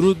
درود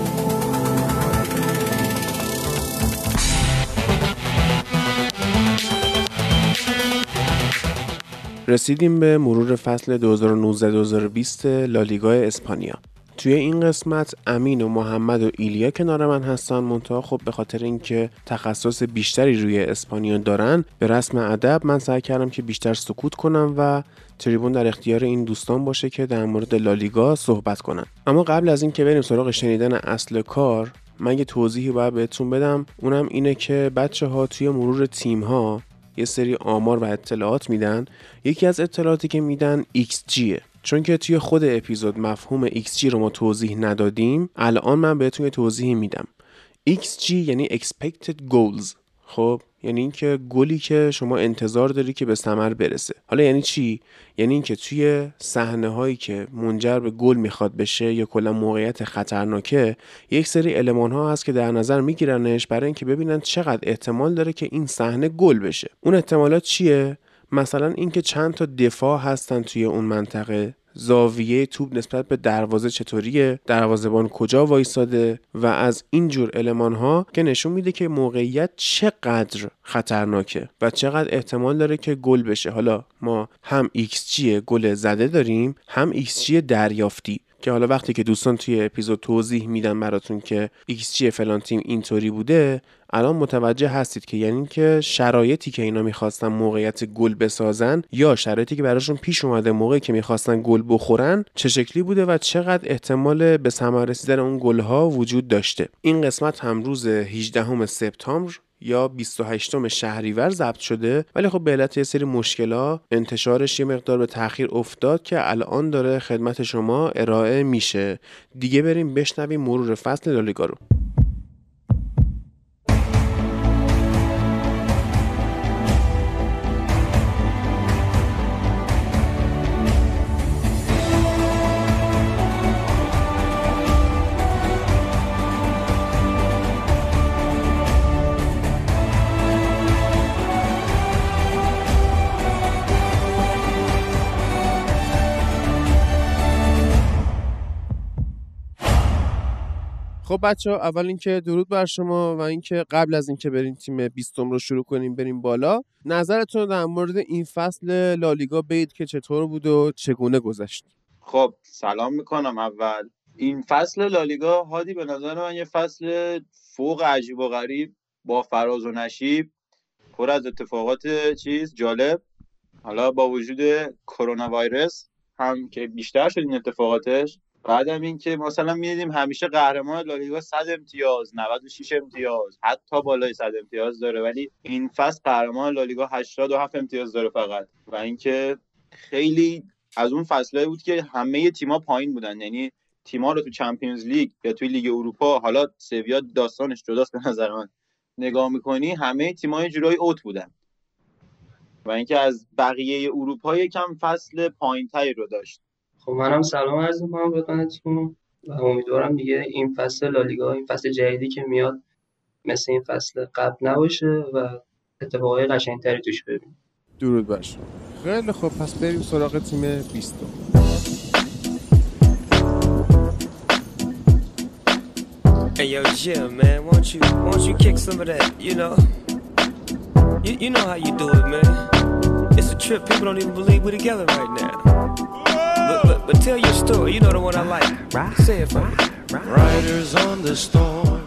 رسیدیم به مرور فصل 2019-2020 لالیگا اسپانیا. توی این قسمت امین و محمد و ایلیا کنار من هستن، منتها خب به خاطر اینکه تخصص بیشتری روی اسپانیا دارن به رسم ادب من سعی کردم که بیشتر سکوت کنم و تریبون در اختیار این دوستان باشه که در مورد لالیگا صحبت کنن. اما قبل از این که بریم سراغ شنیدن اصل کار، من یه توضیحی باید بهتون بدم، اونم اینه که بچه‌ها توی مرور تیم‌ها یه سری آمار و اطلاعات میدن. یکی از اطلاعاتی که میدن XGه. چون که توی خود اپیزود مفهوم XG رو ما توضیح ندادیم، الان من بهتون توضیح میدم. XG یعنی Expected Goals. خب یعنی اینکه گلی که شما انتظار داری که به ثمر برسه. حالا یعنی چی؟ یعنی اینکه توی صحنه هایی که منجر به گل میخواد بشه یا کلا موقعیت خطرناکه، یک سری المان ها هست که در نظر میگیرنش برای اینکه ببینن چقدر احتمال داره که این صحنه گل بشه. اون احتمالات چیه؟ مثلا اینکه چند تا دفاع هستن توی اون منطقه، زاویه توپ نسبت به دروازه چطوریه، دروازه‌بان کجا وایساده و از این جور المان‌ها که نشون میده که موقعیت چقدر خطرناکه و چقدر احتمال داره که گل بشه. حالا ما هم XG گل زده داریم، هم XG دریافتی، که حالا وقتی که دوستان توی اپیزود توضیح میدن براتون که XG فلان تیم اینطوری بوده، الان متوجه هستید که یعنی که شرایطی که اینا میخواستن موقعیت گل بسازن یا شرایطی که براشون پیش اومده موقعی که میخواستن گل بخورن چه شکلی بوده و چقدر احتمال به ثمر رسیدن اون گلها وجود داشته. این قسمت هم روز 18 سپتامبر یا 28 شهریور ضبط شده، ولی خب به علت یه سری مشکلا انتشارش یه مقدار به تأخیر افتاد که الان داره خدمت شما ارائه میشه. دیگه بریم بشنویم مرور فصل لالیگا رو. خب بچه ها، اول اینکه درود بر شما و اینکه قبل از اینکه بریم تیم 20 رو شروع کنیم بریم بالا، نظرتون در مورد این فصل لالیگا بگید که چطور بود و چگونه گذشت. خب سلام میکنم. اول این فصل لالیگا هادی به نظر من یه فصل فوق عجیب و غریب با فراز و نشیب پر از اتفاقات جالب. حالا با وجود کرونا ویروس هم که بیشتر شد این اتفاقاتش، بعدم این که مثلا می‌دیدیم همیشه قهرمان لالیگا 100 امتیاز، 96 امتیاز، حتی بالای 100 امتیاز داره، ولی این فصل قهرمان لالیگا 87 امتیاز داره فقط. و اینکه خیلی از اون فصلایی بود که همه تیم‌ها پایین بودن، یعنی تیم‌ها رو تو چمپیونز لیگ یا توی لیگ اروپا، حالا سویا داستانش جداست به نظر من، نگاه می‌کنی همه تیم‌ها یه جورایی اوت بودن. و اینکه از بقیه اروپا یکم فصل پایین‌تری رو داشت. خب منم سلام عرض می‌کنم خدمتتون و امیدوارم دیگه این فصل لالیگا، این فصل جدیدی که میاد، مثل این فصل قبل نباشه و اتفاقای قشنگتری توش ببینیم. درود بر شما. خیلی خب، پس بریم سراغ تیم 20. Hey yo yeah man, won't you kick some of that, you know? You know how you do it man. It's a trip, people don't even believe we're together right now. But tell your story, you know the one I like. Say it for me. Riders on the storm.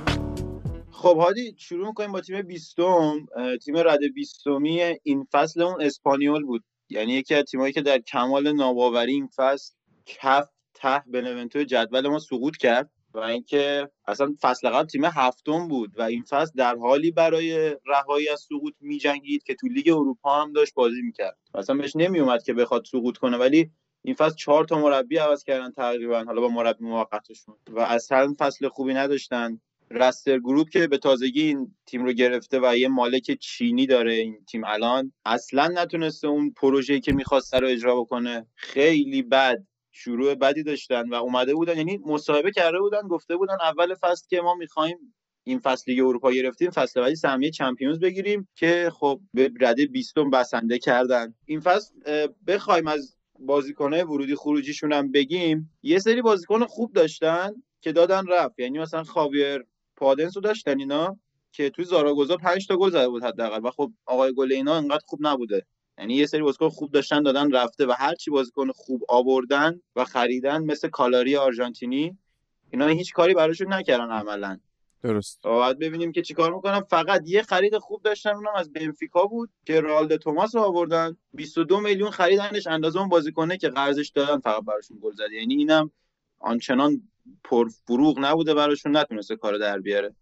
خب هادی، شروع می‌کنیم با تیم 20م. تیم رد 20می این فصل اون اسپانیول بود. یعنی یکی از تیمایی که در کمال ناباوری این فصل کف ته بنونتو جدول ما سقوط کرد و اینکه اصلا فصل قبل تیم 7م بود و این فصل در حالی برای رهایی از سقوط می‌جنگید که تو لیگ اروپا هم داشت بازی می‌کرد. اصلا بهش نمی‌اومد که بخواد سقوط کنه، ولی این فصل 4 مربی عوض کردن تقریبا، حالا با مربی موقتشون، و اصلا فصل خوبی نداشتن. رستر گروپ که به تازگی این تیم رو گرفته و یه مالک چینی داره این تیم، الان اصلا نتونسته اون پروژه‌ای که می‌خواسته رو اجرا بکنه. خیلی بد شروع بدی داشتن و اومده بودن، یعنی مصاحبه کرده بودن، گفته بودن اول فصل که ما می‌خوایم این فصل لیگ اروپا گرفتیم، فصل بعدی سهمیه چمپیونز بگیریم، که خب به رده 20 بسنده کردن. این فصل بخوایم از بازیکن‌های ورودی خروجیشون هم بگیم، یه سری بازیکن خوب داشتن که دادن رفت، یعنی مثلا خاویر پادنسو داشتن اینا که توی زاراگوزا 5 تا گل زده بود حداقل، و خب آقای گل اینا انقدر خوب نبوده، یعنی یه سری بازیکن خوب داشتن دادن رفته، و هر چی بازیکن خوب آوردن و خریدن مثل کالاری آرژانتینی، اینا هیچ کاری براشون نکردن عملاً. درست. بعد ببینیم که چیکار میکنن. فقط یه خرید خوب داشتن، اونم از بنفیکا بود که رالد توماس رو آوردن، 22 میلیون خریدنش، اندازه اون بازیکنه که قرضش دادن فقط براشون گل زد، یعنی اینم آنچنان پرفروغ نبوده براشون، نتونسته کارو در بیاره.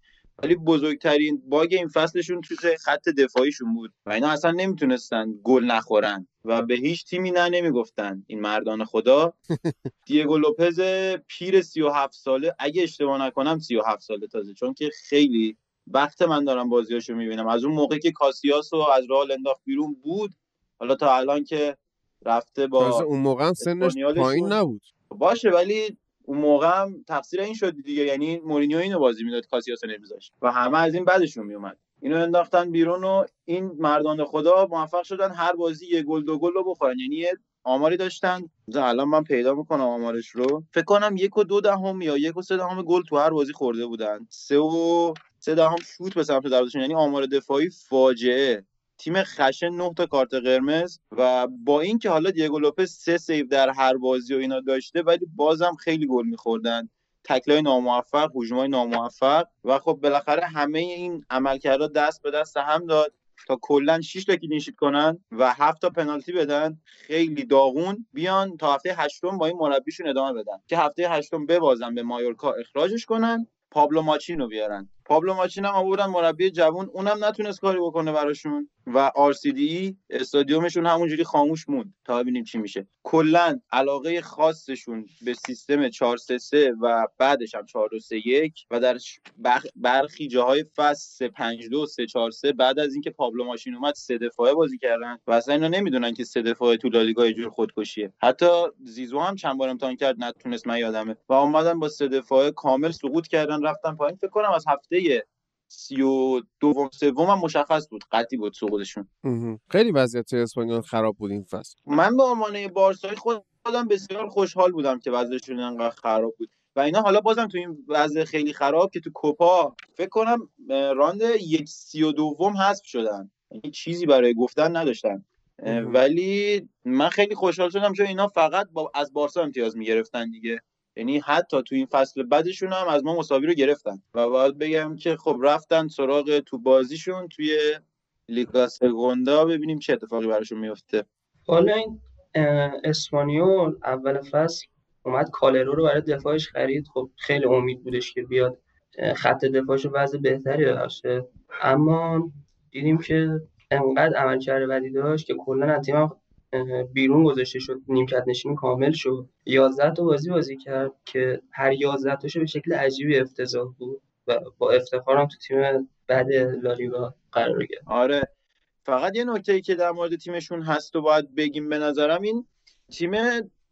ولی بزرگترین باگ این فصلشون توی خط دفاعیشون بود و اینا اصلا نمیتونستن گل نخورن و به هیچ تیمی نه نمیگفتن این مردان خدا. دیگو لوپز پیر 37 ساله، اگه اشتباه نکنم 37 ساله تازه، چون که خیلی وقت من دارم بازیاشو میبینم، از اون موقعی که کاسیاس رو از رئال انداخت بیرون بود، حالا تا الان که رفته با تازه اون موقع هم سنش پایین نبود باشه، ولی اون موقع هم تقصیر این شد دیگه، یعنی مورینیو اینو بازی میداد، کاسیاس نمیذاشت و همه از این بعدشون میومد، اینو انداختن بیرون و این مردان خدا موفق شدن هر بازی یه گل دو گل رو بخورن، یعنی یه آماری داشتن، الان من پیدا میکنم آمارش رو، فکر کنم 1.2 یا 1.3 گل تو هر بازی خورده بودن، 3.3 شوت به سمت دروازهشون، یعنی آمار دفاعی فاجعه. تیم خشن 9 تا کارت قرمز و با این که حالا دیگو لوپز 3 سیو در هر بازی و اینا داشته، ولی بازم خیلی گل می‌خوردن، تکلای ناموفق، هجومای ناموفق، و خب بالاخره همه این عملکردها دست به دست هم داد تا کلا 6 تا کلین شیت کنن و 7 تا پنالتی بدن، خیلی داغون بیان تا هفته هشتم با این مربیشون ادامه بدن که هفته هشتم ببازن به مایورکا اخراجش کنن، پابلو ماچینو بیارن. پابلو ماچین هم آوردن، مربی جوان، اونم نتونست کاری بکنه براشون و RCD استادیومشون همونجوری خاموش موند تا ببینیم چی میشه. کلا علاقه خاصشون به سیستم 4-3-3 و بعدش هم 4-2-3-1 و در برخی جاهای فصل 5-2 3-4-3 بعد از اینکه پابلو ماچین اومد 3 دفاعه بازی کردن و اصلا اینا نمیدونن که 3 دفاعه تو لالیگا یه جور خودکشیه. حتی زیزو هم چند بار امتحان کرد نتونست، من یادمه، و اومدن با 3 دفاعه کامل سقوط کردن، رفتن پایین. فکر کنم از هفته 32 هم مشخص بود، قطعی بود سقوطشون. خیلی وضعیت اسپانیول خراب بود این فصل. من به عنوان بارسایی خودم بسیار خوشحال بودم که وضعشون انقدر خراب بود و اینا حالا بازم تو این وضع خیلی خراب که تو کوپا فکر کنم راند 32 حذف شدن، یعنی چیزی برای گفتن نداشتن. ولی من خیلی خوشحال شدم چون اینا فقط از بارسا امتیاز می‌گرفتن دیگه، یعنی حتی تو این فصل بعدشون هم از ما مساوی رو گرفتن و باید بگم که خب رفتن سراغ تو بازیشون توی لیگا سگوندا، ببینیم چه اتفاقی براشون میفته. حالا این اسپانیول اول فصل اومد کالرو رو برای دفاعش خرید، خب خیلی امید بودش که بیاد خط دفاعش وضع بهتری داشته، اما دیدیم که انقدر عملکرد بدی داشت که کلا تیم بیرون گذاشته شد، نیمکت نشین کامل شد. 11 تا بازی کرد که هر 11 تاشو به شکل عجیبی افتضاح بود و با افتخارم تو تیم بعد لالیگا قرار گرفت. آره، فقط یه نکته‌ای که در مورد تیمشون هست و باید بگیم به نظرم این تیم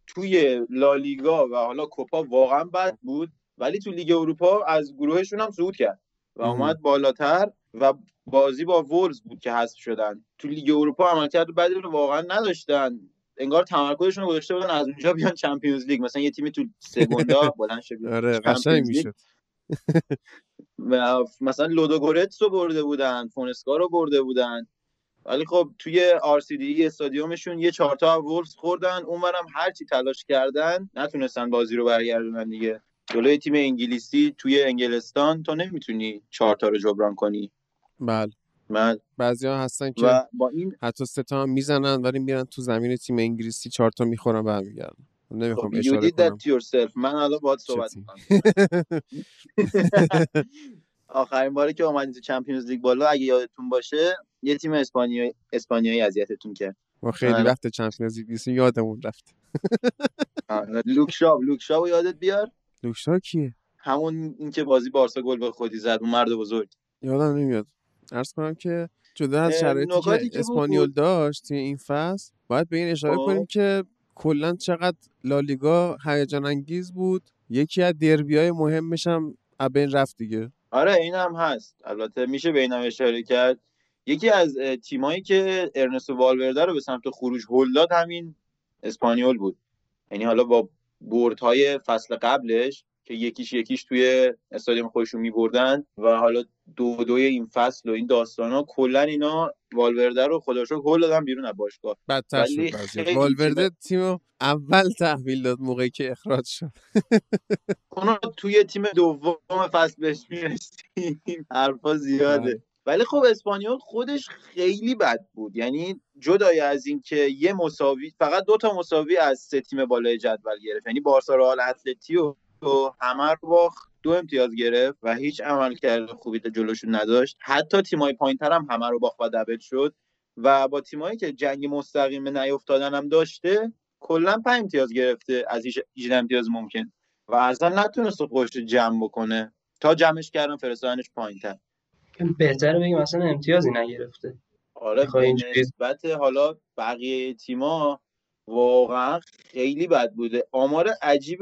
توی لالیگا و حالا کوپا واقعا بد بود، ولی تو لیگ اروپا از گروهشون هم صعود کرد و اومد بالاتر و بازی با وولز بود که حذف شدن. تو لیگ اروپا عملکرد بدی رو واقعا نداشتن، انگار تمرکزشون رو گذاشته بودن از اونجا بیان چمپیونز لیگ، مثلا یه تیمی تو سگوندا بلند شد. آره قشنگ میشد. مثلا لودوگورتس رو برده بودن، فونسکا رو برده بودن، ولی خب توی RCD استادیومشون یه 4 تا وولز خوردن، اونورم هر چی تلاش کردن نتونستن بازی رو برگردونن دیگه. جلوی تیم انگلیسی توی انگلستان تو نمیتونی 4 تا رو جبران کنی. بله. بعضیا هستن که با این حتی 3 تا هم میزنن ولی میرن تو زمین تیم انگلیسی 4 تا میخورن و برمیگردن. نمیخوام اشاره کنم. من حالا باهات صحبت می‌کنم. آخرین باری که اومدین تو چمپیونز لیگ بالا اگه یادتون باشه یه تیم اسپانیایی اذیتتون کرد. ما خیلی وقت چمپیونز لیگ نیستیم، یادمون رفت. لوکشاو یادت بیار. لوکشاو کیه؟ همون این که بازی بارسا گل به خودی زد، اون مرد بزرگ. یادم نمیاد. عرض کنم که جدا از شرایطی که اسپانیول داشت توی این فصل باید به این اشاره کنیم که کلا چقدر لالیگا هیجان انگیز بود. یکی از دربی‌های مهمش هم ابن رفت دیگه. آره اینم هست. البته میشه به اینم اشاره کرد. یکی از تیمایی که ارنستو والورده رو به سمت خروج هل داد همین اسپانیول بود. یعنی حالا با بردهای فصل قبلش که یکیش توی استادیوم خودشون می‌بردن و حالا 2-2 این فصل و این داستانا، کلا اینا والورده رو خدا شکر هل دادن بیرون از باشگاه. بدتر شد والورده تیم اول تحویل داد موقعی که اخراج شد. اونا توی تیم دوم فصل بهش میرسیم، حرفا زیاده. ولی خب اسپانیول خودش خیلی بد بود. یعنی جدای از این که یه مساوی، فقط 2 تا مساوی از 3 تیم بالای جدول گرفت، یعنی بارسا، رئال، اتلتیکو و همه رو باخت، 2 امتیاز گرفت و هیچ عملکرد خوبی جلوشون نداشت. حتی تیمای پایین‌تر هم همه رو باخت و دبل شد و با تیمایی که جنگ مستقیم نیافتادن هم داشته کلا 5 امتیاز گرفته از 18 امتیاز ممکن و اصلا نتونست خودش رو جمع بکنه. تا جمعش کردن فرستادنش پایین‌تر. بهتره بگیم اصلا امتیازی نگرفته. آره خیلی نسبت حالا بقیه تیم‌ها واقعا خیلی بد بوده. آمار عجیب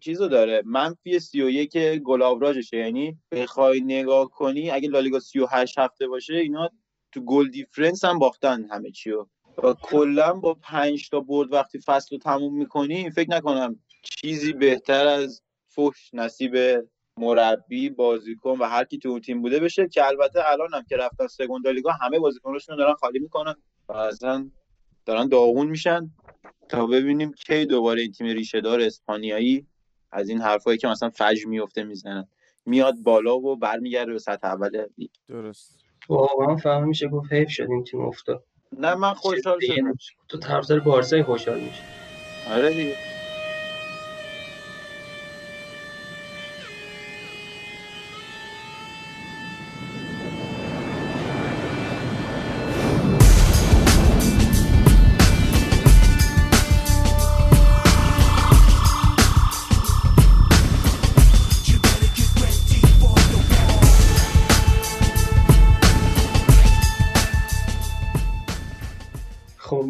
چیزو داره، منفی 31 گل آوراژشه. یعنی بخوای نگاه کنی اگه لالیگا 38 هفته باشه اینا تو گل دیفرنس هم باختن همه چیو و کلا با 5 تا برد وقتی فصل رو تموم می‌کنی فکر نکنم چیزی بهتر از فحش نصیب مربی، بازیکن و هر کی تو اون تیم بوده بشه. که البته الانم که رفتن سگوند لیگا همه بازیکناشون دارن خالی میکنن و اصلا دارن داغون میشن تا ببینیم کی دوباره این تیم ریشه دار اسپانیایی از این حرفایی که مثلا فج میفته میزنن میاد بالا و برمیگرده به سطح اول لیگ. درست. واقعا فهم میشه گفت حیف شد این تیم افتاد. نه من خوشحال شدم. تو طرفدار بارسای خوشحال میشی. آره دیگه.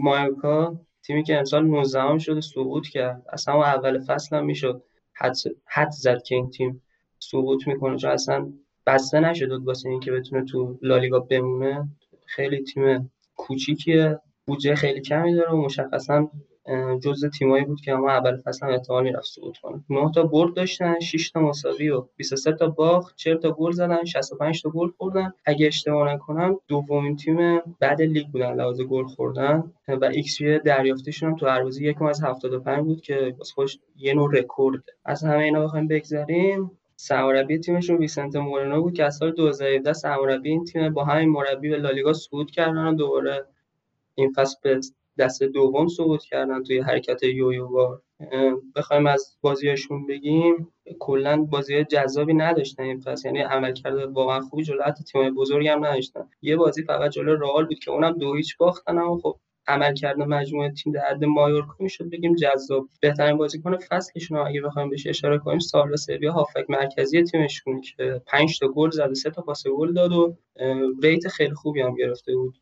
مایورکا تیمی که امسال 19ام شد سقوط کرد. اصلا اول فصل هم میشد حد زد که این تیم سقوط میکنه، چون اصلا بسته نشد واسه این که بتونه تو لالیگا بمونه. خیلی تیم کوچیکیه، بودجه خیلی کمی داره و مشخصا جزء تیمایی بود که ما اول فصل هم احتمال میرفت سقوط کنه. 9 تا برد داشتن، 6 تا مساوی و 23 تا باخت، 40 تا گل زدن، 65 تا گل خوردن. اگه اشتباه نکنم دومین تیم بعد لیگ بودن لحاظ گل خوردن و ایکس پی دریافتشون هم تو هر بازی 1.75 بود که واسه خودش یه نوع رکورد. از همه اینا بخوایم بگذریم، سرمربی تیمشون ویسنت مورنو بود که از سال 2017 سرمربی این تیم با همین مربی به لالیگا صعود کردن و دوباره این فصل به دسته دوم سقوط کردن توی حرکت یویو وار. بخوایم از بازیاشون بگیم، کلا بازی جذابی نداشتن این فصل. یعنی عملکرد واقعا خوبی جلو حتی تیم‌های بزرگی هم نداشتن. یه بازی فقط جلو رئال بود که اونم 2-0 باختن، اما خب عملکرد مجموعه تیم در حد مایورکا میشد بگیم جذاب. بهترین بازیکن فصلشون اگه بخوایم بهش اشاره کنیم سالوا سرویا، هافک مرکزی تیمشون که 5 تا گل زد و 3 تا پاس گل داد و ریت خیلی خوبی هم گرفته بود.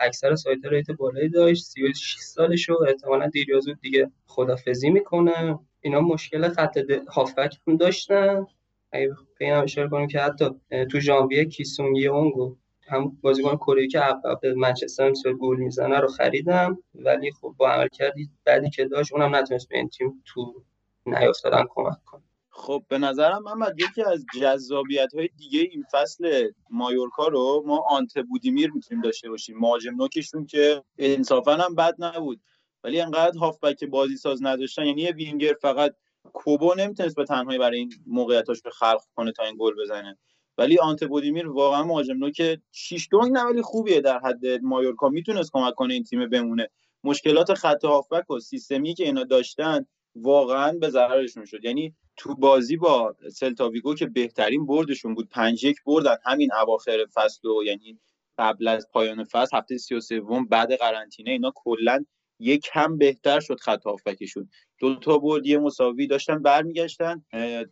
اکثر سایت‌ها ریت بالایی داشت. 36 سالشه و احتمالاً دیر یا زود دیگه خدافظی میکنه. اینا مشکل خط هافبک هم داشتن. اگه بخوایم اشاره کنیم که حتی تو ژانویه کیسونگ یونگو، هم بازیکن کره‌ای که به منچستر یونایتد گل میزنه رو خریدم، ولی خب با عملکرد بعدی که داشت اونم نتونست به این تیم تو نیافتادن کمک کنه. خب به نظرم محمد یکی از جذابیت‌های دیگه این فصل مایورکا رو ما آنته بودیمیر میتونیم داشته باشیم. مهاجم نوکشون که انصافاً هم بد نبود، ولی انقدر هافبک بازی ساز نداشتن. یعنی یه وینگر فقط کوبو نمیتونست به تنهایی برای این موقعیتاش رو خلق کنه تا این گل بزنه، ولی آنته بودیمیر واقعاً مهاجم نوک 6 دنگ نه ولی خوبیه. در حد مایورکا میتونست کمک کنه این تیم بمونه. مشکلات خط هافبک و سیستمی که اینا داشتن واقعاً به ضررشون شد. یعنی تو بازی با سلتا ویگو که بهترین بردشون بود 5-1 بردن همین اواخر فصل و یعنی قبل از پایان فصل هفته 33 بعد قرنطینه اینا کلا یک هم بهتر شد خط هافبکشون. 2 تا برد 1 مساوی داشتن برمیگشتن.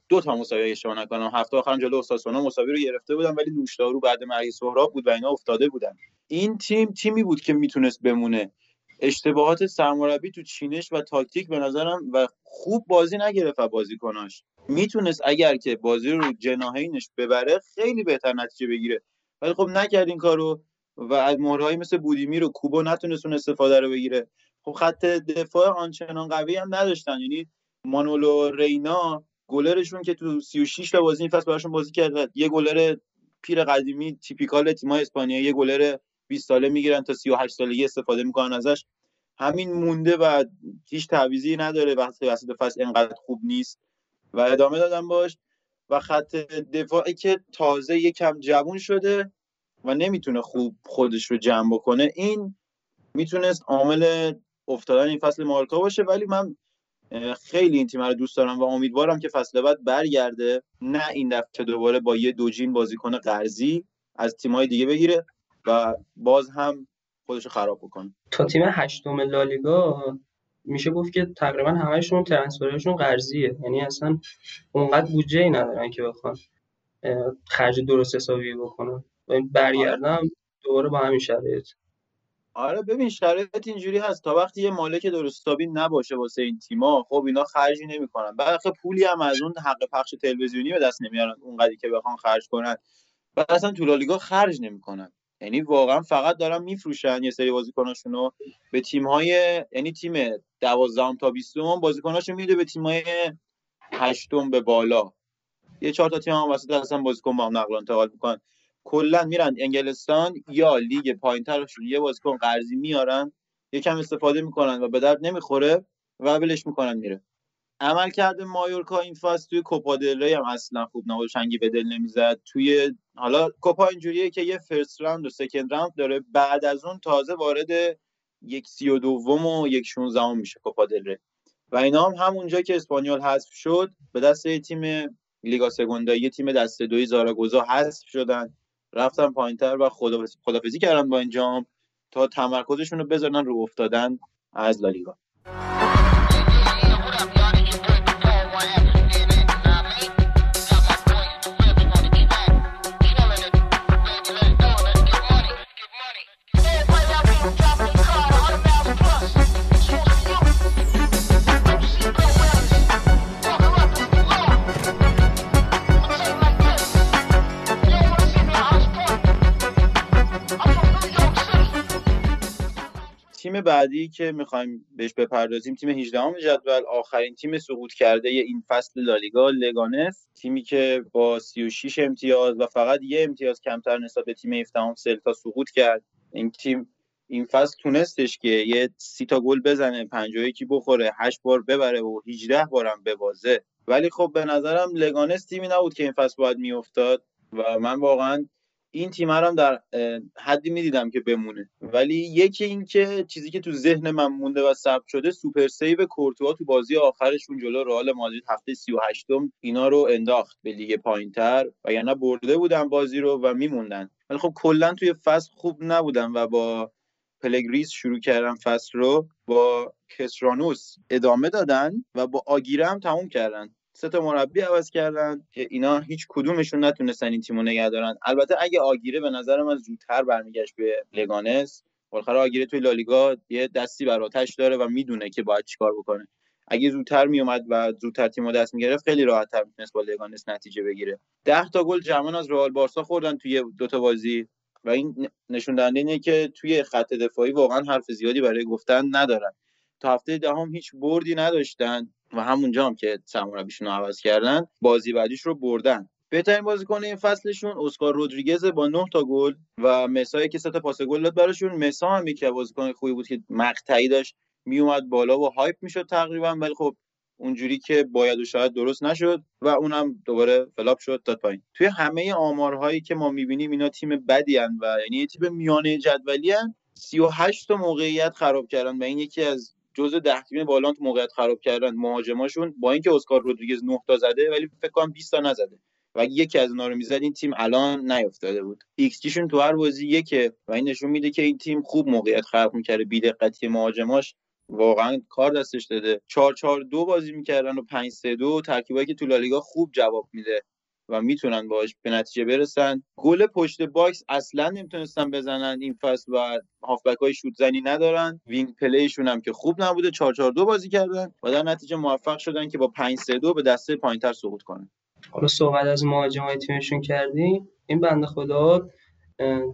2 تا مساوی اشتباه نکنم هفته آخرام جلو اوساسونا مساوی رو گرفته بودن، ولی نوشدارو بعد مرگ سهراب بود و اینا افتاده بودن. این تیم تیمی بود که میتونست بمونه. اشتباهات سرمربی تو چینش و تاکتیک به نظرم و خوب بازی نگرفت بازیکناش. میتونست اگر که بازی رو جناحینش ببره خیلی بهتر نتیجه بگیره، ولی خب نکرد این کارو و از مهرهایی مثل بودیمیر و کوبو نتونستون استفاده رو بگیره. خب خط دفاع آنچنان قوی هم نداشتن، یعنی مانولو رینا گلرشون که تو 36 تا بازی این فصل براشون بازی کرد، یه گلر پیر قدیمی تیپیکال تیم‌های اسپانیا، یه گلر 20 ساله میگیرن تا 38 سالگی استفاده میکنن ازش، همین مونده و هیچ تعویضی نداره وقتی وسط فصل اینقدر خوب نیست و ادامه دادن باش. و خط دفاعی که تازه یکم جوون شده و نمیتونه خوب خودش رو جمع بکنه، این میتونست عامل افتادن این فصل مارکا باشه. ولی من خیلی این تیم رو دوست دارم و امیدوارم که فصل بعد برگرده، نه این دفعه دوباره با یه دوجین بازیکن قرضی از تیم‌های دیگه بگیره و باز هم خودشو خراب بکنه. تو تیم هشتم لالیگا میشه گفت که تقریبا همه‌شون ترانسفرشون قرضیه، یعنی اصلا اونقدر بودجه‌ای ندارن که بخوان خرج درست حسابی بکنن و برگردم دوباره با همین شرایط. آره ببین شرایط اینجوری هست، تا وقتی یه مالک درستابی نباشه واسه این تیما، خب اینا خرجی نمی‌کنن. بخاطر پولی هم از اون حق پخش تلویزیونی به دست نمیارن اونقدری که بخوان خرج کنن. بعد اصلا تو لالیگا خرج نمی‌کنن. یعنی واقعا فقط دارن میفروشن یه سری بازیکناشونو به تیم‌های، یعنی تیم 12 تا 20 بازیکناشو میده به تیم‌های 8 به بالا. یه 4 تا تیم هم وسط اصلا بازیکن با هم نقل و انتقال می‌کنن. کلا میرن انگلستان یا لیگ پایین‌ترشون یه بازیکن قرضی میارن، یکم استفاده میکنن و به درد نمیخوره و ولش میکنن میره. عمل کرده مایورکا این فصل توی کوپا دل ری هم اصلا خوب نبود، شنگی به دل نمیزد. توی حالا کوپا اینجوریه که یه فرست راند و سکند راند داره، بعد از اون تازه وارد 1/32 و 1/16 میشه کوپا دل ری و اینا هم همونجا که اسپانیول حذف شد به دست یه تیم لیگا سگوندا، یه تیم دسته دوی زاراگوزا حذف شدن، رفتن پایین‌تر و خدافزی کردن با این جام تا تمرکزشون رو بذارن رو افتادن از لالیگا. تیم بعدی که میخوایم بهش بپردازیم تیم 18ام جدول، آخرین تیم سقوط کرده این فصل لالیگا، لگانس، تیمی که با 36 امتیاز و فقط یه امتیاز کمتر نسبت به تیم 17ام سلتا سقوط کرد. این تیم این فصل تونستش که یه 30 تا گل بزنه، 51 بخوره، 8 بار ببره و 18 بارم ببازه، ولی خب به نظرم لگانس تیمی نبود که این فصل باید میافتاد و من واقعا این تیم هم در حدی میدیدم که بمونه. ولی یکی این که چیزی که تو ذهن من مونده و ثبت شده، سوپر سیو کورتوا تو بازی آخرشون جلو رئال مادرید هفته 38م اینا رو انداخت به لیگ پایین‌تر، وگرنه برده بودن بازی رو و میموندن. ولی خب کلا توی فصل خوب نبودن و با پلگریس شروع کردن فصل رو، با کسرانوس ادامه دادن و با آگیره هم تموم کردن. 3 تا مربی عوض کردن که اینا هیچ کدومشون نتونستن این تیمو نگه دارن. البته اگه آگیره به نظر من زودتر برمیگشت به لگانس، بالاخره آگیره توی لالیگا یه دستی بر آتش داره و میدونه که باید چیکار بکنه. اگه زودتر میومد و زودتر تیمو دست میگرفت خیلی راحت‌تر میتونست با لگانس نتیجه بگیره. 10 تا گل جمعاً از رئال بارسا خوردن توی 2 تا بازی و این نشون دهنده اینه که توی خط دفاعی واقعاً حرف زیادی برای گفتن ندارن. تا هفته دهم هیچ بردی نداشتن و همونجا هم که سرمربیشون رو عوض کردن بازی بعدیش رو بردن. بهترین بازیکن این فصلشون اسکار رودریگز با 9 تا گل و مسای که 3 تا پاس گل داد براشون. مسا هم یک بازیکن خوبی بود که مقطعی داشت میومد بالا و هایپ میشد تقریبا، ولی خب اونجوری که باید و شاید درست نشد و اونم دوباره فلاپ شد تا پایین. توی همه آمارهایی که ما میبینیم اینا تیم بدی ان و یعنی تیم میانه جدولی ان. 38 تا موقعیت خراب کردن و این یکی از جزء 10 تیم بالان تو موقعیت خراب کردن. مهاجماشون با اینکه اسکار رودریگز 9 تا زده ولی فکر کنم 20 تا نزده و اگه یکی از اونا رو میزد این تیم الان نیافتاده بود. ایکس جیشون تو هر بازی 1 و این نشون میده که این تیم خوب موقعیت خلق می‌کنه، بی دقتی مهاجماش واقعا کار دستش داده. 4-4-2 بازی می‌کردن و 5-3-2 ترکیبایی که تو لالیگا خوب جواب میده. و میتونن باهاش به نتیجه برسن. گل پشت باکس اصلا نمیتونستن بزنن این فصل و هافبک‌های شوت زنی ندارن. وینگ پلیشون هم که خوب نبوده، 4-4-2 بازی کردن و در نتیجه موفق شدن که با 5-3-2 به دسته پایین‌تر سقوط کنن. حالا صحبت از مهاجمای تیمشون کردیم. این بنده خدا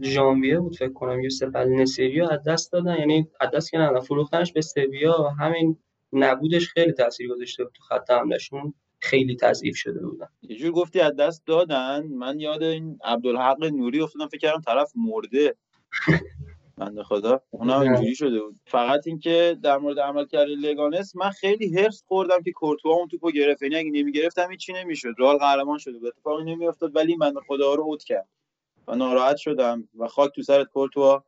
ژانویه بود فکر کنم، یوسف النصیری رو از دست دادن، یعنی از دست که نه، فروختنش به سویا. همین نبودش خیلی تاثیر گذاشته بود تو خط حمله‌شون، خیلی تضعیف شده بودن. یه جور گفتی از دست دادن، من یاد این عبدالحق نوری افتادم، فکر کردم طرف مرده. بنده خدا اونم اینجوری شده بود. فقط اینکه در مورد عملکرد لگانس من خیلی حرص خوردم که کورتوا اون توپو گرفت، یعنی اگه نمیگرفتم هیچ چی نمیشد، رئال قهرمان شده بود، اتفاقی نمیافتاد، ولی بنده خدا رو اوت کرد و ناراحت شدم و خاک تو سرت کورتوا.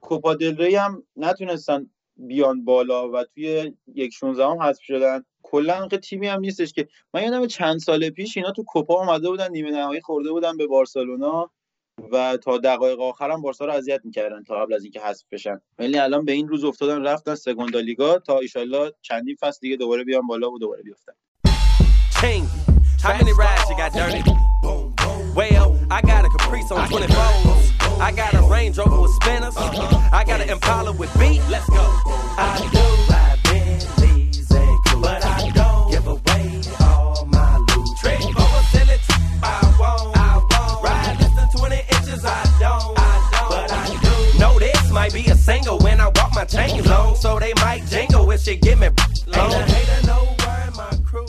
کوپا دل ری هم نتونستن بیان بالا و توی 1/16 هم حذف شدن. کلا انقدر تیمی هم نیستش که، من یادم چند سال پیش اینا تو کوپا اومده بودن نیمه نهایی خورده بودن به بارسلونا و تا دقایق آخر هم بارسا رو اذیت می‌کردن تا قبل از اینکه حذف بشن. ولی الان به این روز افتادن، رفتن سگوندا لیگا تا ان شاءالله چندین فصل دیگه دوباره بیان بالا و دوباره بیافتن. Well, I got a Caprice on 24s. I got a Range Rover with spinners. I got an Impala with beat. Let's go. I do ride Bentleys and cruise, but I don't give away all my loot. Trade over, sell it. I won't. Ride less than 20 inches. I don't. But I do know this might be a single when I walk my chains long, so they might jingle if she give me long. Ain't no word my crew.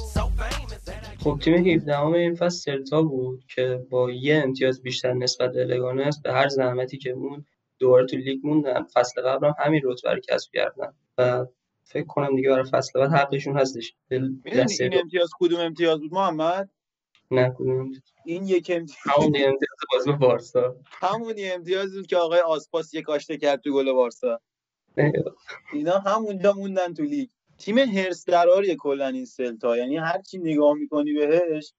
خب تیم 17ام این فصل سرتا بود که با یه امتیاز بیشتر نسبت به لگانس به هر زحمتی که مون دوباره تو لیگ موندن. فصل قبل هم همین رتبه رو کسب کردن و فکر کنم دیگه برای فصل بعد حقشون هستش. این امتیاز کدوم امتیاز بود محمد؟ نه کدوم امتیاز. این یک امتیاز، همون امتیاز بازی بارسا، همون امتیاز بود که آقای آسپاس یک آشته کرد تو گل بارسا. اینا همونجا موندن تو لیگ. تیم هرس دراریه کلا این سلتا، یعنی هر چی نگاه میکنی بهش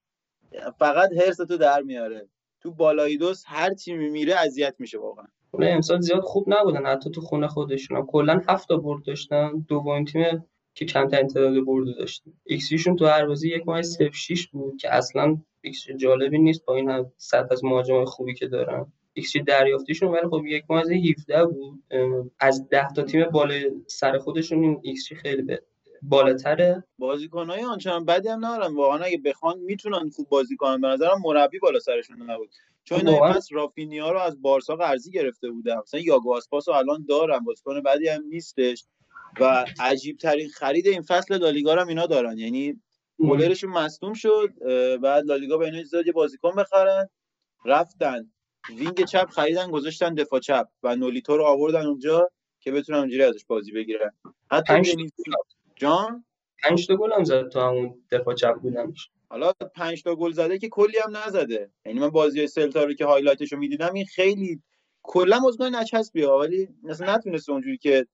فقط هرس تو در میاره. تو بالایدوس هر تیمی میره اذیت میشه واقعا. اون امسال زیاد خوب نبودن، حتی تو خونه خودشون هم کلا 7 تا برد داشتن، دومین تیم که کمترین تعداد برد داشتن. ایکس جیشون تو هر بازی 1.06 بود که اصلا ایکس جی جالبی نیست با این سطح از مهاجمای خوبی که دارن. ایکس جی دریافتیشون ولی خب 1.17 بود. از 10 تا تیم بالای سر خودشون این ایکس جی خیلی بالاتره. بازیکن‌های آنچنان بدی هم ندارن واقعا، اگه بخوان میتونن خوب بازی کنن. به نظرم مربی بالا سرشون نبود، چون این پس رافینیا رو از بارسا قرضی گرفته بودن، مثلا یاگو آسپاس رو الان دارن، بازیکن بدی هم نیستش. و عجیب ترین خرید این فصل لالیگا رو هم اینا دارن، یعنی مولرشون مصدوم شد، بعد لالیگا به اینا اجازه داد یه بازیکن بخرن، رفتن وینگ چپ خریدن گذاشتن دفاع چپ و نولیتو رو آوردن اونجا که بتونن اونجوری ازش بازی بگیرن. حتی جان 5 تا گل هم زد تو همون دفاع چپ بودنش. حالا 5 تا گل زده که کلی هم نزده، یعنی من بازیای سلتا رو که هایلایتش رو می‌دیدم این خیلی کلا مزگون نچسب بیا، ولی مثلا نتونست اونجوری که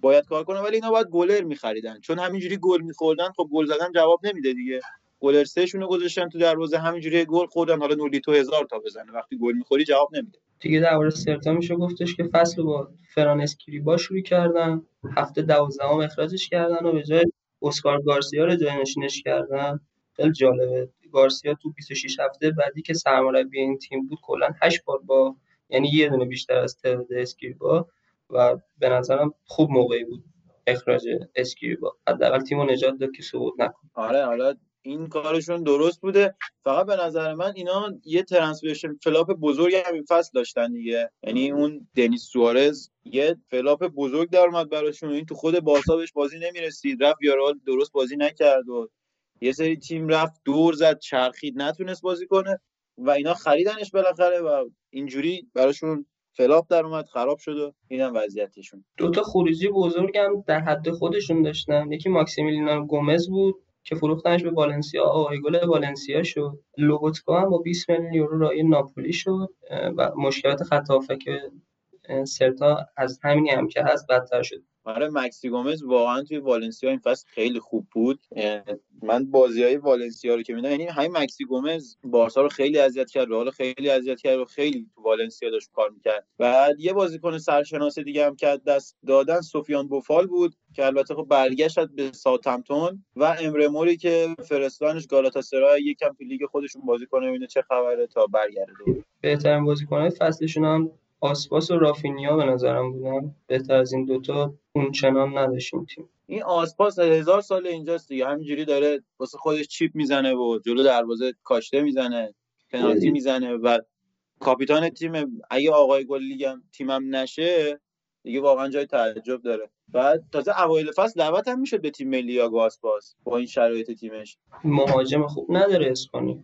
باید کار کنه. ولی اینا باید گلر می‌خریدن، چون همینجوری گل می‌خوردن، خب گل زدن جواب نمیده دیگه. گلر سه شون رو گذاشتن تو دروازه، همینجوری گل خوردن. حالا نولیتو 1000 تا بزنه، وقتی گل می‌خوری جواب نمیده دیگه. درباره سرتا میشه گفتش که فصل با فران اسکریبا شروع کردن، هفته 12ام اخراجش کردن و به جای اسکار گارسیا رو جایگزینش کردن. خیلی جالبه، گارسیا تو 26 هفته بعدی که سرمربی این تیم بود کلا 8 بار با، یعنی یه دونه بیشتر از تعداد اسکریبا، و به نظرم خوب موقعی بود اخراج اسکریبا، حداقل تیمو نجات داد که سقوط نکنه. آره حالا این کارشون درست بوده. فقط به نظر من اینا یه ترانسفرشن فلاپ بزرگ همین فصل داشتن دیگه، یعنی اون دنیس سوارز یه فلاپ بزرگ در اومد براشون. این تو خود بارسا بهش بازی نمیرسید، رفت یارال درست بازی نکرد و یه سری تیم رفت دور زد، چرخید، نتونست بازی کنه و اینا خریدنش بالاخره و اینجوری براشون فلاپ در اومد، خراب شد. اینم وضعیتشون. دوتا خروجی بزرگ هم در حد خودشون داشتن، یکی ماکسیمیلیانو گومز بود که فروختنش به والنسیا، آقای گل والنسیا شد. لوبوتکا هم با 20 میلیون یورو رای ناپولی شد و مشکلات خط هافک سرتا از همینی هم که هست بدتر شد. آره مکسی گومز واقعا توی والنسیا این فصل خیلی خوب بود. من بازی‌های والنسیا رو که می‌دیدم، یعنی همین مکسی گومز بارسا رو خیلی اذیت کرد، رئال خیلی اذیت کرد و خیلی تو والنسیا داشت کار می‌کرد. بعد یه بازیکن سرشناس دیگه هم که دست دادن سفیان بوفال بود که البته خب برگشت به ساوثهمپتون و امرموری که فرستادنش گالاتاسرای یکم تو لیگ خودشون بازی کنه ببینه چه خبره تا برگرده. بهترین بازیکن‌های فصلشون هم آسپاس و رافینیا به نظرم بودن. بهتر از این دوتا اون چنان نداشتیم تیم. این آسپاس 1000 سال اینجاست دیگه، همینجوری داره واسه خودش چیپ میزنه و جلو دروازه کاشته میزنه، پنالتی میزنه و کاپیتان تیم. اگه آقای گل لیگم تیمم نشه دیگه واقعا جای تعجب داره. بعد تازه اوایل فصل دعوت هم میشد به تیم ملی یاگو آسپاس با این شرایط تیمش. مهاجم خوب نداره اسپانیا.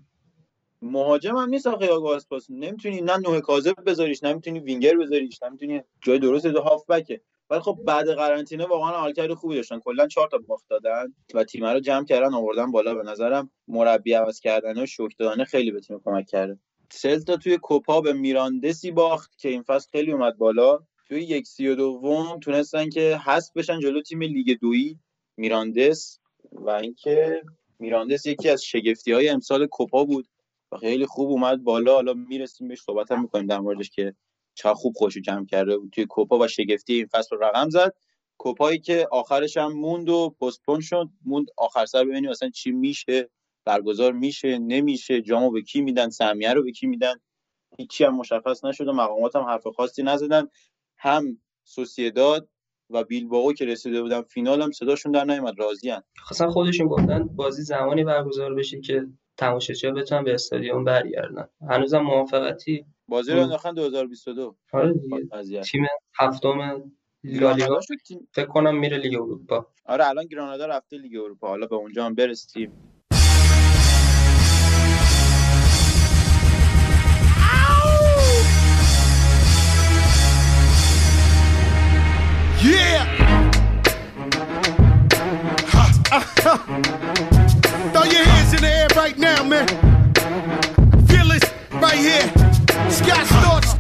مهاجم هم نیست آخه یاگو آسپاس، نمیتونی نه نوه کاذب بذاریش، نمیتونی وینگر بذاریش، نمیتونی جای درست دو هاف بکه. ولی خب بعد قرنطینه واقعا حالکرد خوبی داشتن، کلا 4 تا باخت دادن و تیم رو جمع کردن آوردن بالا. به نظرم مربی عوض کردن و شوک دادن خیلی به تیم کمک کرده. سلتا توی کوپا به میراندسی باخت که این فصل خیلی اومد بالا. توی 1/32 تونستن که حذف بشن جلو تیم لیگ 2 میراندس و اینکه میراندس یکی از شگفتی‌های امسال کوپا بود و خیلی خوب اومد بالا. حالا میرسیم بهش، صحبت هم می‌کنیم در موردش که چقدر خوب خودشو جمع کرده بود توی کوپا و شگفتی این فصل رو رقم زد. کوپایی که آخرش هم موند و پستپون شد، موند آخر سر ببینیم اصلا چی میشه، برگزار میشه نمیشه، جامو به کی میدن، سهمیه رو به کی میدن. هیچی هم مشخص نشد و مقامات هم حرف خاصی نزدن. هم سوسییداد و بیلبائو که رسیده بودن فینال هم صداشون در نیامد، راضی‌ان. خاصن خودشون گفتن بازی زمانی برگزار بشه که تماشاگرها بتونن به استادیوم برگردن. هنوزم موافقتی بازی رو انداختن 2022. آره دیگه. تیم هفتم لالیگا فکر کنم میره لیگ اروپا. آره الان گرانادا رفته لیگ اروپا، حالا به اونجا هم برسیم. Yeah. Throw your hands in the air right now, man. Feel it right here. Scott Storch.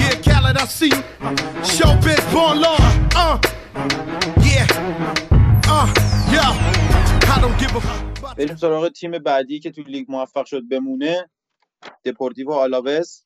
Yeah, Khaled, I see you. Showbiz born law. Yeah. Yo. I don't give a fuck. بریم سراغ تیم بعدی که تو لیگ موفق شد بمونه، دپورتیو آلاوز.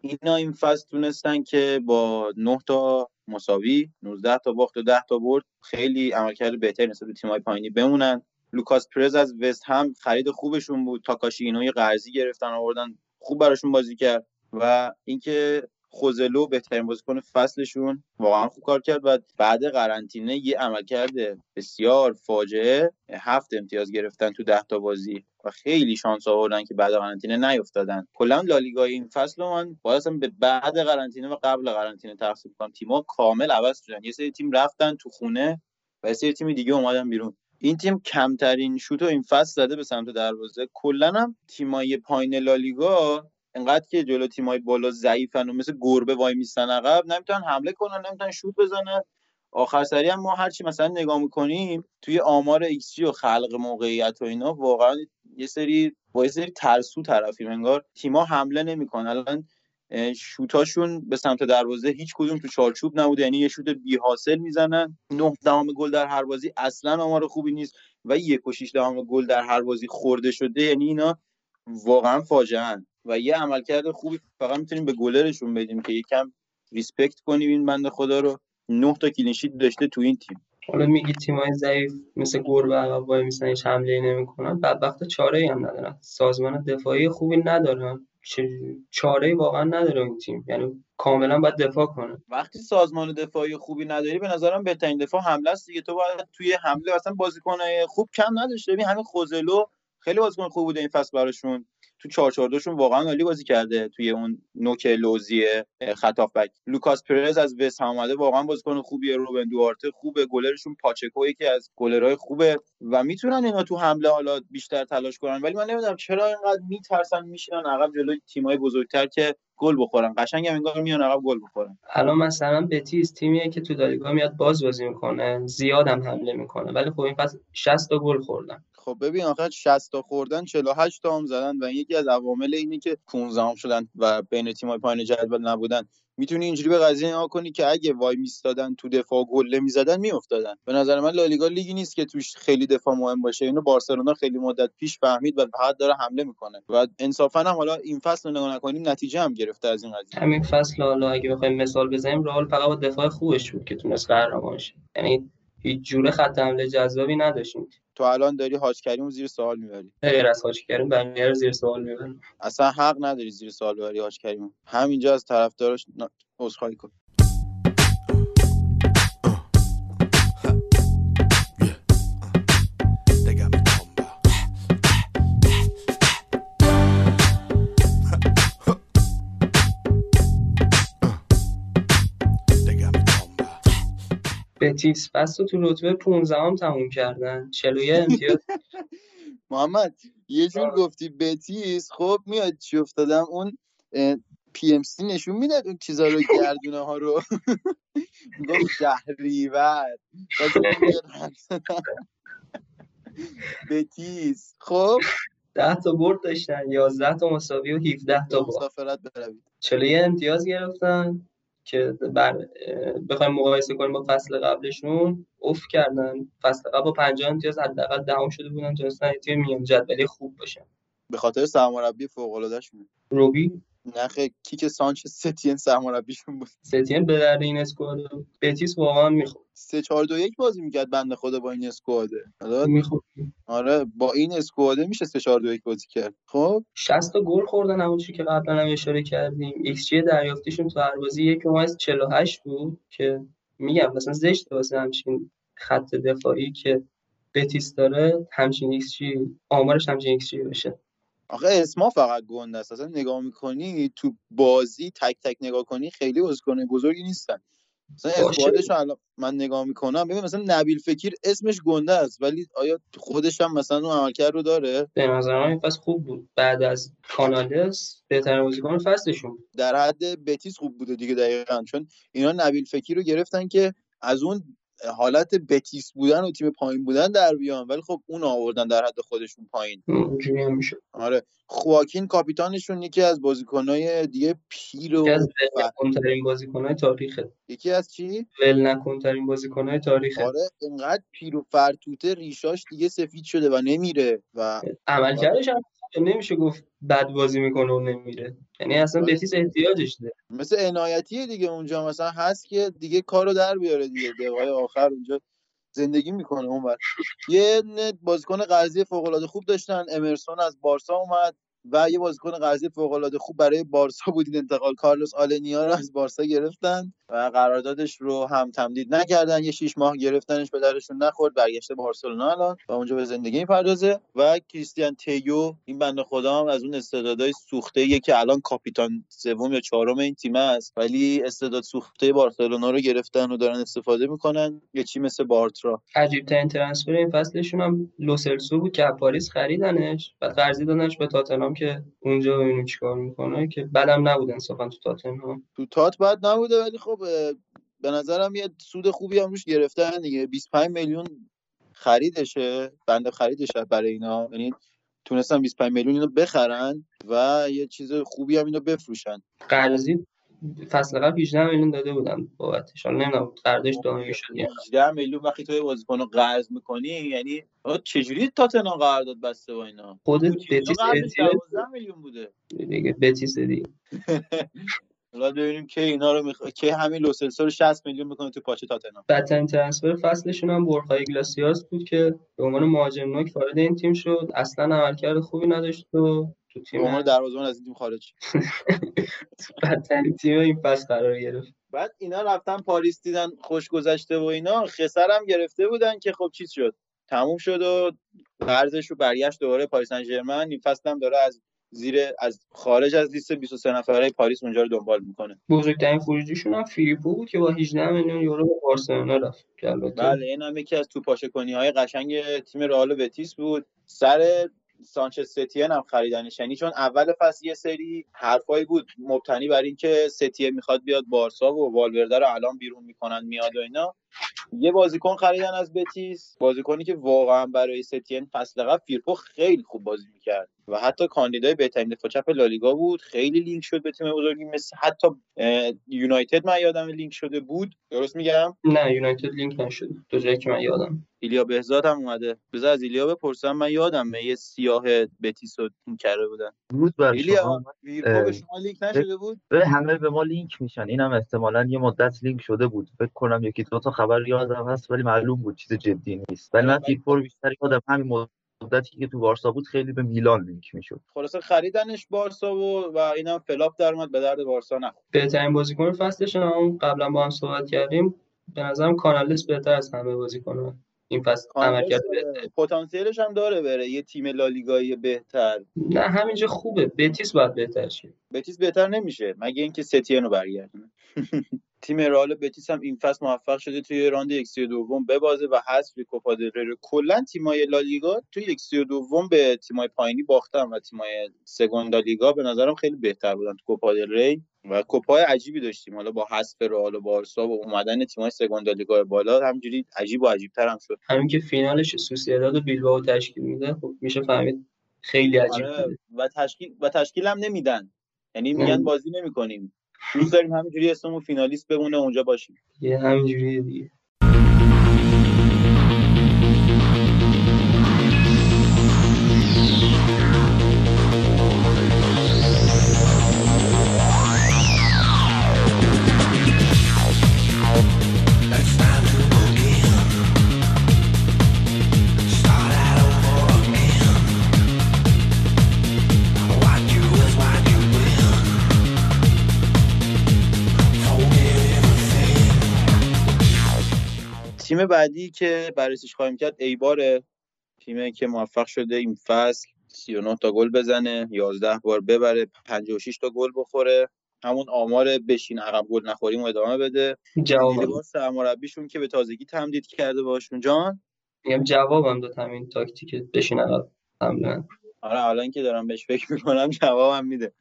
اینا این فصل تونستن که با 9 تا مساوی، 19 تا باخت و 10 تا برد خیلی عملکرد بهتری نسبت به تیم‌های پایینی بمونن. لوکاس پرز از وست هم خرید خوبشون بود. تاکاشی اینوی قرضی گرفتن آوردن، خوب براشون بازی کرد. و اینکه خوزلو بهترین بازیکن فصلشون واقعا خوب کار کرد و بعد قرنطینه یه عملکرد بسیار فاجعه، 7 امتیاز گرفتن تو 10 تا بازی و خیلی شانس آوردن که بعد قرنطینه نیافتادن. کلا لالیگای این فصل رو من واسم به بعد قرنطینه و قبل قرنطینه تقسیم می‌کنم. تیم‌ها کامل عوض شدن، یه سری تیم رفتن تو خونه و یه سری تیم دیگه اومدن بیرون. این تیم کمترین شوتو این فصل زده به سمت دروازه. کلا هم تیمای پایین لالیگا انقدر که جلو تیمای بالا ضعیفن و مثل گربه وای میستن عقب، نمیتونن حمله کنن، نمیتونن شوت بزنن. آخر سری هم ما هرچی مثلا نگاه میکنیم توی آمار ایکس جی و خلق موقعیت و اینا واقعا یه سری ترسو طرفیم، انگار تیما حمله نمیکنن. الان شوتاشون به سمت دروازه هیچ کدوم تو چارچوب نبوده، یعنی یه شوت بی حاصل میزنن. 9 دهم گل در هر بازی اصلا آمار خوبی نیست و 1.6 دهم گل در هر بازی خورده شده، یعنی اینا واقعا فاجعه‌اند. و یه عملکرد خوبی فقط میتونیم به گلرشون بدیم که یکم ریسپکت کنیم این بنده خدا رو. 9 تا کلین شیت داشته تو این تیم. حالا میگی تیمای ضعیف مثل گربه عقب وای میسن، هیچ حمله‌ای نمی‌کنن، بدبختا چاره‌ای هم ندارن، سازمان دفاعی خوبی ندارن، چاره‌ای واقعا نداره این تیم، یعنی کاملا باید دفاع کنه. وقتی سازمان دفاعی خوبی نداری به نظرم بهترین دفاع حمله است دیگه. تو باید توی حمله اصلا بازیکن‌های خوب کم نداشته. ببین همین خوزلو خیلی بازیکن خوب بوده این فصل براشون، تو 442 شون واقعا عالی بازی کرده توی اون نوک لوزیه خط هافبک. لوکاس پرز از وست هم اومده، واقعا بازیکن خوبیه. روبن دوارته خوبه، گلرشون پاچکو یکی از گلرهای خوبه و میتونن اینا تو حمله حالا بیشتر تلاش کنن. ولی من نمیدونم چرا اینقدر میترسن میشینن عقب جلوی تیمای بزرگتر که گل بخورن. قشنگ هم انگار میان عقب گل بخورن. الان مثلا بتیس تیمیه که تو لالیگا میاد بازی میکنه، زیاد هم حمله میکنه، ولی خب این فصل 60 تا گل خوردن. خب ببین آخه 60 تا خوردن 48 تا هم زدن و یکی از عوامل اینه که 15 هم شدن و بین تیم‌های پایین جدول نبودن. میتونی اینجوری به قضیه نگاه کنی که اگه وای میستادن تو دفاع گله میزدن میافتادن. به نظر من لالیگا لیگی نیست که توش خیلی دفاع مهم باشه. اینو بارسلونا خیلی مدت پیش فهمید و بعد داره حمله میکنه و انصافا هم حالا این فصل رو نگاه نکنیم نتیجه هم گرفته از این قضیه. همین فصل حالا اگه بخوایم مثال بزنیم رئال فقط با دفاع خوبش بود که تونست قهرمان شه. یعنی هیچ جوره خط حمله جذابی نداشتیم. تو الان داری حاج کریمو زیر سوال میبری. غیر از حاج کریم بنیار زیر سوال میبرم. اصلا حق نداری زیر سوال ببری حاج کریمو. همینجا از طرفدارش عذرخواهی کن. بتیس فصل تو رتبه 15ام تموم کردن 41 امتیاز. محمد یه جور گفتی بتیس خب میاد چی افتادم اون پی ام سی نشون میداد اون چیزا رو گردونه ها رو میگم شهریور بتیس خب 10 تا برد داشتن 11 تا مساوی و 17 تا مسافرت بروید 41 امتیاز گرفتن که بخوایم مقایسه کنیم با فصل قبلشون اوف کردن. فصل قبل با 50 امتیاز حداقل دهم شده بودن تونستن تیم میام جدولی خوب باشن به خاطر سرمربی فوق العاده شون روبی نخه کیک سانچز ستین سرمربیشون بود ستین به در این اسکواد بتیس واقعا میخورد 3-4-2-1 بازی میکرد بنده خدا با این اسکواده میخورد. آره با این اسکواده میشه 3-4-2-1 بازی کرد. خب 60 تا گل خوردن همون چیزی که قبلا هم اشاره کردیم. ایکس جی دریافتیشون تو هر بازی 1.48 بود که میگم مثلا زشت واسه همچین خط دفاعی که بتیس داره همچین ایکس جی آمارش همچین ایکس جی بشه. آخه اسما فقط گنده است. اصلا نگاه میکنی تو بازی تک تک نگاه کنی خیلی بازیکن بزرگی نیستن. مثلا اسکوادشون من نگاه میکنم ببین مثلا نبیل فکیر اسمش گنده است ولی آیا خودش هم مثلا اون عملکرد رو داره؟ به نظر من این فصل خوب بود. بعد از کانالس بهترین بازیکن فصلشون در حد بتیس خوب بوده دیگه. دقیقاً چون اینا نبیل فکیر رو گرفتن که از اون حالت بتیس بودن و تیم پایین بودن در بیان ولی خب اون آوردن در حد خودشون پایین اینجوری میشه. آره خواکین کاپیتانشون یکی از بازیکنای دیگه پیر و ولنکن‌ترین بازیکنای تاریخه. یکی از چی ولنکن‌ترین بازیکنای تاریخه. آره اینقدر پیر و فرتوته ریشاش دیگه سفید شده و نمیره و عملکردش هم نمیشه گفت بد بازی میکنه و نمیره. یعنی اصلا بتیس احتیاجش داره. مثل عنایتیه دیگه اونجا مثلا هست که دیگه کارو در بیاره دیگه دقایق آخر اونجا زندگی میکنه اونور. یه بازیکن قرضی فوق العاده خوب داشتن. امرسون از بارسا اومد و یه بازیکن قرضی فوق العاده خوب برای بارسا بودین انتقال کارلوس آلنیا رو از بارسا گرفتن و قراردادش رو هم تمدید نکردن. یه 6 ماه گرفتنش به درشون نخورد. برگشته بارسلونا الان و اونجا به زندگی میپردازه. و کریستیان تیو این بنده خدا هم از اون استعدادهای سوخته‌ای که الان کاپیتان سوم یا چهارم این تیم است ولی استعداد سوخته بارسلونا رو گرفتن و دارن استفاده میکنن. یه چی مثل بارترا. عجیب‌ترین ترانسفر این فصلشون هم لوسلسو بود که پاریس خریدنش بعد قرضی دادنش به تاتنهام که اونجا ببینیم چیکار میکنه که بدم نبود انصافا تو تاتنهام. تو تات بد نبوده ولی خب به نظرم یه سود خوبی هم روش گرفتن دیگه. 25 میلیون خریدشه بنده خریدشه برای اینا. یعنی تونستن 25 میلیون اینو بخرن و یه چیز خوبی هم اینو بفروشن. قرضی فصل قبل 18 میلیون داده بودن بابتش. حالا نمیدونم قراردادش دائمی شد. 18 میلیون وقتی تو بازیکنو قرض میکنی یعنی چجوری تاتنهام قرارداد بسته با اینا؟ خودت بتیس 12 میلیون بوده دیگه. بتیس دیگه حالا ببینیم که اینا رو که همین لوسلسو رو 60 میلیون میکنه تو پاچه تاتنهام. بدترین ترانسفر فصلشون هم برخای گلاسیاس بود که به عنوان مهاجم نوک وارد این تیم شد. اصلا عملکرد خوبی نداشت و تو تیم عمر دروازه‌بان از این تیم خارج شد. بدترین تیم این پس قرار گرفت. بعد اینا رفتن پاریس دیدن خوش گذشته و اینا خسرم گرفته بودن که خب چیز شد تموم شد و قرضش رو برگشت دوباره پاریس سن ژرمن. این فصل هم داره از زیر از خارج از لیست 23 نفره پاریس اونجا رو دنبال میکنه. بزرگترین خروجیشون هم فیلیپو بود که با 18 میلیون یورو به بارسلونا رفت. بله این هم یکی از توپاشه کنی‌های قشنگ تیم رئال و بتیس بود. سر سانچز ستین هم خریدنش، یعنی چون اول فصل یه سری حرفایی بود مبتنی بر اینکه ستیه میخواد بیاد بارسا و والورده رو الان بیرون میکنن میاد و اینا. یه بازیکن خریدن از بتیس، بازیکنی که واقعا برای ستین فصل قبل فیرپو خیلی خوب بازی میکرد و حتی کاندیدای بهترین دفاع چپ لالیگا بود، خیلی لینک شد به تیم بزرگی، مثل حتی یونایتد من یادم لینک شده بود، درست میگم؟ نه یونایتد لینک نشد تا جایی که من یادم. ایلیا بهزاد هم اومده، بذار از ایلیا بپرسم، من یادمه یه سیاه بتیس رو کرده بودن. درود بر شما. فیرپو به شما لینک نشده بود؟ همه به ما لینک میشن، اینم احتمالاً یه مدت لینک شده بود، فکر کنم یکی دو تا خبر یادم هست ولی معلوم بود چیز جدی نیست. ولی من فیرپو بیشتر یادم همین مدتی که تو بارسا بود خیلی به میلان لینک میشد. خلاصه خریدنش بارسا و اینم فلاپ در اومد، به درد بارسا نخورد. بهترین بازیکن فصلش هم قبلا با هم صحبت کردیم، به نظرم کانالس بهتر از همه بازیکن‌ها این فصل عملکرد بهتره، پتانسیلش هم داره بره یه تیم لالیگایی بهتر. نه همینجا خوبه، بتیس باید بهتر شه. بتیس بهتر نمیشه مگه اینکه ستیانو برگردونه. تیم رئال بتیس هم این فصل موفق شده توی راند 1/32 ببازه و حذف کوپا دل ری. کلا تیمای لالیگا توی 1/32 به تیمای پایینی باختن و تیمای سگوندا لیگا به نظرم خیلی بهتر بودن تو کوپا دل ری و کوپای عجیبی داشتیم. حالا با حذف رئال و بارسا و اومدن تیمای سگوندا لیگا بالا همجوری عجیب و عجیب‌تر هم شد. همین که فینالش سوسییداد و بیلبائو تشکیل میده، خب میشه فهمید خیلی عجیب و تشکیلم نمیدن، یعنی میگن بازی نمی‌کنیم، دوست داریم همینجوری اسممون فینالیست بمونه اونجا باشیم. یه همینجوری دیگه. تیم بعدی که بررسیش خواهیم کرد ایباره، تیمی که موفق شده این فصل 39 تا گل بزنه، 11 بار ببره، 56 تا گل بخوره، همون آمار بشین عقب گل نخوریم و ادامه بده. جواب سرمربیشون که به تازگی تمدید کرده باشون جان، میگم جوابم داد همین تاکتیک بشین عقب حمله. آره الان که دارم بهش فکر می‌کنم جوابم میده.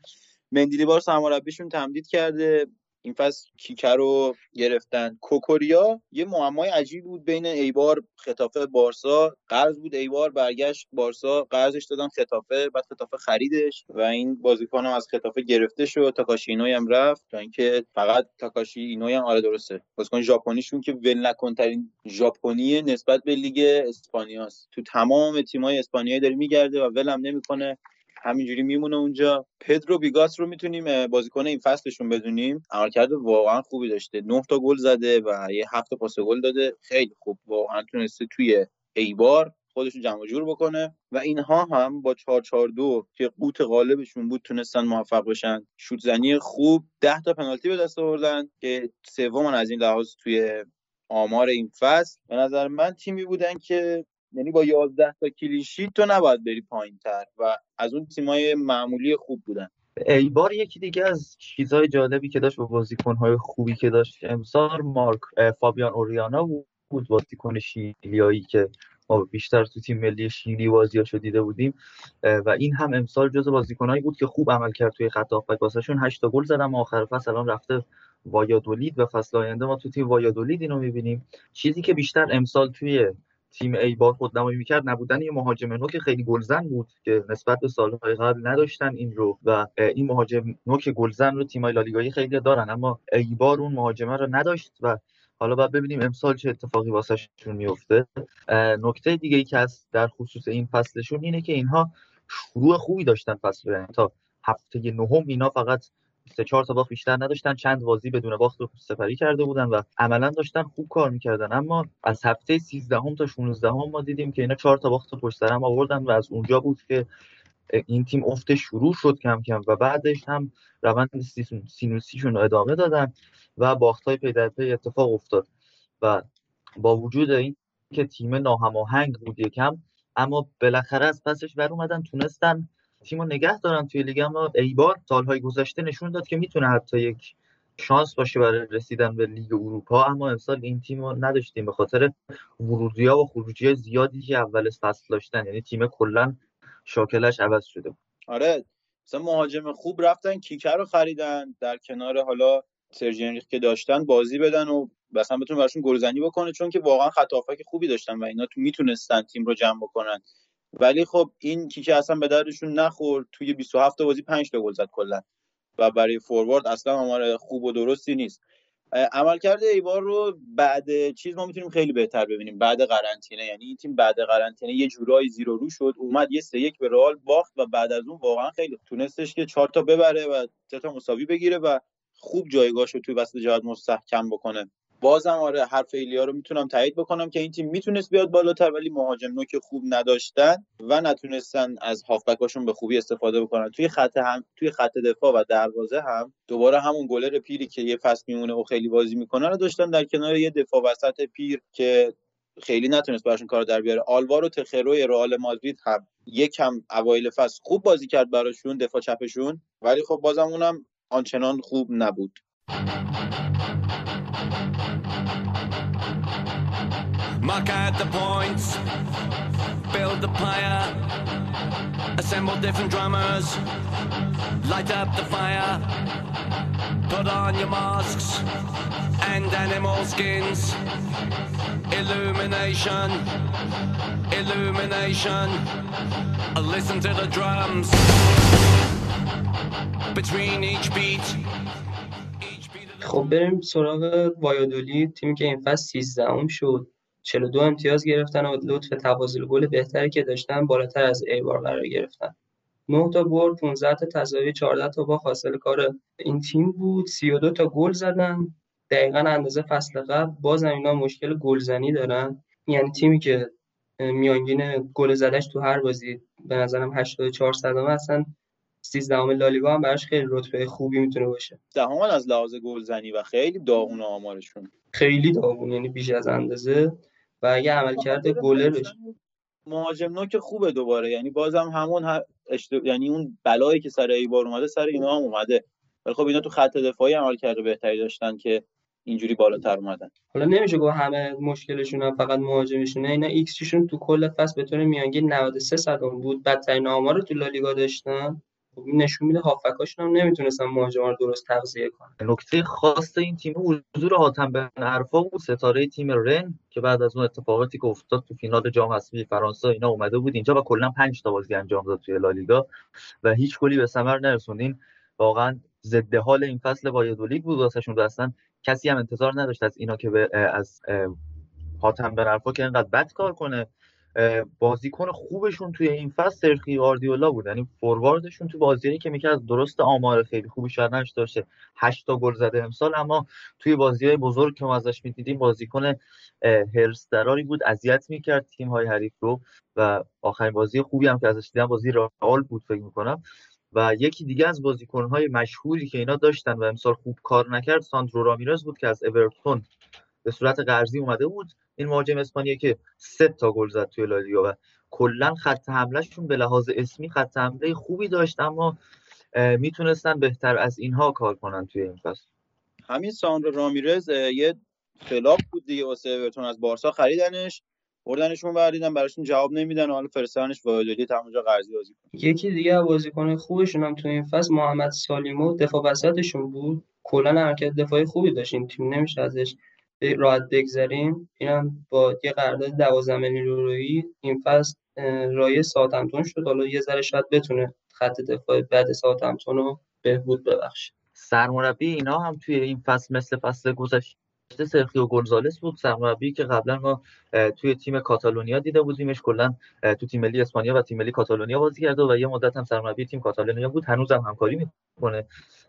مندیلیبار سرمربیشون تمدید کرده، این فصل کیکر رو گرفتن. کوکوریا یه معمای عجیب بود بین ایبار، خطافه، بارسا. قرض بود ایبار، برگشت بارسا، قرضش دادن خطافه، بعد خطافه خریدش و این بازیکن هم از خطافه گرفته شد. تاکاشی اینوی هم رفت، تا اینکه فقط تاکاشی اینوی هم آره درسته بازیکن ژاپنیشون که ول نکن ترین ژاپنی نسبت به لیگ اسپانیاست، تو تمام تیمای اسپانیایی داره میگرده و ولم نمیکنه، همینجوری میمونه اونجا. پدرو بیگاس رو میتونیم بازیکن این فصلشون بدونیم، عملکرد واقعا خوبی داشته، 9 تا گل زده و یه 7 تا پاس گل داده، خیلی خوب واقعا تونسته توی ایبار خودشون جمع جور بکنه و اینها هم با 4-4-2 که قوت غالبشون بود تونستن موفق بشن. شوت زنی خوب، 10 تا پنالتی به دست آوردن که سومون از این لحاظ توی آمار این فصل. به نظر من تیمی بودن که یعنی با 11 تا کلین شیت تو نباید بری پایین‌تر و از اون تیمای معمولی خوب بودن. ایبار یکی دیگه از چیزهای جالبی که داشت و بازیکن‌های خوبی که داشت امسال فابیان اوریانا بود، بازیکن شیلیایی که ما بیشتر تو تیم ملی شیلی بازیاشو دیده بودیم و این هم امسال جزو بازیکنایی بود که خوب عمل کرد توی خط هافبک، واسهشون 8 تا گل زدم آخر فصل، الان رفته وایادولید و فصل آینده ما تو تیم وایادولید اینو می‌بینیم. چیزی که بیشتر امسال توی تیم ایبار خودنمایی میکرد نبودن یه مهاجم نوک خیلی گلزن بود که نسبت به سالهای قبل نداشتن این رو و این مهاجم نوک گلزن رو تیمای لالیگایی خیلی دارن اما ایبار اون مهاجمه رو نداشت و حالا باید ببینیم امسال چه اتفاقی واسهشون میفته. نکته دیگه‌ای که هست در خصوص این فصلشون اینه که اینها شروع خوبی داشتن فصل تا هفته نهم، اینا فقط 3-4 تا باخت بیشتر نداشتن، چند بازی بدون باخت رو سپری کرده بودن و عملاً داشتن خوب کار میکردن اما از هفته 13 تا 16 ما دیدیم که اینا 4 تا باخت پشت سر هم آوردن و از اونجا بود که این تیم افت شروع شد کم کم و بعدش هم روند سینوسیشون رو ادامه دادن و باخت‌های پی در پی اتفاق افتاد و با وجود این که تیم ناهماهنگ بود یکم، اما بالاخره از پسش بر اومدن، تونستن تیمو نگه دارن توی لیگ. اما ایبار سالهای گذشته نشون داد که میتونه حتی یک شانس باشه برای رسیدن به لیگ اروپا، اما امسال این تیمو نداشتیم به خاطر ورودی‌ها و خروجی‌های زیادی که اول فصل داشتن، یعنی تیم کلا شاکلش عوض شده. آره مثلا مهاجم خوب رفتن کیکر رو خریدن در کنار حالا سرژی انریخ که داشتن بازی بدن و مثلا بتون براشون گلزنی بکنه، چون که واقعا خط هافک خوبی داشتن و اینا تو میتونستن تیم رو جمع بکنن، ولی خب این کیکر اصلا به دردشون نخورد. توی 27 بازی 5 تا گل زد کلا و برای فوروارد اصلا آمار خوب و درستی نیست. عملکرد ایوار رو بعد چیز ما میتونیم خیلی بهتر ببینیم بعد قرنطینه، یعنی این تیم بعد قرنطینه یه جورایی زیر و رو شد، اومد 1-1 به رئال باخت و بعد از اون واقعا خیلی تونستش که 4 تا ببره و 3 تا مساوی بگیره و خوب جایگاهش رو توی وسط جهاد مستحکم بکنه. بازم آره حرف ایلیا رو میتونم تایید بکنم که این تیم میتونست بیاد بالاتر، ولی مهاجم نوک خوب نداشتن و نتونستن از هافبکاشون به خوبی استفاده بکنن. توی خط دفاع و دروازه هم دوباره همون گلر پیری که یه فصل میمونه و خیلی بازی میکنه رو داشتن در کنار یه دفاع وسط پیر که خیلی نتونست براشون کارو در بیاره. آلوارو تخروی رئال مادرید هم یکم اوایل فصل خوب بازی کرد براشون دفاع چپشون، ولی خب بازم اونم آنچنان خوب نبود. Mark out the points, build the pyre, assemble different drummers, light up the fire, put on your masks and animal skins, illumination, illumination, listen to the drums, between each beat. خب بریم سراغ وایادولید، تیمی که این فصل 13ام شد، 42 امتیاز گرفتن و لطف تفاضل گل بهتری که داشتن بالاتر از ایوار قرار گرفتن. 9 تا برد، 15 تا تساوی، 14 تا باخت حاصل کار این تیم بود. 32 تا گل زدن، دقیقاً اندازه فصل قبل. بازم اینا مشکل گلزنی دارن، یعنی تیمی که میانگین گل زدنش تو هر بازی به نظرم 84 صدامه، اصلا 13ام لالیگا هم براش خیلی رتبه خوبی میتونه باشه. دهم از لحاظ گلزنی و خیلی داغون آمارشون، خیلی داغون، یعنی بیش از اندازه. و اگه عملکرد گلرش مهاجم نوک خوبه دوباره، یعنی بازم همون یعنی اون بلایی که سر ایبار اومده سر اینا هم اومده، ولی خب اینا تو خط دفاعی عملکرد بهتری داشتن که اینجوری بالاتر اومدن. حالا نمیشه گفت همه مشکلشون هم فقط مهاجمشونه، اینا ایکس چیشون تو کل فصل به طور میانگین 93 صدام بود، بدترین آمار تو لالیگا داشتن. نشون میده هافکاشون هم نمیتونستن مهاجما رو درست تغذیه کنن. نکته خاص این تیم حضور حاتم بن عرفان بود، ستاره تیم رن، که بعد از اون اتفاقاتی که افتاد تو فینال جام حذفی فرانسه اینا اومده بود اینجا و کلا 5 تا بازی انجام داد توی لالیگا و هیچ گلی به ثمر نرسوند. این واقعا ضد حال این فصل وایادولید بود واسهشون، اصلا کسی هم انتظار نداشت از اینا که از حاتم بن عرفان که اینقدر بد کار کنه. بازیکن خوبشون توی این فصل سرخی گواردیولا بود، یعنی فورواردشون تو بازیایی که میکرد درست آمار خیلی خوبی شدنش داشته، 8 تا گل زده امسال، اما توی بازیای بزرگ که ما ازش میدیدیم بازیکن هرس دراری بود، اذیت میکرد تیم‌های حریف رو و آخرین بازی خوبی هم که ازش دیدم بازی رئال بود فکر میکنم. و یکی دیگه از بازیکن‌های مشهوری که اینا داشتن و امسال خوب کار نکرد ساندرو رامیرز بود که از اورتون به صورت قرضی اومده بود، این مهاجم اسپانیایی که 3 تا گل زد توی لالیگا و کلا خط حملهشون به لحاظ اسمی خط حمله خوبی داشت، اما میتونستن بهتر از اینها کار کنن توی این فصل. همین ساندرو رامیرز یه خلاف بود دیگه واسه اورتون، از بارسا خریدنش، بردنشون بردیدن براشون جواب نمیدن و حالا فرستادنش وایادولید همونجا قرضی بازی کنه. یکی دیگه بازیکن خوبشون هم توی این فصل محمد سالیمو دفاع وسطشون بود، کلا حرکت دفاعی خوبی داشت این تیم، نمیشه ازش راحت بگذاریم. اینم با یه قرارداد 12 میلیون یورویی این فصل رایه ساوثهمپتون شد، حالا یه ذره شاید بتونه خط دفاع بعد ساوثهمپتون رو بهبود ببخشه. سرمربی اینا هم توی این فصل مثل فصل گذشته سرخیو گونزالس بود، سرمربی که قبلا ما توی تیم کاتالونیا دیده بودیمش، کلا تو تیم ملی اسپانیا و تیم ملی کاتالونیا بازی کرد و یه مدت هم سرمربی تیم کاتالونیا بود، هنوزم همکاری میکنه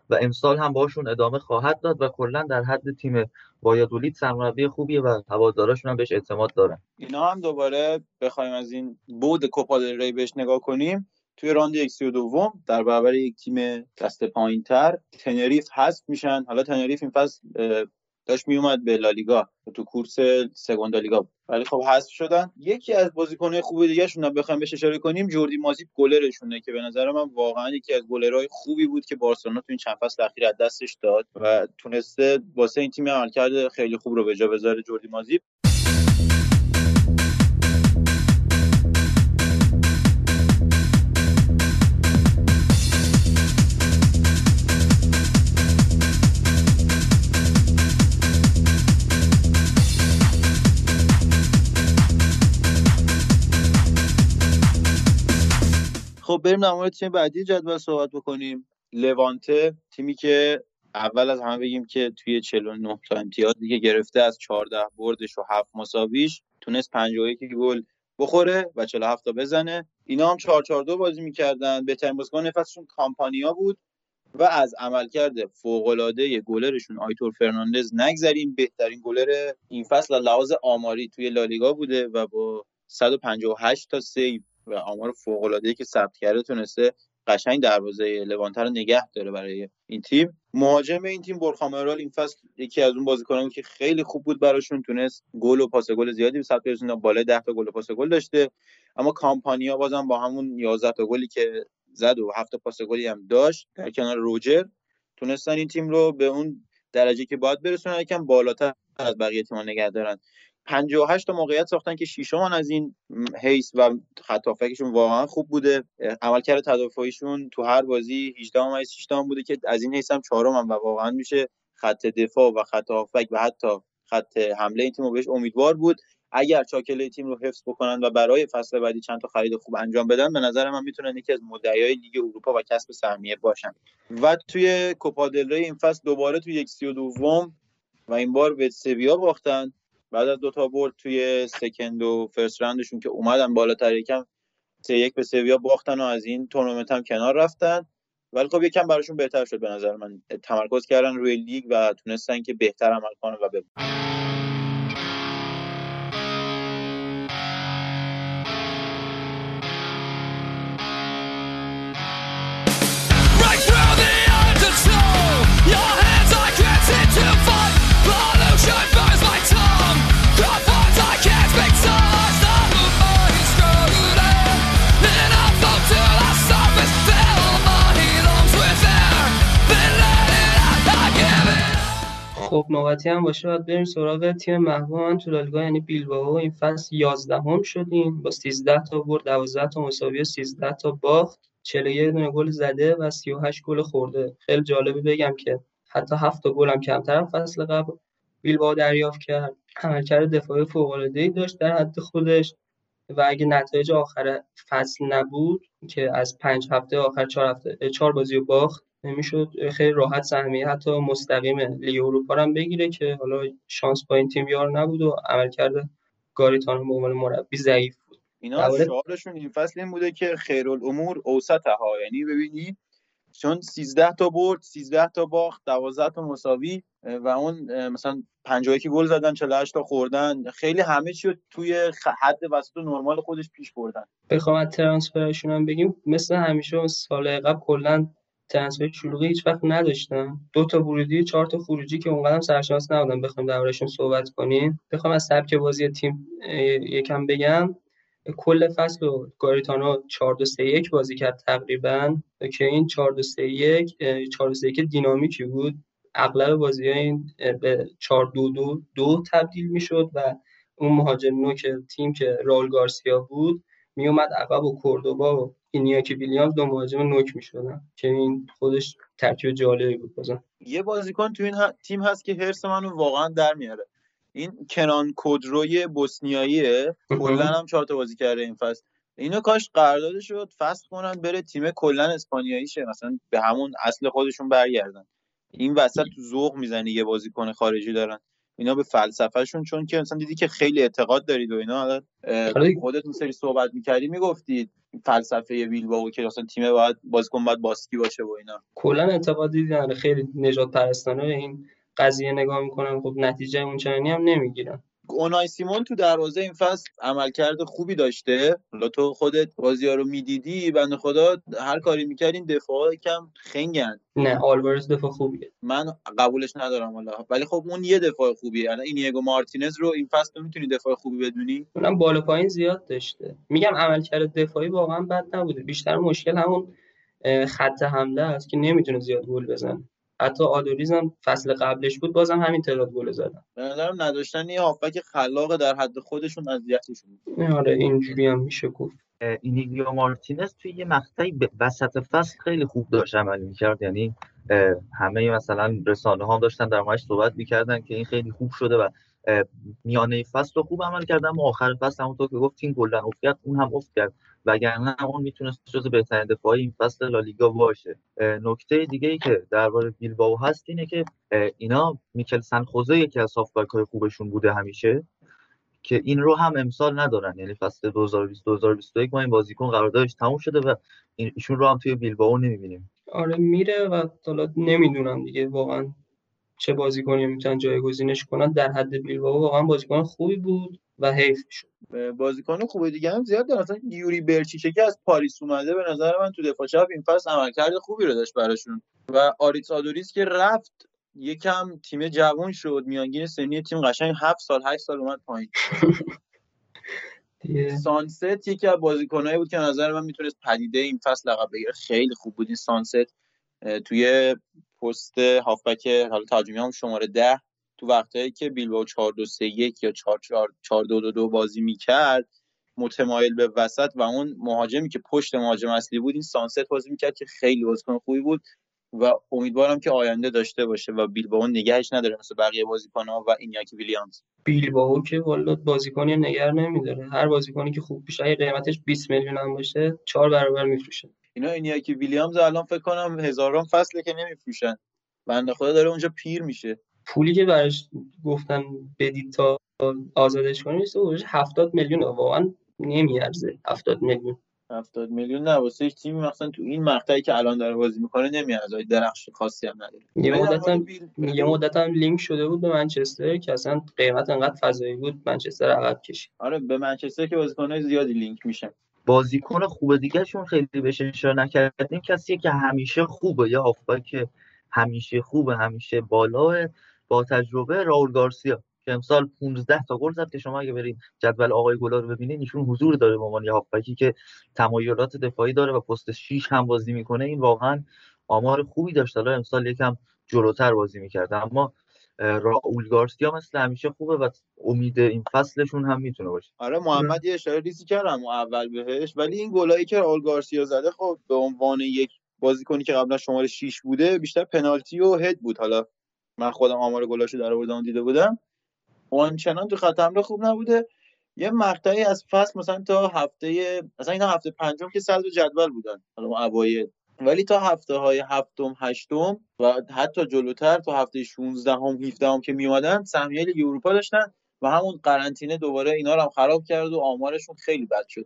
و امسال هم باشون ادامه خواهد داد و کلا در حد تیم وایادولید سرمربی خوبیه و هواداراشون هم بهش اعتماد دارن. اینا هم دوباره بخوایم از این بود کوپا دل ری بهش نگاه کنیم، توی راند 32 در برابر یک تیم دست پایین‌تر تنریف حذف میشن. حالا تنریف این فصل داشت میومد به لالیگا تو کورس سگوندا لیگا بود، ولی خب حذف شدن. یکی از بازیکن‌های خوب دیگه‌شون هم بخوایم بهش اشاره کنیم جوردی مازیپ گلرشونه که به نظر من واقعا یکی از گلرهای خوبی بود که بارسلونا تو این چند فصل اخیر از دستش داد و تونسته واسه این تیم عملکرد خیلی خوب رو به جا بذاره. جوردی مازیپ خب بریم در مورد تیم بعدی جدول صحبت بکنیم. لوانته، تیمی که اول از همه بگیم که توی 49 تا امتیاز دیگه گرفته، از 14 بردش و 7 مساویش تونست 51 گل بخوره و 47 تا بزنه. اینا هم 4-4-2 بازی می‌کردن. بهترین بازیکن نفسشون کامپانیا بود و از عملکرد فوق‌العاده گلرشون آیتور فرناندز نگذریم، بهترین گلر این فصل از لحاظ آماری توی لالیگا بوده و با 158 تا سیو و آمار فوق‌العاده‌ای که ثبت کرده تونسته قشنگ دروازه لوانته رو نگه داره برای این تیم. مهاجم این تیم برخامرال این فصل یکی از اون بازیکنان بود که خیلی خوب بود براشون، تونست گل و پاس گل زیادی به ثبت برسونه، بالای 10 تا گل و پاس گل داشته. اما کامپانیا بازم با همون 11 تا گلی که زد و 7 تا پاس گلی هم داشت در کنار روجر تونستن این تیم رو به اون درجه که باید برسونن، یکم بالاتر از بقیه تیم‌ها نگه دارن. 58 تا موقعیت ساختن که 6 اون از این حیث و خط هافکشون واقعا خوب بوده. عملکرد تدافعیشون تو هر بازی 18.6 تا بوده که از این حیث هم چهارم و واقعا میشه خط دفاع و خط هافک و حتی خط حمله این تیم رو بهش امیدوار بود. اگر چاکله تیم رو حفظ بکنن و برای فصل بعدی چند تا خرید خوب انجام بدن، به نظر من میتونن یکی از مدعیای لیگ اروپا و کسب سهمیه باشن. و توی کوپا دل ری این فصل دوباره توی 132 و این بار به سویا باختن بعد از 2 تا برد توی سکند و فرست راندشون که اومدن بالاتر، یکم 3-1 به سویا باختن و از این تورنمنت هم کنار رفتن. ولی خب یکم براشون بهتر شد به نظر من، تمرکز کردن روی لیگ و تونستن که بهتر عمل کنن و ببرن. خب نوبتی هم باشه باید بریم سراغ تیم محبوبمون تو لالیگا، یعنی بیلبائو. این فصل 11م شدیم با 13 تا برد، 12 تا مساوی و 13 تا باخت. 41 دونه گل زده و 38 گل خورده. خیلی جالبه بگم که حتی 7 تا گل هم کمتر از فصل قبل بیلبائو دریافت کرد. عملکرد دفاعی فوق‌العاده‌ای داشت در حد خودش و اگه نتایج آخر فصل نبود که از 5 هفته آخر 4 بازی رو باخت، میشد خیلی راحت سهمیه حتی مستقیم لیگ اروپا هم بگیره که حالا شانس با این تیم یار نبود و عملکرد گاریتانو به عنوان مربی ضعیف بود. اینا شعارشون این فصل این بوده که خیرالامور اوسطها، یعنی ببینی چون 13 تا برد، 13 تا باخت، 12 تا مساوی و اون مثلا 51 گل زدن، 48 تا خوردن، خیلی همه چی رو توی حد وسط و نرمال خودش پیش بردن. بخوام از ترانسفرشون هم بگیم، مثل همیشه سال قبل کلا ترانسفر شلوغی هیچ وقت نداشتن، 2 تا ورودی، 4 تا خروجی که اونقدرم سرشناس نبودن بخوام دربارشون صحبت کنیم. بخوام از سبک بازی تیم یکم بگم، کل فصل رو گاریتانو 4-2-3-1 بازی کرد تقریبا که این 4-2-3-1 دینامیکی بود. اغلب بازی‌ها این به 4-2-2-2 تبدیل می‌شد و اون مهاجم نوک تیم که راول گارسیا بود میومد عقب و کوردوبا و اینیاکی ویلیامز دو مهاجم نوک می‌شدن که این خودش ترکیب جالبی بود. بازم یه بازیکن تو این تیم هست که حرص منو واقعا در میاره، این کنان کودروی بوسنیاییه، کلا هم 4 تا بازی کرده این فصل. اینو کاش قراردادش رو فسخ کنن بره تیم کلا اسپانیایی شه، مثلا به همون اصل خودشون برگردن. این وسط تو ذوق میزنه یه بازیکن خارجی دارن اینا به فلسفهشون، چون که مثلا دیدی که خیلی اعتقاد دارید و اینا، خودتون سری صحبت می‌کردید میگفتید فلسفه بیلبائو که مثلا تیم باید بازیکن باید باسکی باشه و اینا، کلا اعتقاد دیدن خیلی نجات پرستانه این قضیه نگاه می‌کنن، خب نتیجه اونچنانی هم نمیگیرن. اونای سیمون تو دروازه این فصل عملکرد خوبی داشته، حالا تو خودت بازی‌ها رو می‌دیدی، بنده خدا هر کاری می‌کردین دفاعا یکم خنگن. نه آلوارز دفاع خوبیه، من قبولش ندارم والله، ولی خب اون یه دفاع خوبیه. الان این یگو مارتینز رو این فصل می‌تونی دفاع خوبی بدونی، اونم بالا پایین زیاد داشته. میگم عملکرد دفاعی واقعا بد نبوده، بیشتر مشکل همون خط حمله است که نمی‌تونه زیاد گل بزنه. حتی آدوریز هم فصل قبلش بود بازم همین تعداد گل زدن. به نظرم نداشتن یه هافبک خلاق در حد خودشون اذیتشون. آره اینجوری هم میشه گفت. اینیگو مارتینز توی یه مقطعی وسط فصل خیلی خوب داشت عمل میکرد، یعنی همه مثلا رسانه‌ها داشتن در موردش صحبت میکردن که این خیلی خوب شده و میانه فصل رو خوب عمل کرد، اما آخر فصل همونطور که گفتین کلا افت کرد، اون هم افت کرد، وگرنه اون میتونست جزو بهترین دفاعی این فصل لالیگا باشه. نکته دیگه ای که درباره بیلبائو هست اینه که اینا میکلسن خوزه یکی از هافبک‌های خوبشون بوده همیشه، که این رو هم امسال ندارن، یعنی فصل 2020-2021 ما این بازیکن قراردادش تموم شده و ایشون رو هم توی بیلبائو نمیبینیم. آره میره و حالا نمیدونم دیگه واقعا چه بازیکنی میتونن جایگزینش کنن. در حد بیلبائو واقعا بازیکن خوبی بود و حیف شد. بازیکن خوبه دیگه هم زیاد دارن، مثلا یوری برچیچه که از پاریس اومده به نظر من تو دفاع چپ این فصل عملکرد خوبی رو داشت براشون، و آریتس آدوریس که رفت یکم تیم جوان شد، میانگین سنی تیم قشنگ 7 سال 8 سال اومد پایین. سانست یکی از بازیکنایی بود که نظر من میتونست پدیده این فصل لقب بگیره، خیلی خوب بود این سانست توی پست هافبک، حالا ترجمه هم شماره 10. تو وقتایی که بیلبائو 4-2-3-1 یا 4-2-2-2 بازی میکرد متمایل به وسط و اون مهاجمی که پشت مهاجم اصلی بود این سانست بازی میکرد که خیلی بازیکن خوبی بود و امیدوارم که آینده داشته باشه و بیلبائو نگهش نداره مثل بقیه بازیکن‌ها و اینیاکی ویلیامز. بیلبائو که والله بازیکنی نگه نمیداره، هر بازیکنی که خوب بشه اگه قیمتش 20 میلیون هم باشه 4 برابر میفروشه. اینا اینیاکی ویلیامز الان فکر کنم هزاران فصله که نمیفروشن، بنده خدا داره اونجا پیر میشه. پولی که براش گفتن بدید تا آزادش کنیم حدود 70 میلیون واقعا نمیارزه. 70 میلیون نه واسه هیچ تیمی مثلا تو این مقطعی که الان داره بازی میکنه نمیارزه، درخش خاصی هم نداره. یه مدت هم لینک شده بود به منچستر که اصلا قیمت انقدر فضایی بود منچستر عقب کشید. آره به منچستر که بازیکن‌های زیادی لینک میشن. بازیکن خوب دیگه‌شون خیلی بهش اشاره نکردیم، کسی که همیشه خوبه یا هافبک همیشه خوبه همیشه بالا با تجربه، راول گارسیا که امسال 15 تا گل زد که شما اگه برید جدول آقای گل‌ها رو ببینید ایشون حضور داره به عنوان یه هافبکی که تمایلات دفاعی داره و پست 6 هم بازی میکنه. این واقعا آمار خوبی داشت، حالا امسال یکم جلوتر بازی میکرد، اما راول گارسیا مثل همیشه خوبه و امید این فصلشون هم میتونه باشه. آره محمد یه اشاره ریزی کردم اول بهش، ولی این گلایی که راول گارسیا زده خب به عنوان یک بازیکنی که قبلا شماره 6 بوده بیشتر پنالتی و هد بود. حالا من خودم آمار گلاشو درآوردم دیده بودم، آنچنان تو خط حمله خوب نبوده. یه مقطعی از فصل مثلا تا هفته، مثلا اینا هفته پنجم که صدر جدول بودن حالا اوایل، ولی تا هفته‌های هفتم هشتم و حتی جلوتر تا هفته 16 هم 17 هم که میومدن سهمیه لیگ اروپا داشتن و همون قرنطینه دوباره اینا رو هم خراب کرد و آمارشون خیلی بد شد.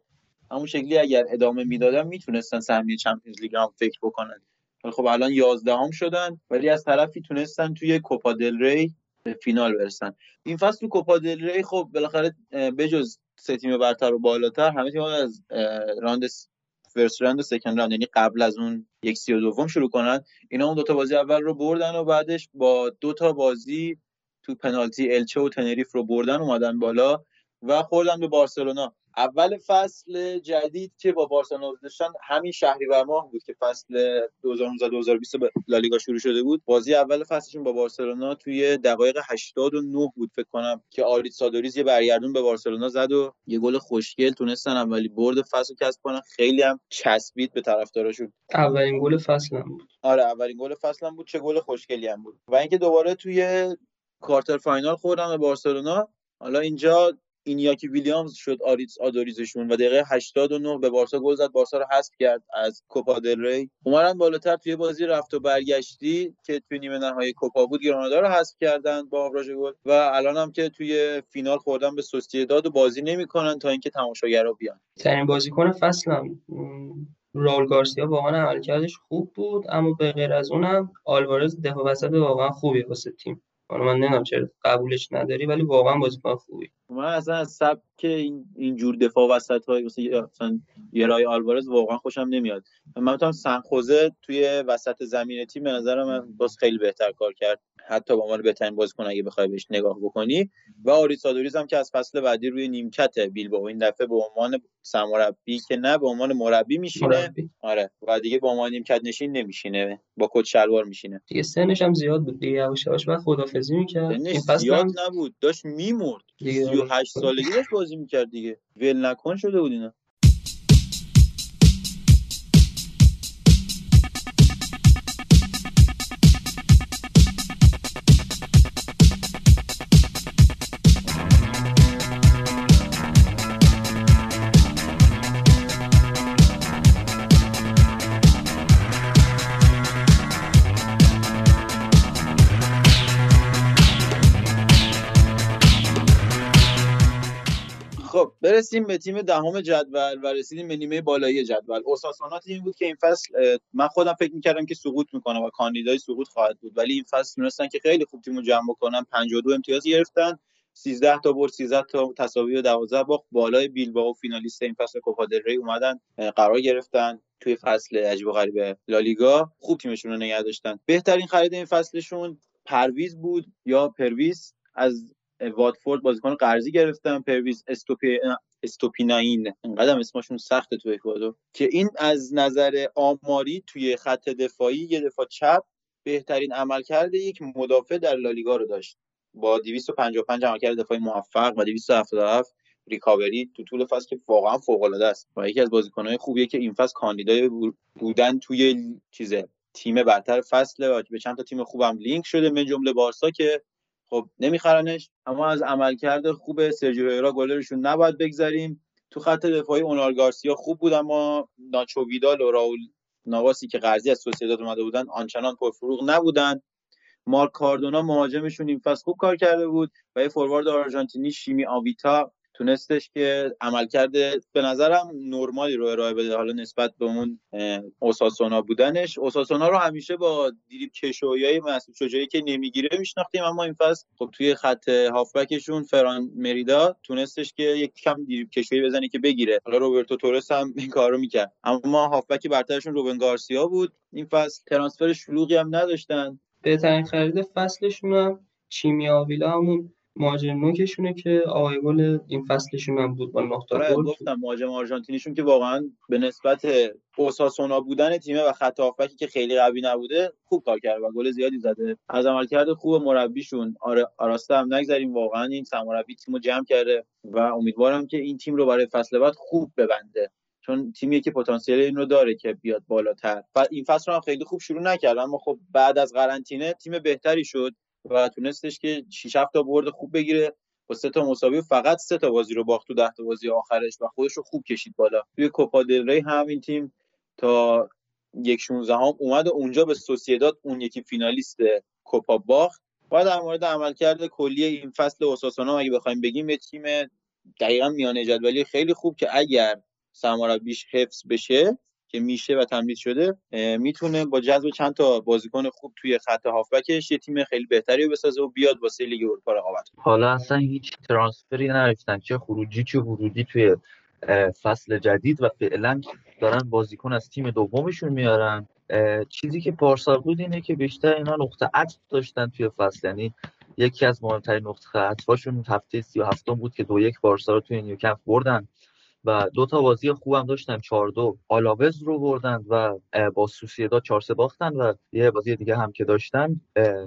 همون شکلی اگر ادامه میدادن میتونستن سهمیه چمپیونز لیگ هم فکر بکنن، ولی خب الان 11 هم شدن، ولی از طرفی تونستن توی کوپا دل ری فینال برسن. این فصل تو کوپا دل ری خب بالاخره بجز سه تیم برتر و بالاتر همه تیم‌ها از راند فرست راند و سکند راند، یعنی قبل از اون یک 32 شروع کنن، اینا اون دوتا بازی اول رو بردن و بعدش با دوتا بازی تو پنالتی الچه و تنریف رو بردن اومدن بالا و خوردن به بارسلونا. اول فصل جدید که با بارسلونا داشتن همین شهریور ماه بود که فصل 2019-2020 لالیگا شروع شده بود. بازی اول فصلشون با بارسلونا توی دقایق 89 بود فکر کنم که آریتس آدوریس یه برگردون به بارسلونا زد و یه گل خوشگل تونستن اولی برد فصل رو کسب کنن. خیلی هم چسبید به طرفداراشون. اولین گل فصل هم بود. آره اولین گل فصل هم بود، چه گل خوشگلی هم بود. و اینکه دوباره توی کوارتر فاینال خوردن به بارسلونا. حالا اینجا اینیاکی ویلیامز شد آریتس آدوریزشون و دقیقه 89 به بارسا گل زد، بارسا رو حذف کرد از کوپا دل ری. اومدن بالاتر توی بازی رفت و برگشتی که توی نیمه نهایی کوپا بود گرانادا رو حذف کردن با آوراژ گل و الان هم که توی فینال خوردن به سوسییداد و بازی نمی‌کنن تا اینکه تماشاگرها بیان. ترین بازیکن فصلم راول گارسیا واقعا عملکردش خوب بود، اما به غیر از اونم آلوارز دفاع وسط واقعا خوبه واسه تیم. من نمیدونم چرا قبولش نداری، ولی واقعا بازیکن خوبی. من اصلا از سبک این جور دفاع وسط‌های مثلا یرای آلوارز واقعا خوشم نمیاد. من میگم سنخوزه توی وسط زمین تیم به نظر من باز خیلی بهتر کار کرد، حتی با عنوان بهترین بازیکن اگه بخوای بهش نگاه بکنی. و آریتس آدوریس هم که از فصل بعدی روی نیمکت بیلبائو این دفعه به عنوان سرمربی که نه به عنوان مربی میشینه، آره و دیگه به عنوان نیمکت نشین نمیشینه، با کت شلوار میشینه. دیگه سنش هم زیاد بود دیگه، یواشواش بعد خدافظی میکرد. این فصل زیاد نبود، داشت میمرد. 38 سالگی داشت بازی میکرد دیگه، ول نکن شده بود اینا. خب برسیم به تیم دهم جدول و رسیدیم به نیمه بالایی جدول. اوساسونا تیمی بود که این فصل من خودم فکر می‌کردم که سقوط می‌کنه و کاندیدای سقوط خواهد بود، ولی این فصل تونستن که خیلی خوب تیمو جمع بکنن. 52 امتیاز گرفتن، 13 تا برد، 13 تا تساوی و 12 باخت. بالای بیلبائو فینالیست این فصل کوپا دل ری اومدن، قرار گرفتن توی فصل عجیب و غریب لالیگا. خوب تیمشون رو نگه داشتن. بهترین خرید این فصلشون پرویز بود یا پرویز از واتفورد، بازیکن قرضی گرفتن، پرویز استوپیناین، انقدر اسمشون سخته تو اکوادور، که این از نظر آماری توی خط دفاعی یه دفاع چپ بهترین عملکرد یک مدافع در لالیگا رو داشت با 255 عملکرد دفاعی موفق و 277 ریکاوری تو طول فصل که واقعا فوق‌العاده است و یکی از بازیکن‌های خوبیه که این فصل کاندیدای بودن توی چیزه تیم برتر فصل و به چند تا تیم خوبم لینک شده من جمله بارسا که خب نمیخرنش. اما از عملکرد خوب سرجیو ایرا گلرشون نباید بگذاریم. تو خط دفاعی اونار گارسیا خوب بود، اما ناچو ویدال و راول نواسی که قرضی از سوسییداد اومده بودن آنچنان پرفروغ نبودن. مارک کاردونا مهاجمشون این فصل خوب کار کرده بود و یه فوروارد آرژانتینی شیمی آویتا تونستش که عملکرد به نظرم نرمالی رو ارائه بده، حالا نسبت به اون اوساسونا بودنش. اوساسونا رو همیشه با دیریب کشویای محسوب شجایی که نمیگیره میشناختیم، اما این فصل خب توی خط هافبکشون فران مریدا تونستش که یک کم دیریب کشویی بزنه که بگیره. حالا روبرتو تورس هم این کارو میکرد، اما هافبک برترشون روبن گارسیا بود. این فصل ترانسفر شلوغی هم نداشتن. بهترین خرید فصلشون هم چیمی آویلا همون مهاجم نوکشونه که آقای گل این فصلشون هم بود با نقطه گل. گفتم مهاجم آرژانتینیشون که واقعا به نسبت اوساسونا بودن تیمه و خط هافبکی که خیلی قوی نبوده خوب کار کرده و گل زیادی زده. از عملکرد خوب مربیشون آراسته هم نگذاریم، واقعا این سرمربی تیمو جمع کرده و امیدوارم که این تیم رو برای فصل بعد خوب ببنده، چون تیمی که پتانسیل این رو داره که بیاد بالاتر. این فصل رو هم خیلی خوب شروع نکرد، اما خب بعد از قرنطینه تیم بهتری شد و تونستش که 6 تا برد خوب بگیره و 3 تا مساوی، فقط 3 تا بازی رو باخت تو 10 تا بازی آخرش و خودش رو خوب کشید بالا. توی کوپا دل ری هم این تیم تا 1/16 اومد و اونجا به سوسییداد اون یکی فینالیست کوپا باخت. و در مورد عملکرد کلی این فصل اوساسونا اگه بخوایم بگیم، یه تیم دقیقاً میانه جدولی خیلی خوب که اگر سرمربیش حفظ بشه که میشه و تمدید شده، میتونه با جذب چند تا بازیکن خوب توی خط هافبکش یه تیم خیلی بهتری بسازه و بیاد واسه لیگ اروپا رقابت کنه. حالا اصلا هیچ ترانسفری نداشتن، چه خروجی توی فصل جدید و فعلا دارن بازیکن از تیم دومشون میارن. چیزی که پارسال بود اینه که بیشتر اینا نقطه عطف داشتن توی فصل، یعنی یکی از مهمترین نقطه عطفشون هفته 37 بود که 2-1 بارسا توی نیوکمپ بردن و دو تا بازی خوبم داشتن، 4-2 آلاوز رو بردن و با سوسییداد 4-3 باختن و یه بازی دیگه هم که داشتن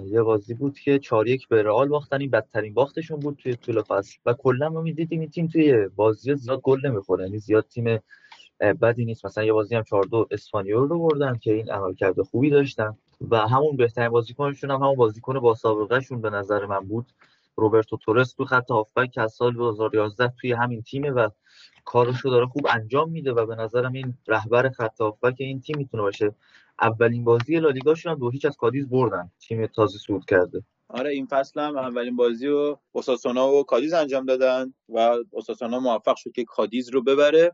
یه بازی بود که 4-1 به رئال باختن. این بدترین باختشون بود توی طول فصل و کلا ما می‌دیدیم این تیم توی بازی‌ها زیاد گل نمی‌خوره، یعنی زیاد تیم بدی نیست. مثلا یه بازی هم 4-2 اسپانیول رو بردن که این عملکرد خوبی داشتن و همون بهترین بازیکنشون هم همون بازیکن با سابقه شون به نظر من بود، روبرتو تورس تو خط هافبک از سال 2011 توی همین تیمه و کارشو داره خوب انجام میده و به نظرم این رهبر خط هافبک این تیم میتونه باشه. اولین بازی لالیگاشون هم 2-0 از کادیز بردن، تیم تازه صعود کرده. آره این فصل هم اولین بازی رو اوساسونا و کادیز انجام دادن و اوساسونا موفق شد که کادیز رو ببره.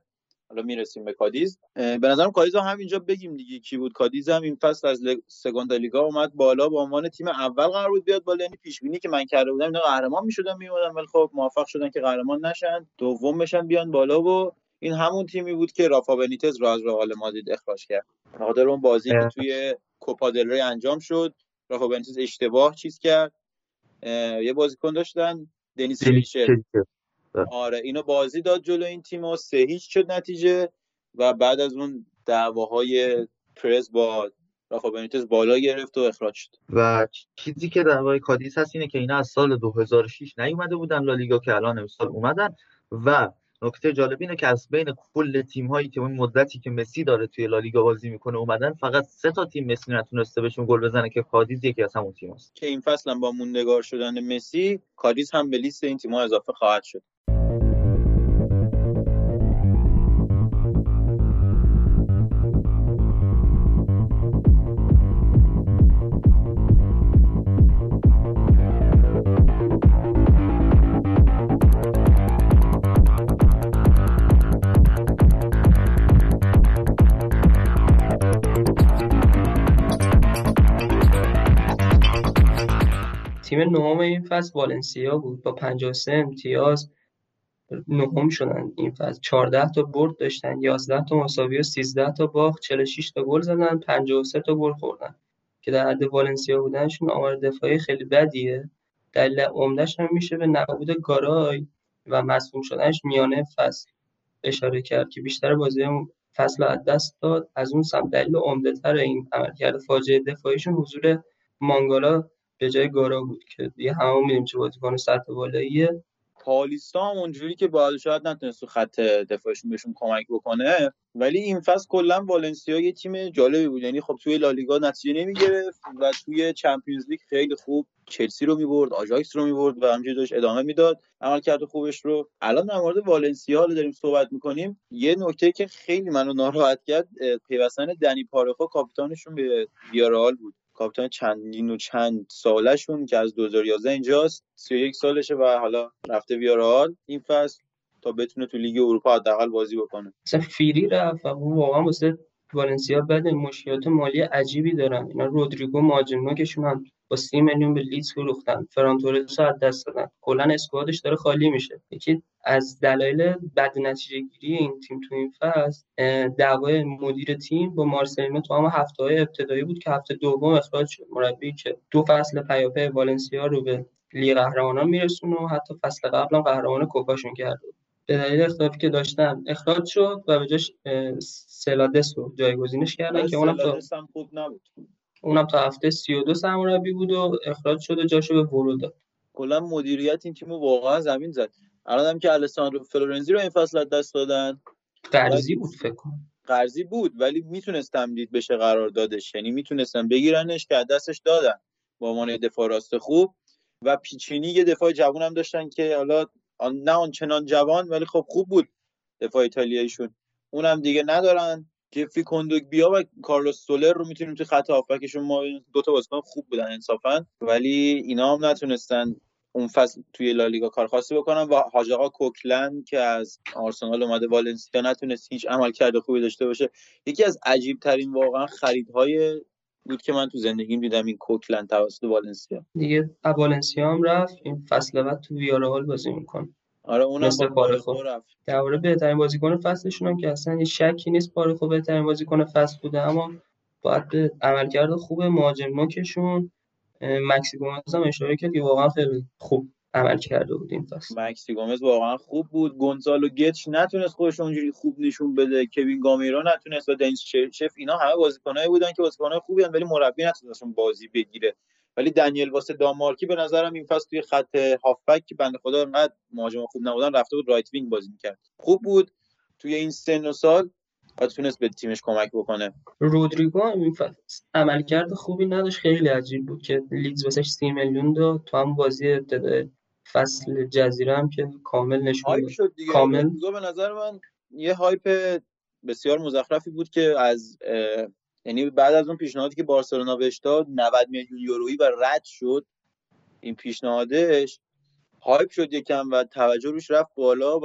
حالا میرسیم به کادیز. به نظرم کادیز هم همینجا بگیم دیگه کی بود. کادیز هم این فصل از سگاندا لیگا اومد بالا، با عنوان تیم اول قرار بود بیاد بالا، یعنی پیش بینی که من کرده بودم اینا قهرمان میشدن میومدن، ولی خب موفق شدن که قهرمان نشن، دوم بشن بیان بالا و این همون تیمی بود که رافا بنیتز رو از رئال مادرید اخراج کرد. بخاطر اون بازی که توی کوپا دل ری انجام شد، رافا بنیتز اشتباه چیز کرد. یه بازیکن داشتن دنیس ریشل، آره اینو بازی داد جلو این تیم و 3-0 شد نتیجه و بعد از اون دعواهای پرز با رافا بنیتز بالا گرفت و اخراج شد. و چیزی که دعوای کادیز هست اینه که اینا از سال 2006 نیومده بودن لالیگا که الان امسال اومدن و نکته جالب اینه که از بین کل تیم‌هایی که اون مدتی که مسی داره توی لالیگا بازی میکنه اومدن، فقط 3 تا تیم مسی نتونسته بهشون گل بزنه که کادیز یکی از همون تیم‌هاست که این فصل هم با موندگار شدن مسی کادیز هم به لیست این تیم‌ها اضافه خواهد شد. تیم نهم این فصل والنسیا بود با 53 امتیاز نهم شدن این فصل. 14 تا برد داشتن، 11 تا مساوی و 13 تا باخت، 46 تا گل زدن، 53 تا گل خوردن که در حد والنسیا بودنشون آمار دفاعی خیلی بدیه. دلیل عمده‌ش هم میشه به نبود گارای و مصدوم شدنش میانه فصل اشاره کرد که بیشتر بازی فصل از دست داد. از اون سمت دلیل عمده‌تر این عملکرد فاجعه دفاعیشون حضور مانگالا به جای گارا بود که دیگه همون می‌دونیم چه بازیکن سطح بالاییه. پالیستا هم اونجوری که باید شاید نتونست خط دفاعشون بهشون کمک بکنه، ولی این فصل کلا والنسیا یه تیم جالبی بود. یعنی خب توی لالیگا نتیجه نمیگرفت و توی چمپیونز لیگ خیلی خوب چلسی رو میبرد، آژاکس رو میبرد و همینجوری داشت ادامه میداد عملکرد خوبش رو. الان در مورد والنسیا رو داریم صحبت میکنیم. یه نکته که خیلی منو ناراحت کرد پیوستن دنی پارخا کاپیتانشون به ویارال بود، کاپیتان چند سالشون که از 2011 اینجاست، 31 سالشه و حالا رفته ویارال این فصل تا بتونه تو لیگ اروپا حداقل بازی بکنه. مثلا فیری رفت و واقعا واسه والنسیا بعد مشکلات مالی عجیبی دارن. اینا رودریگو مهاجم نوکشون هم با 30 میلیون به لیدز فروختن، فران تورس از دست دادن، کلا اسکوادش داره خالی میشه. یکی از دلایل بد نتیجه‌گیری این تیم تو این فصل دعوای مدیر تیم با مارسلینو تو هم هفته‌های ابتدایی بود که هفته دوم اخراج شد، مربی که دو فصل پیاپی والنسیا رو به لیگ قهرمانان میرسونه و حتی فصل قبل هم قهرمان کوپاشون کرد. به دلیل اختلافی که داشتن اخراج شد و به جاش سلادس رو جایگزینش کردن که اونم خوب نبود. اونم تا هفته 32 سرمربی بود و اخراج شد و جاشو به ورو داد. کلا مدیریت این تیمو واقعا زمین زد. الان هم که الساندرو فلورنزی رو این فصل دست دادن، قرضی بود فکر کنم. قرضی بود ولی میتونست تمدید بشه قراردادش. یعنی میتونستن بگیرنش که دستش دادن. با عنوان دفاع راست خوب و پیچینی یه دفاع جوون هم داشتن که حالا نه آنچنان جوان ولی خب خوب بود دفاع ایتالیاییشون. اونم دیگه ندارن. جفری کندوگبیا و کارلوس سولر رو میتونیم تو خط هافبکشون ما دو تا بازیکن خوب بودن انصافا، ولی اینا هم نتونستن اون فصل توی لالیگا کار خاصی بکنن و حاج آقا کوکلند که از آرسنال اومده والنسیا نتونست هیچ عملکرد خوبی داشته باشه. یکی از عجیب ترین واقعا خریدهای بود که من تو زندگیم دیدم این کوکلند توسط والنسیا. دیگه والنسیا هم رفت این فصل بعد تو ویارال بازی میکنه. آره اونم پارخو رفت. در مورد بهترین بازیکن فصلشون هم که اصلا شکی نیست پارخو بهترین بازیکن فصل بوده، اما باید به عملکرد خوب مهاجم نوکشون مکسی گومز هم اشاره کرد که واقعا خیلی خوب عمل کرده بود این فصل. مکسی گومز واقعا خوب بود. گونزالو گتش نتونست خودش اونجوری خوب نشون بده، کوین گامیرا نتونست و دنیس شف، اینا همه بازیکنایی بودن که بازیکنای خوبی ان ولی مربی نتونستشون بازی بگیره. ولی دنیل واسه دانمارکی به نظرم این فصل توی خط هافبک که بنده خدا انقدر مهاجم خوب نبودن رفته بود رایت وینگ بازی میکرد. خوب بود توی این سن و سال و تونست به تیمش کمک بکنه. رودریگو هم این فصل عملکرد خوبی نداشت، خیلی عجیب بود که لیدز واسش 30 میلیون داد. تو هم بازی ابتدای فصل جزیره هم که کامل نشون داد. کامل به نظر من یه هایپ بسیار مزخرفی بود که از یعنی بعد از اون پیشنهادی که بارسلونا بهش داد 90 میلیون یورویی و رد شد این پیشنهادش، هایپ شد یکم و توجه روش رفت بالا و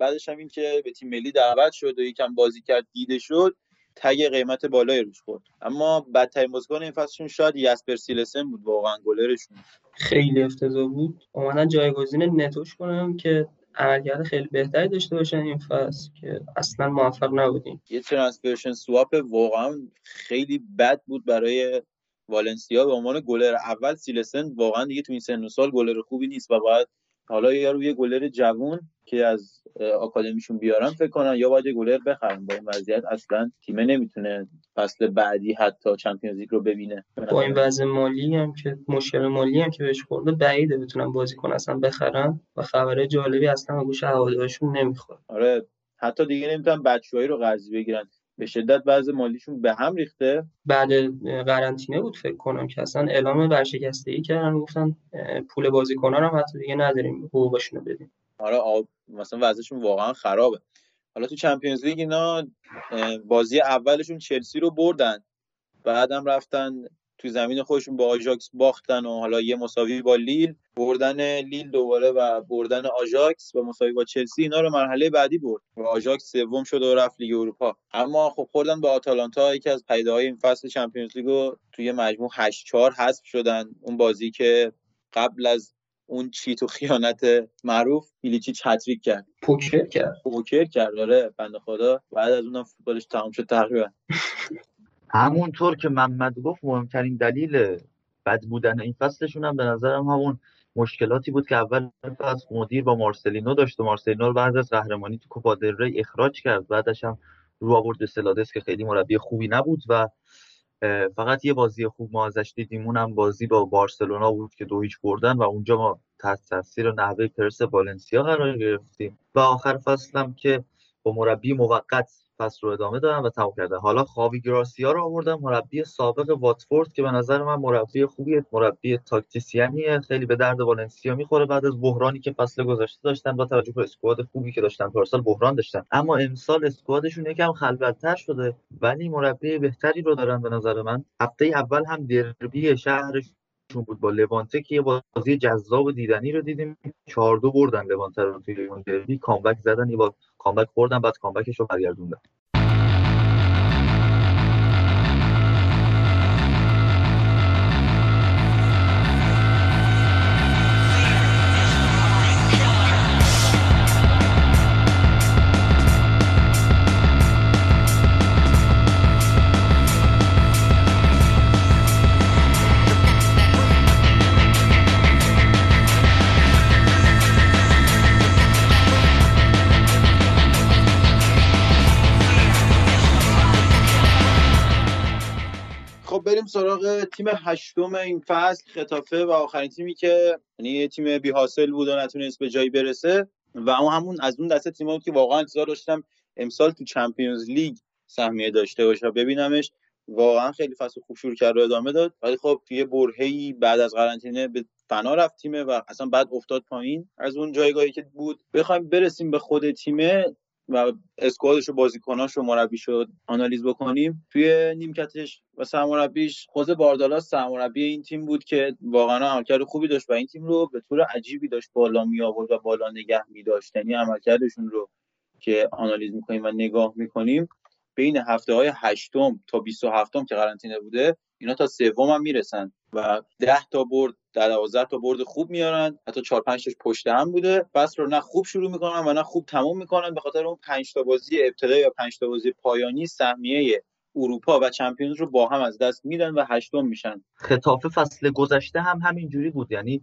بعدش هم این که به تیم ملی دعوت شد و یکم بازی کرد دیده شد، تگ قیمت بالای روش خورد. اما بدترین بازیکن این فصلشون شاید یاسپر سیلسن بود، واقعا گلرشون خیلی افتضاح بود. اومدن جایگزین نتوش کنم که عملکرد خیلی بهتری داشته باشن این فصل که اصلا موفق نبودیم. یه ترانسفرشن سواپ واقعا خیلی بد بود برای والنسیا به عنوان گلر اول. سیلسن واقعا دیگه تو این سن و سال گلر خوبی نیست و باید حالا یارو یه گلر جوون که از آکادمیشون بیارن فکر کنن یا باید یه گلر بخرن. با این وضعیت اصلا تیم نمیتونه فصل بعدی حتی چمپیونز لیگ رو ببینه. با این وضع مالی هم که مشکل مالی هم که بهش خورده بعیده بتونن بازیکن اصلا بخرن و خبره جالبی اصلا گوش هوادارشون نمیخوره. آره حتی دیگه نمیتونن بچه‌ای رو قرض بگیرن، به شدت وضع مالیشون به هم ریخته. بعد قرنطینه بود فکر کنم که اصلا اعلام ورشکستگی کردن، گفتن پول بازیکنان هم حتی دیگه نداریم، حقوقشون رو بدیم. آره مثلا وضعشون واقعا خرابه. حالا تو چمپیونز لیگ اینا بازی اولشون چلسی رو بردن، بعدم رفتن تو زمین خودشون با آژاکس باختن و حالا یه مساوی با لیل، بردن لیل دوباره و بردن آژاکس و مساوی با چلسی اینا رو مرحله بعدی برد و آژاکس سوم شد و رفت لیگ اروپا. اما خب خوردن با آتالانتا، یکی از پیداهای این فصل چمپیونز لیگو توی مجموع 8-4 حذف شدن. اون بازی که قبل از اون چیت و خیانت معروف ایلیچیچ هتریک کرد، پوکر کرد داره بنده خدا. بعد از اونم فوتبالش تمام شد تقریبا. همونطور که محمد گفت مهمترین دلیل بد بودن این فصلشون هم به نظرم همون مشکلاتی بود که اول فصل مدیر با مارسلینو داشت و مارسلینو رو بعد از قهرمانی تو کوپا دل ری اخراج کرد، بعدش هم رو آورد سلادس که خیلی مربی خوبی نبود و فقط یه بازی خوب ما ازش دیدیم، اونم بازی با بارسلونا بود که 2-0 بردن و اونجا ما تحت تاثیر نحوه پرس والنسیا قرار گرفتیم و آخر فصل هم که با مربی موقت فصل رو ادامه دادن و تموم کردن. حالا خاوی گراسیا رو آوردن، مربی سابق واتفورد که به نظر من مربی خوبیه، مربی تاکتیسیانیه، خیلی به درد والنسیا میخوره بعد از بحرانی که فصل گذشته داشتن با توجه به اسکواد خوبی که داشتن، پارسال بحران داشتن اما امسال اسکوادشون یکم خلوت‌تر شده ولی مربی بهتری رو دارن به نظر من. هفته اول هم دربی شهرش بود با لوانته که یه بازی جذاب و دیدنی رو دیدیم، 4-2 بردن لوانته رو توی اون دربی، کامبک زدن، یه بار کامبک خوردن بعد کامبکش رو برگردوندن. بریم سراغ تیم هشتم این فصل، خطافه، و آخرین تیمی که یعنی تیم بی حاصل بود و نتونست به جایی برسه و همون از اون دسته تیم‌ها بود که واقعا انتظار داشتم امسال تو چمپیونز لیگ سهمیه داشته باشه، ببینمش. واقعا خیلی فصل خوب شروع کرد و ادامه داد ولی خب توی برهه‌ای بعد از قرنطینه به فنا رفت تیمه و اصلا بعد افتاد پایین از اون جایگاهی که بود. بخوایم برسیم به خود تیمه و اسکوادش و بازیکناش و مربیش رو آنالیز بکنیم، توی نیمکتش و سرمربیش خوزه باردالاس سرمربی این تیم بود که واقعا عملکرد خوبی داشت و این تیم رو به طور عجیبی داشت بالا می آورد و بالا نگه می داشت. یعنی عملکردشون رو که آنالیز میکنیم و نگاه میکنیم بین هفته‌های 8م تا 27م که قرنطینه بوده اینا تا 3م هم میرسن و 10 تا برد 12 تا برد خوب میارن، حتی 4-5 تاش پشت هم بوده. فصل رو نه خوب شروع میکنن و نه خوب تموم میکنن، به خاطر اون 5 تا بازی ابتدایی یا 5 تا بازی پایانی سهمیه اروپا و چمپیونز رو با هم از دست میدن و 8م میشن. خطافه فصل گذشته هم همین جوری بود، یعنی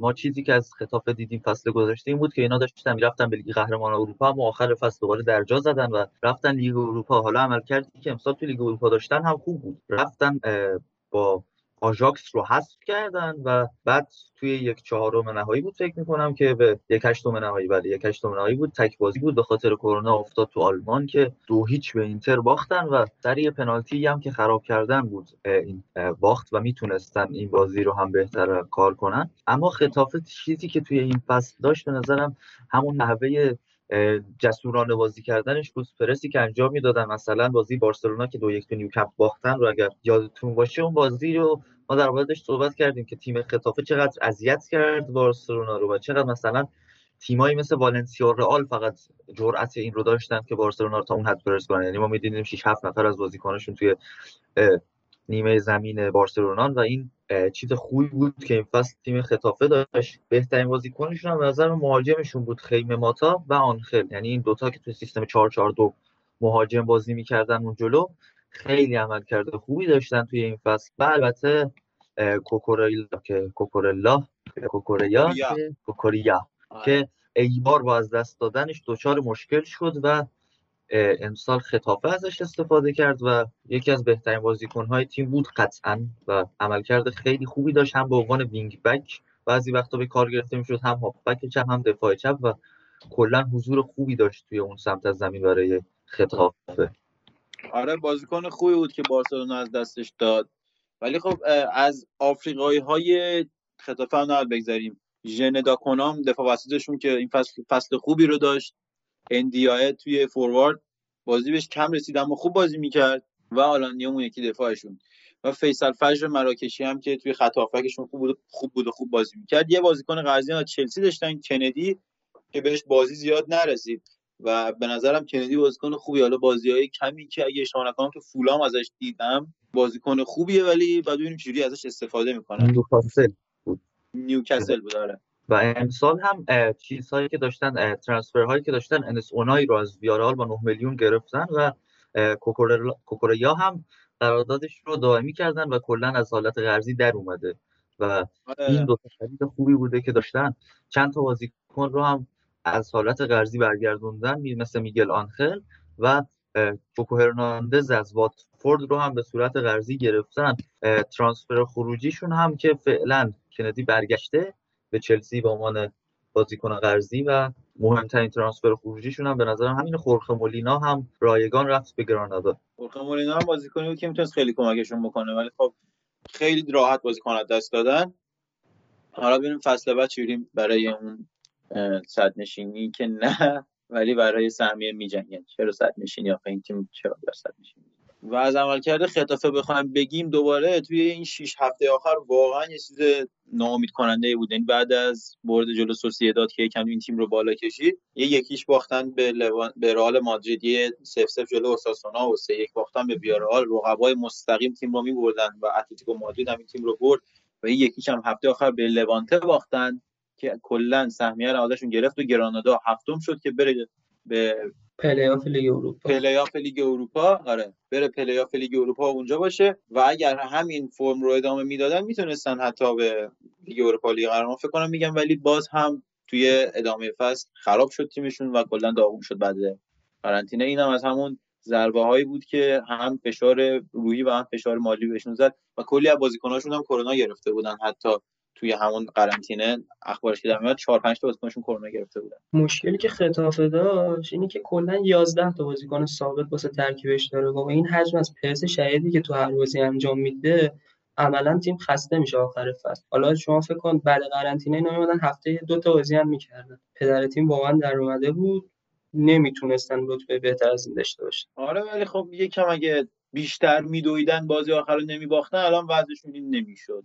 ما چیزی که از خطافه دیدیم فصل گذشته این بود که اینا داشتن میرفتن به لیگ قهرمانان اروپا اما آخر فصل دوباره درجا زدن و رفتن لیگ اروپا. حالا عملکردی که امسال تو لیگ اروپا داشتن هم خوب بود، رفتن با آژاکس رو حذف کردن و بعد توی 1/4 نهایی بود فکر می‌کنم که به 1/8 نهایی، بله 1/8 نهایی بود، تک بازی بود به خاطر کرونا افتاد تو آلمان که 2-0 به اینتر باختن و سری پنالتی هم که خراب کردن بود این باخت و میتونستن این بازی رو هم بهتر کار کنن. اما خطافه چیزی که توی این فصل داشت به نظرم همون نحوه جسورانه بازی کردنش بود، پرسی که انجام میدادن. مثلا بازی بارسلونا که 2-1 تو نیوکمپ باختن رو اگر یادتون باشه اون بازی رو ما در موردش صحبت کردیم که تیم خطافه چقدر اذیت کرد بارسلونا رو و چقدر مثلا تیمایی مثل والنسیا و رئال فقط جرأت این رو داشتن که بارسلونا رو تا اون حد پرس کنن. یعنی ما می‌دیدیم 6-7 نفر از بازیکناشون توی نیمه زمین بارسلونا و این چیز خوبی بود که این فصل تیم خطافه داشت. بهترین بازیکنشون هم به نظر مهاجمشون بود، خیمه ماتا و آنخل، یعنی این دوتا که توی سیستم 4-4-2 مهاجم بازی میکردن اون جلو خیلی عملکرد خوبی داشتن توی این فصل. و البته کوکوریا که ایبار با از دست دادنش دچار مشکل شد و امسال خطافه ازش استفاده کرد و یکی از بهترین بازیکن‌های تیم بود قطعاً و عملکرد خیلی خوبی داشت، هم به عنوان وینگ بک بعضی وقتا به کار گرفته می‌شد، هم هاف بک چپ، هم دفاع چپ و کلاً حضور خوبی داشت توی اون سمت از زمین برای خطافه. آره بازیکن خوبی بود که بارسلونا از دستش داد. ولی خب از آفریقایی‌های خطافه هم نباید بگذریم، ژن داکونام دفاع وسطشون که این فصل خوبی رو داشت، اندیای توی فوروارد بازی بهش کم رسید اما خوب بازی میکرد و آلانیا اون یکی دفاعشون، و فیصل فجر مراکشی هم که توی خط هافکشون خوب بود و خوب بازی میکرد. یه بازیکن قرضی از چلسی داشتن کندی که بهش بازی زیاد نرسید و به نظرم کندی بازیکن خوبی، حالا بازی‌های کمی که اگه اشتباه نکنم تو فولام ازش دیدم، بازیکن خوبیه ولی بعد ببینیم چجوری ازش استفاده میکنن. نیوکاسل بود آره. و امسال هم چیزهایی که داشتن، ترانسفرهایی که داشتن، انس اونای رو از ویارال با 9 میلیون گرفتن و کوکوریا هم قراردادش رو دائمی کردن و کلا از حالت قرضی در اومده و این دو تا خرید خوبی بوده که داشتن. چند تا بازیکن رو هم از حالت قرضی برگردوندن، مثل میگل آنخل و کوکو هرناندز از واتفورد رو هم به صورت قرضی گرفتن. ترانسفر خروجیشون هم که فعلا کندی برگشته به چلسی به عنوان بازیکن قرضی و مهمترین ترانسفر خروجیشون هم به نظرم همین خورخه مولینا هم رایگان رفت به گرانادا. خورخه مولینا هم بازیکنی بود که میتونست خیلی کمکشون بکنه ولی خب خیلی راحت بازیکن از دست دادن. حالا ببینیم فصل بعد چیوریم برای اون صد نشینی که نه ولی برای سهمیه میجنگن. چرا صد نشینی آخه این تیم چرا صد نشینی؟ و از عملکرد خطافه بخوایم بگیم دوباره توی این 6 هفته آخر واقعا یه چیز ناامید کننده بود. یعنی بعد از برد جلو سوسییداد که یکم این تیم رو بالا کشید، یکیش باختن به رئال مادرید، 0-0 جلو اوساسونا و 3-1 باختن به ویارال. رقبای مستقیم تیم رو می‌بردن و اتلتیکو مادرید هم این تیم رو برد و یکیش هم هفته آخر به لوانته باختن که کلا سهمیه رو ازشون گرفت و گرانادا هفتم شد که بره به پلی‌آف لیگ اروپا. آره بره پلی‌آف لیگ اروپا و اونجا باشه و اگر همین فرم رو ادامه میدادن میتونستن حتی به لیگ اروپا لیگ قهرمان فکر کنم میگم، ولی باز هم توی ادامه فصل خراب شد تیمشون و کلا داغون شد بعد قرنطینه. این هم از همون ضربه هایی بود که هم فشار روحی و هم فشار مالی بهشون زد و کلی از بازیکناشون هم کرونا گرفته بودن. حتی توی همون قرنطینه اخبارش که در میاد 4-5 تا بازیکنشون کرونا گرفته بودن. مشکلی که خطافه داشت اینی که کلا 11 تا بازیکن ثابت واسه ترکیبش داره و این حجم از پرس شدیدی که تو هر بازی انجام میده عملاً تیم خسته میشه آخر فصل. حالا شما فکر کن بعد قرنطینه اینا میمدن هفته 2 تا بازی هم میکردن. پدر تیم واقعا در اومده بود، نمیتونستن رتبه بهتر از این داشته باشن. آره ولی خب یکم اگه بیشتر میدویدن بازی آخرو نمیباختن الان وضعشون این نمیشد.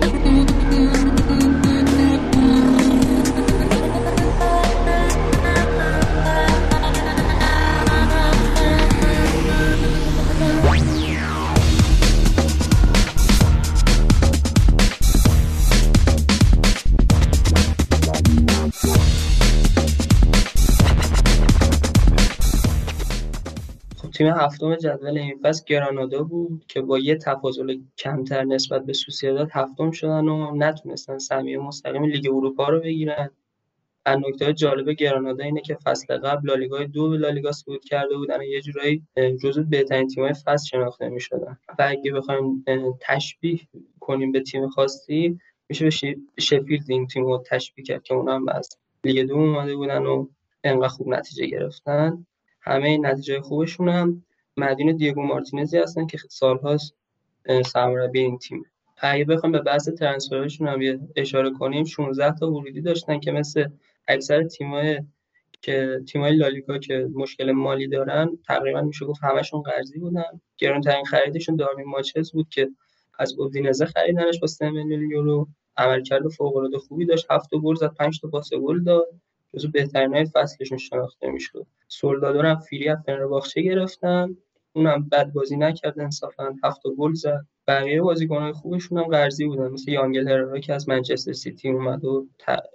تیم هفتم جدول این فصل گرانادا بود که با یه تفاضل کمتر نسبت به سوسییداد هفتم شدن و نتونستن سهمیه مستقیم لیگ اروپا رو بگیرن. از نکته جالب گرانادا اینه که فصل قبل لالیگای 2 به لالیگا صعود کرده بودن و یه جورایی جزو بهترین تیم‌های فصل شناخته می‌شدن. و اگه بخوایم تشبیه کنیم به تیم خاصی میشه به شفیلد این تیم رو تشبیه کرد که اونم از لیگ 2 اومده بودن و انقدر خوب نتیجه گرفتن. همه نتیجه خوبشون هم مدیون دیگو مارتینزی هستن که سال‌هاست سرمربی این تیمه. اگه بخوام به بحث ترانسفرشون هم اشاره کنیم 16 تا ورودی داشتن که مثل اکثر تیم‌های لالیگا که مشکل مالی دارن تقریبا میشه گفت همشون قرضی بودن. گرانترین خریدشون داروین ماچز بود که از اودینزه خریدنش با 3 میلیون یورو. عملکرد فوق‌العاده خوبی داشت، 7 تا گل زد، 5 تا پاس گل داد. جزو بهترینای فصلشون شناخته میشد. سولدادو هم فری از فنرباخچه گرفتن، اونم بد بازی نکرد انصافا، 7 تا گل زد. بقیه بازیکن‌های خوبشون هم قرضی بودن مثل یانگل هررا که از منچستر سیتی اومد و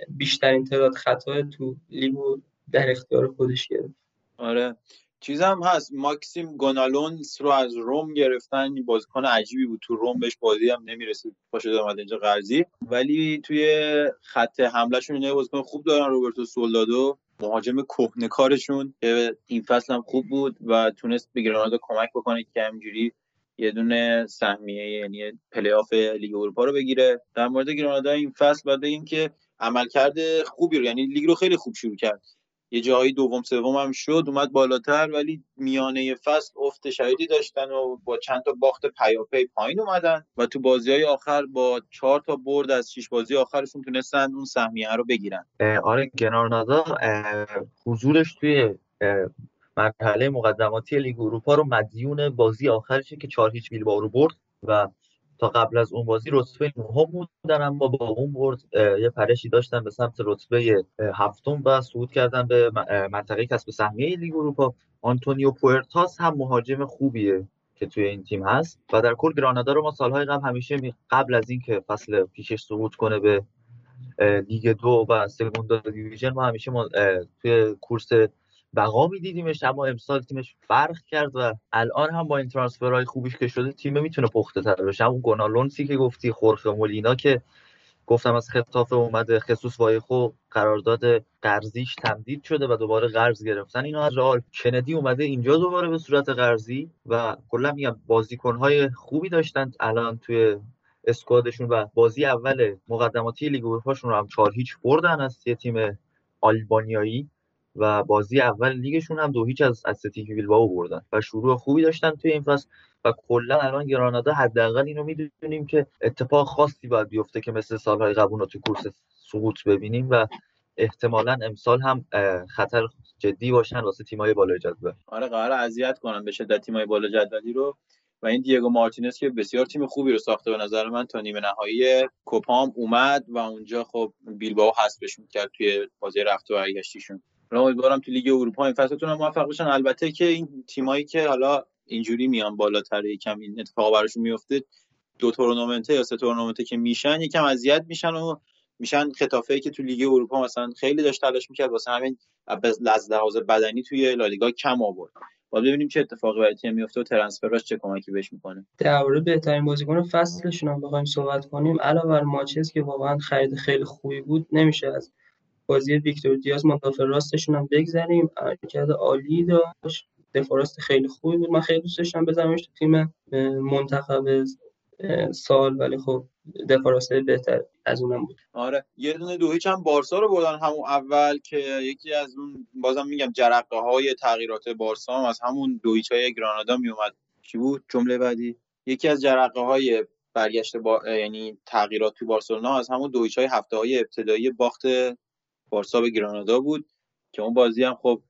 بیشترین تعداد خطا تو لیگ رو در اختیار خودش گرفت. آره چیزام هست، ماکسیم گونالونس رو از روم گرفتن، بازیکن عجیبی بود تو روم بهش بازی هم نمی‌رسید پاشو اومد اینجا قرضی، ولی توی خط حملهشون اینا بازیکن خوب دارن. روبرتو سولدادو مهاجم کهنه‌کارشون که این فصل هم خوب بود و تونست به گرانادا کمک بکنه که همینجوری یه دونه سهمیه یعنی پلی‌آف لیگ اروپا رو بگیره. در مورد گرانادا این فصل بعد این که عملکرد خوبی رو یعنی لیگ رو خیلی خوب شروع کرد، یه جایی دوم سوم هم شد اومد بالاتر ولی میانه فصل افت شدیدی داشتن و با چند تا باخت پیاپی پایین اومدن و تو بازی‌های آخر با 4 تا برد از 6 بازی آخرشون تونستن اون سهمیه رو بگیرن. آره گرانادا حضورش توی مرحله مقدماتی لیگ اروپا رو مدیون بازی آخرشه که 4-0 بیلبائو رو برد و تا قبل از اون بازی رتبه 9 بودن اما با اون برد یه پرشی داشتن به سمت رتبه 7 و صعود کردن به منطقه کسب سهمیه لیگ اروپا. آنتونیو پوئرتاس هم مهاجم خوبیه که توی این تیم هست و در کل گرانادا رو ما سالهای قبل همیشه قبل از این که فصل پیشش صعود کنه به لیگ دو و سگوندا دیویژن ما همیشه توی کورس بقا می‌دیدیمش، اما امسال تیمش فرق کرد و الان هم با این ترانسفرهای خوبیش که شده تیم میتونه پخته‌تر بشه. اون گونالونسی که گفتی، خورخه مولینا که گفتم از خطافه اومده، خصوص وایخو قرارداد قرضیش تمدید شده و دوباره قرض گرفتن، اینا از رئال، کندی اومده اینجا دوباره به صورت قرضی و کلا میگم بازیکن‌های خوبی داشتن الان توی اسکوادشون و بازی اول مقدماتی لیگ اروپاشون رو هم 4-0 بردن از یه تیم آلبانیایی و بازی اول لیگشون هم 2-0 از اتلتیک بیلبائو بردن و شروع خوبی داشتن توی این فصل و کلا الان گرانادا حداقل اینو میدونیم که اتفاق خاصی باید بیفته که مثل سالهای قبل اون رو تو کورس سقوط ببینیم و احتمالاً امسال هم خطر جدی باشن واسه تیمای بالای جدول. آره قراره اذیت کنن به شدت تیمای بالای جدولی رو و این دیگو مارتینز که بسیار تیم خوبی رو ساخته به نظر من تا نیمه نهایی کوپام اومد و اونجا خب بیلبائو حذفش می‌کرد توی بازی رفت و برگشتیشون. امیدوارم تو لیگ اروپا این فصلتون هم موفق بشن. البته که این تیمایی که حالا اینجوری میان بالاتر یکم این اتفاقا براشون میفته، دو تورنمنت یا سه تورنمنت که میشن یکم اذیت میشن و میشن خطافه‌ای که تو لیگ اروپا مثلا خیلی داشت تلاش میکرد واسه همین از لحاظ بدنی توی لالیگا کم آورد. باید ببینیم چه اتفاقی برای تیم میفته و ترانسفراش چه کمکی بهش میکنه. در مورد بهترین بازیکن فصلشون هم بخوایم صحبت کنیم، علاوه بر ماچز که واقعا خرید خیلی خوبی بود، نمیشه از بازی ویکتور دیاز مدافع راستشون هم بگذریم. عرض عالی داشت، دفاع راست خیلی خوبی بود، من خیلی دوست داشتم بذارمش تو تیم منتخب سال ولی خب دفاع راست بهتر از اونم بود. آره یه دونه 2-0 هم بارسا رو بردن همون اول که یکی از اون بازم میگم جرقه های تغییرات بارسا هم از همون 2-0 های گرانادا میومد. چی بود جمله بعدی؟ یکی از جرقه های برگشت یعنی تغییرات تو بارسلونا از همون 2-0 های هفته‌های ابتدایی باخت بارسا به گرانادا بود که اون بازی هم خب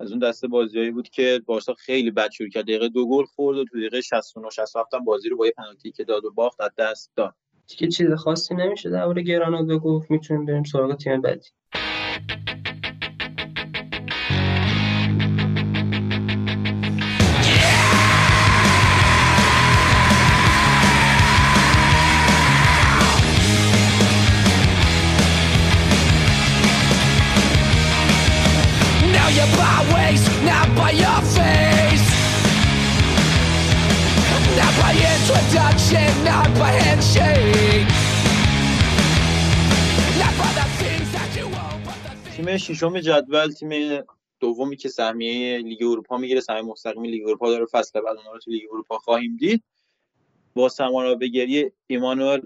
از اون دسته بازیایی بود که بارسا خیلی بد شروع کرد، دقیقه 2 گل خورد و تو دقیقه 69 67 هم بازی رو با یه پنالتی که داد و باخت از دست داد. دیگه چیز خاصی نمیشه در مورد گرانادا گفت. میتونیم بریم سراغ تیم بعدی. تیم ششم جدول، تیم دومی که سهمیه لیگ اروپا میگیره، سهمیه مستقیم لیگ اروپا داره، فصل بعد اونها رو تو لیگ اروپا خواهیم دید با سمارابگری ایمانوئل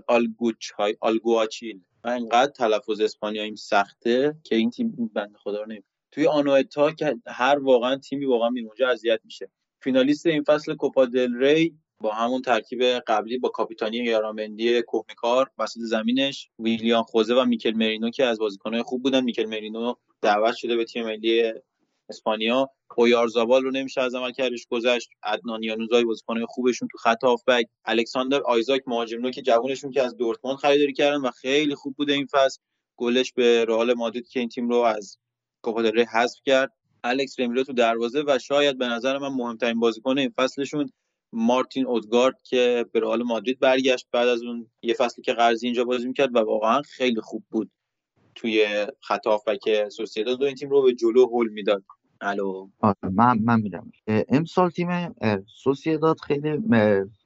آلگواچیل. من اینقدر تلفظ اسپانیاییم سخته که این تیم بنده خدا رو نمی‌دونم. توی آنوئتا که هر واقعا تیمی واقعا میمونجا اذیت میشه. فینالیست این فصل کوپا دل ری با همون ترکیب قبلی با کاپیتانی یارامندی کهنکار وسط زمینش، ویلیان خوزه و میکل مرینو که از بازیکن‌های خوب بودن. میکل مرینو دعوت شده به تیم ملی اسپانیا. اویارزابال رو نمیشه از عملکردش گذشت. عدنان یانوزای بازیکن‌های خوبشون تو خط هافبک، الکساندر آیزاک مهاجم نوک جوونشون که از دورتموند خریداری کردن و خیلی خوب بوده این فصل، گلش به رئال مادرید که این تیم رو از کوپا دل ری حذف کرد. الکس رمیرو تو دروازه و شاید به نظر من مهمترین بازیکن این فصلشون مارتین اودگارد که به رئال مادرید برگشت بعد از اون یه فصلی که قرضی اینجا بازی میکرد و واقعا خیلی خوب بود توی خط هافبک سوسییداد و این تیم رو به جلو هول میداد. الو من میگم امسال تیم سوسییداد خیلی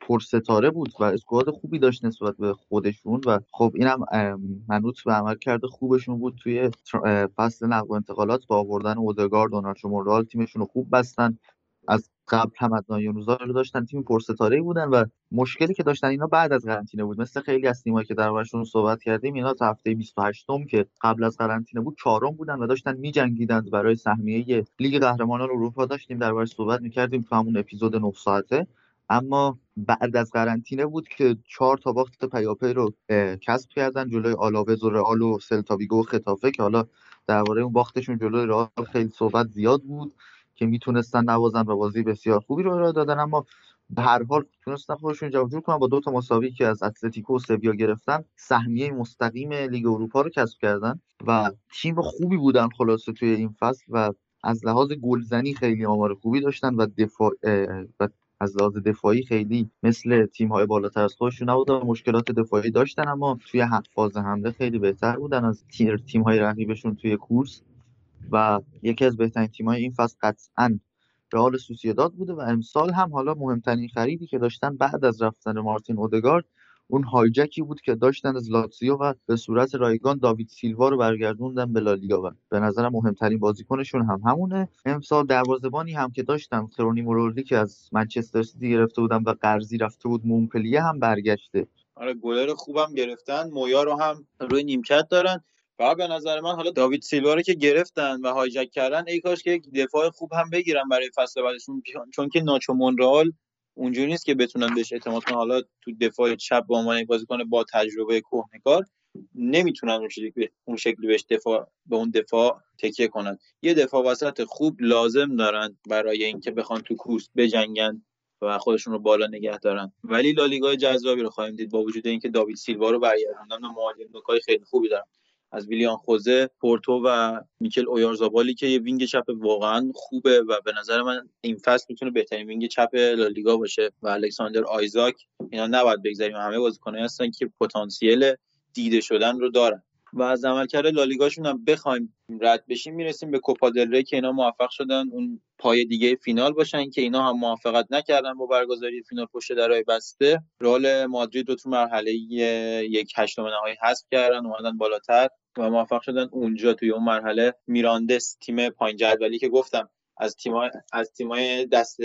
پرستاره بود و اسکواد خوبی داشت نسبت به خودشون و خب اینم منوط به عملکرد خوبشون بود توی فصل نقل و انتقالات با آوردن اودگارد و ناچو مورال تیمشون رو خوب بستن. از قبل هم عدنان یونوزا رو داشتن، تیم پرستاره‌ای بودن و مشکلی که داشتن اینا بعد از قرنطینه بود. مثل خیلی از تیمایی که دربارشون صحبت کردیم اینا تا هفته 28م که قبل از قرنطینه بود چهارم بودن و داشتن می‌جنگیدند برای سهمیه لیگ قهرمانان اروپا. داشتیم دربارش صحبت می‌کردیم تو همون اپیزود 9 ساعته، اما بعد از قرنطینه بود که 4 تا باخت پیاپی رو کسب کردن جلوی آلاوز و رئال و سلتا ویگو و خطافه که حالا درباره اون باختشون جلوی رئال خیلی صحبت زیاد بود که میتونستن نوازن و بازی بسیار خوبی رو ارائه دادن، اما به هر حال تونستن خودشون جواب جور کنن با 2 تا مساوی که از اتلتیکو و سویا گرفتن. سهمیه مستقیم لیگ اروپا رو کسب کردن و تیم خوبی بودن خلاصه توی این فصل و از لحاظ گلزنی خیلی آمار خوبی داشتن و دفاع و از لحاظ دفاعی خیلی مثل تیم‌های بالاتر از خودشون نبودن و مشکلات دفاعی داشتن، اما توی فاز حمله خیلی بهتر بودن از تیم‌های رقیبشون توی کورس. و یکی از بهترین تیم‌های این فصل قطعاً رئال سوسییداد بوده و امسال هم حالا مهمترین خریدی که داشتن بعد از رفتن مارتین اودگارد اون هایجکی بود که داشتن از لاتزیو و به صورت رایگان داوید سیلوا رو برگردوندن به لالیگا و به نظرم مهمترین بازیکنشون هم همونه. امسال دروازه‌بانی هم که داشتن خرونیمو رولدی که از منچستر سیتی گرفته بودن و قرضی رفته بود مونپلیه هم برگشته. آره گلر خوبم گرفتن، مویا رو هم روی نیمکت دارن. و به نظر من حالا داوید سیلوا رو که گرفتن و هایجک کردن، ای کاش که دفاع خوب هم بگیرن برای فصل بعدشون، چون که ناچو مونرال اونجوری نیست که بتونن بهش اعتماد کنن. حالا تو دفاع چپ به عنوان یک بازیکن با تجربه کهنکار نمیتونن اون شکلی بهش به اون دفاع تکیه کنن. یه دفاع وسط خوب لازم دارن برای اینکه بخوان تو کورس بجنگن و خودشون رو بالا نگه دارن. ولی لالیگا جذابی رو خواهیم دید با وجود اینکه داوید سیلوا رو برگردوندن و مهاجم نوکای خیلی خوبی دارن. از ویلیان خوزه، پورتو و میکل اویارزابالی که یه وینگ چپ واقعا خوبه و به نظر من این فصل میتونه بهترین وینگ چپ لالیگا باشه و الکساندر آیزاک. اینا نباید بگذاریم، همه بازیکنایی هستن که پتانسیل دیده شدن رو دارن و از عملکرد لالیگاشون هم بخوایم رد بشیم میرسیم به کوپا دل ری که اینا موفق شدن اون پای دیگه فینال باشن که اینا هم موافقت نکردن با برگزاری فینال پشت درهای بسته. رئال مادرید رو تو مرحله 1/8 نهایی حذف کردن، اومدن بالاتر و موفق شدن اونجا توی اون مرحله میراندس، تیم پایین جدولی که گفتم از تیمای دست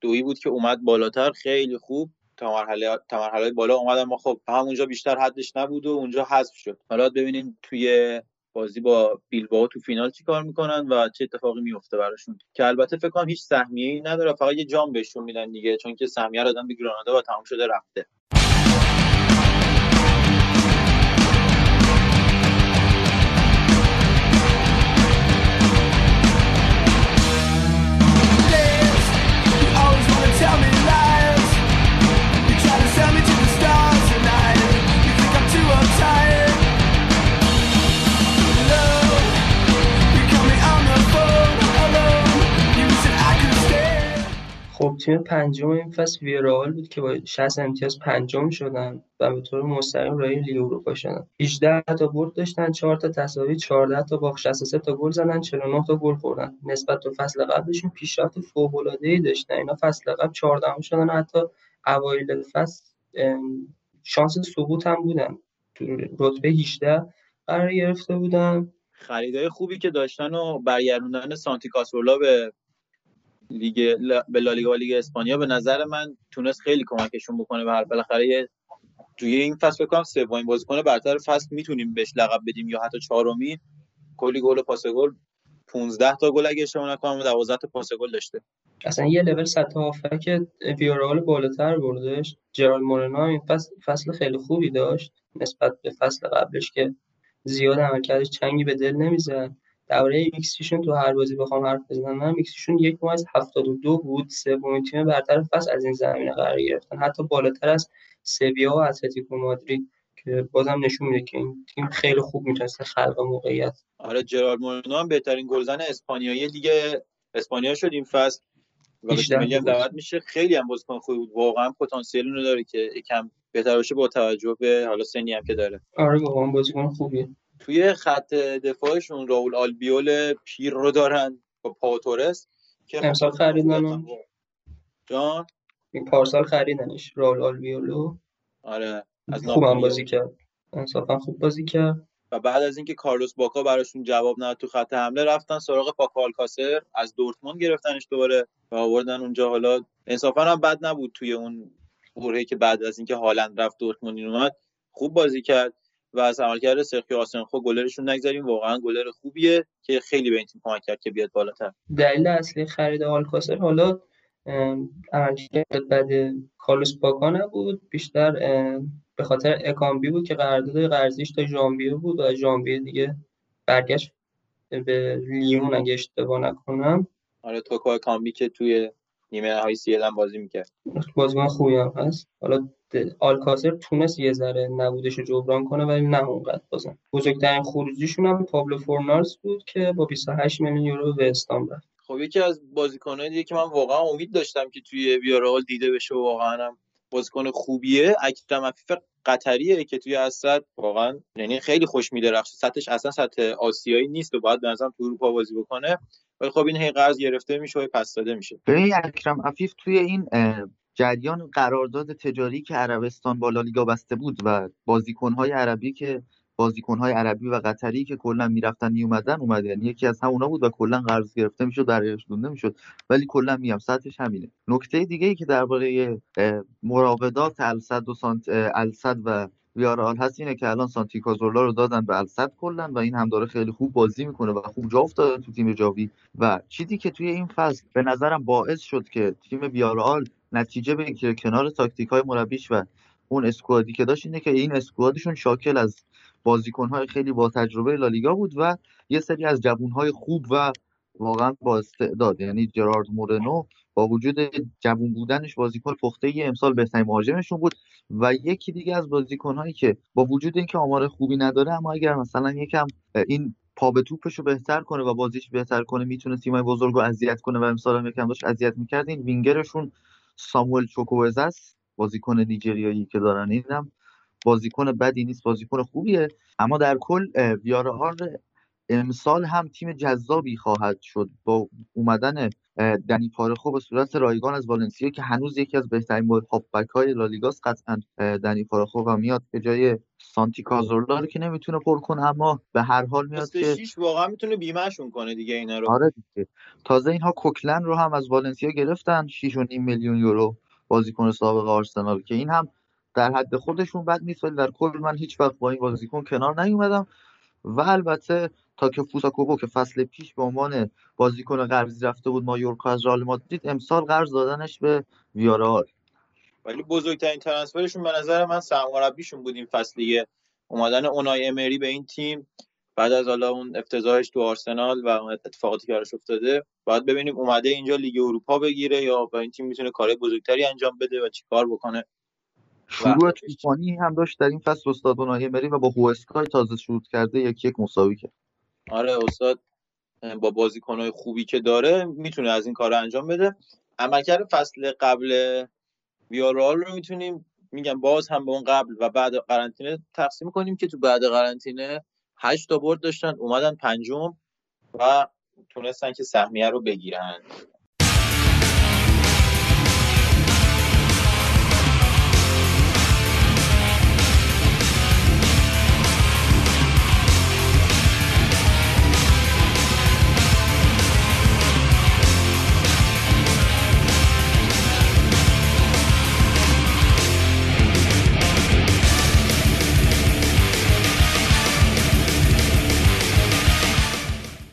دویی بود که اومد بالاتر خیلی خوب تا مرحله بالا اومدن. ما خب همونجا بیشتر حدش نبود و اونجا حذف شد. حالا ببینین توی بازی با بیلبائو تو فینال چی کار میکنن و چه اتفاقی میفته براشون، که البته فکر کنم هیچ سهمیه‌ای نداره، فقط یه جام بهشون میدن دیگه، چون که سهمیه رو دادن به گرانادا و تمام شده رفته. خب تیم پنجم این فصل ویرال بود که با 60 امتیاز پنجم شدن و به طور مستقیم راه لیگ اروپا شدن. 18 تا برد داشتن، 4 تا تساوی، 14 تا باخت، 63 تا گل زدن، 49 تا گل خوردن. نسبت به فصل قبلشون پیشرفت فوق‌العاده‌ای داشتن. اینا فصل قبل 14م شدن و حتی اوایل فصل شانس سقوط هم بودن. رتبه 18 قرار گرفته بودن. خریدای خوبی که داشتن و برگردوندن سانتی کاسورلا به لالیگا و لیگ اسپانیا به نظر من تونست خیلی کمکشون بکنه و هر بالاخره توی این فصل بکنم سومین بازیکن برتر فصل میتونیم بهش لقب بدیم یا حتی چهارمی. کلی گل و پاس گل، 15 تا گل اگه اشتباه نکنم و 12 تا پاس گل داشته. اصلا یه لول سطح هافک ویارال بالاتر بردش. جرالد مورنا این فصل خیلی خوبی داشت نسبت به فصل قبلش که زیاد عملکردش چنگی به دل نمیزد. دوره ایکسیشون تو هر بازی بخوام حرف بزنم، ایکسیشون 1.72 بود. سومین تیم برتر فصل از این زمینه قرار گرفتن، حتی بالاتر از سویا و اتلتیکو مادرید که بازم نشون میده که این تیم خیلی خوب میتونسته خلق موقعیت. آره جرالد مورنو هم بهترین گلزن اسپانیایی لیگ اسپانیا شد این فصل و بهش میگم دعوت میشه. خیلی هم بازیکن خوبی بود، واقعا پتانسیل اون رو داره که یکم بهتر بشه با توجه به حالا سنی هم که داره. آره واقعا بازیکن خوبیه. توی خط دفاعشون راول آلبیول پیر رو دارن با پاوتورس که امسال خریدن. جان این پارسال خریدنش راول آلبیولو. آره از خوبم بازی کرد، انصافا خوب بازی کرد. و بعد از اینکه کارلوس باکا براشون جواب نداد تو خط حمله، رفتن سراغ پاکو آلکاسر از دورتموند گرفتنش دوباره و آوردن اونجا. حالا انصافا هم بد نبود توی اون برهه‌ای که بعد از اینکه هالند رفت دورتموند اومد خوب بازی کرد. و از عملکرد سرخیو آسنخو گلرشون نگذاریم، واقعا گلر خوبیه که خیلی به این تیم کمک کرد که بیاد بالاتر. دلیل اصلی خرید آلکاسر حالا عملکرد بعد کارلوس باکا نبود، بیشتر به خاطر اکانبی بود که قرارداد قرضیش تا ژانویه بود و ژانویه دیگه برگشت به لیون اگه اشتباه نکنم. آره توکو اکانبی که توی نیمه نهایی سی‌ال هم بازی می‌کرد، بازیکن خوبی هم هست. حالا آلکاسر تونست یه ذره نبودش رو جبران کنه ولی نه اونقدر بازم. بزرگترین خروجیشون هم پابلو فورنالز بود که با 28 میلیون یورو به استان رفت. خب یکی از بازیکن‌های دیگه که من واقعا امید داشتم که توی ویارال دیده بشه، واقعا هم بازیکن خوبیه، اکرم عفیف قطریه که توی اسد واقعا یعنی خیلی خوش می‌درخشه، سطحش اصلا سطح آسیایی نیست و باید به نظرم تو اروپا بازی بکنه، ولی خب این هی قرض گرفته میشه و پس داده میشه. ببین اکرم عفیف توی این جریان قرارداد تجاری که عربستان با لالیگا بسته بود و بازیکن‌های عربی و قطری که کلا میرفتن میومدن اومد، یعنی یکی از همونا بود و کلا قرض گرفته میشد، درش دونده میشد، ولی کلا میام سطحش همینه. نکته دیگه ای که درباره مراودات السد و ویارال هست اینه که الان سانتی کازورلا رو دادن به السد کلا و این هم داره خیلی خوب بازی میکنه و خوب جا افتاده تو تیم جاوی و چیزی که توی این فصل به نظرم باعث شد که تیم ویارال نتیجه بگیره کنار تاکتیک‌های مربیش و اون اسکوادی که داشت اینه که این اسکوادشون شاکل از بازیکن‌های خیلی با تجربه لالیگا بود و یه سری از جوان‌های خوب و واقعا با استعداد، یعنی جرارد مورنو با وجود جوان بودنش بازیکن پخته‌ای امسال بهترین مهاجمشون بود و یکی دیگه از بازیکن‌هایی که با وجود اینکه آمار خوبی نداره اما اگر مثلا یکم این پا به توپشو بهتر کنه و بازیش بهتر کنه میتونه تیمای بزرگو اذیت کنه و امسال هم یکم داشت اذیت می‌کرد. این وینگرشون ساموئل چوکوزه است، بازیکن نیجریایی که دارن، اینم بازیکن بدی نیست، بازیکن خوبیه. اما در کل ویارال امسال هم تیم جذابی خواهد شد با اومدن دنی پارخو به صورت رایگان از والنسیا که هنوز یکی از بهترین هافبک‌های لالیگاست. قطعا دنی پارخو هم میاد به جای سانتی کازورلا رو که نمیتونه پر کنه، اما به هر حال میاد که واقعا میتونه بیمهشون کنه دیگه اینا رو. آره دیگه. تازه اینها کوکلن رو هم از والنسیا گرفتن، 6.5 میلیون یورو، بازیکن سابق آرسنال که این هم در حد خودشون بد نیست، ولی در کل من هیچ وقت با این بازیکن کنار نیومدم. و البته تاکه فوساکوبو که فصل پیش به عنوان بازیکن قرضی رفته بود مایورکا از رئال مادرید، امسال قرض دادنش به ویارال، ولی بزرگترین ترانسفرشون به نظر من سرمربیشون بود این فصل دیگه، اومدن اونای امری به این تیم بعد از حالا اون افتضاحش تو آرسنال و اتفاقاتی که براش افتاده. باید ببینیم اومده اینجا لیگ اروپا بگیره یا با این تیم میتونه کارهای بزرگتری انجام بده و چیکار بکنه. شروع طوفانی هم داشت در این فصل استاد اونای امری و با هوسکای تازه شروع کرده، 1-1 مساوی کرد. آره استاد با بازیکن‌های خوبی که داره میتونه از این کارو انجام بده. عملکرد فصل قبل ویارال رو میتونیم میگم باز هم به اون قبل و بعد قرنطینه تقسیم کنیم که تو بعد قرنطینه 8 تا برد داشتن، اومدن پنجم و تونستن که سهمیه رو بگیرن.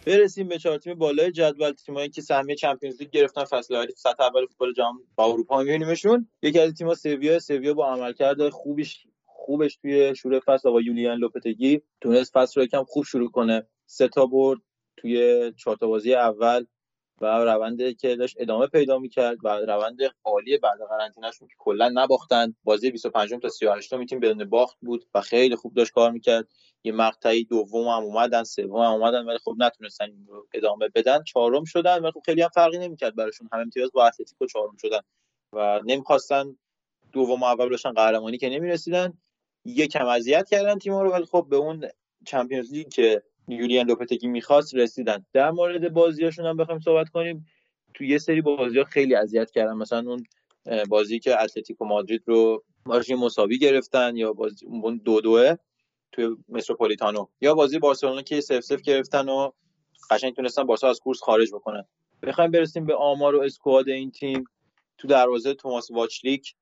برسیم به چهار تیم بالای جدول، تیمایی که سهمیه چمپیونز لیگ گرفتن فصل سطح اول فوتبال جام اروپا می‌بینیمشون. یکی از تیم‌ها سویا با عملکرد خوبش توی شروع فصل با یولیان لوپتگی تونست فصل رو یکم خوب شروع کنه، 3 تا برد توی 4 تا بازی اول و روندی که داشت ادامه پیدا می‌کرد و روند عالی بعد قرنطینه‌شون که کلا نباختن، بازی 25 تا 38 تیم بدون باخت بود و خیلی خوب داشت کار می‌کرد. یه مقطعی دوم هم اومدن، سوم هم اومدن، ولی خب نتونستن ادامه بدن، چهارم شدن، ولی خب خیلی هم فرقی نمی‌کرد براشون، هم امتیاز با اتلتیکو چهارم شدن و نمی‌خواستن دوم اول باشن، قهرمانی که نمی‌رسیدن، یکم اذیت کردن تیم‌ها رو، ولی خب به اون چمپیونز لیگ که یولیان لوپتگی می‌خواست رسیدن. در مورد بازیاشون هم بخوایم صحبت کنیم، تو یه سری بازی‌ها خیلی اذیت کردن، مثلا اون بازی که اتلتیکو مادرید رو مارج مساوی گرفتن یا بازی 2-2 توی متروپولیتانو، یا بازی بارسلونا که 0-0 گرفتن و قشنگ تونستن بارسا از کورس خارج بکنن. بخوایم برسیم به آمار و اسکواد این تیم، تو دروازه توماس واچلیک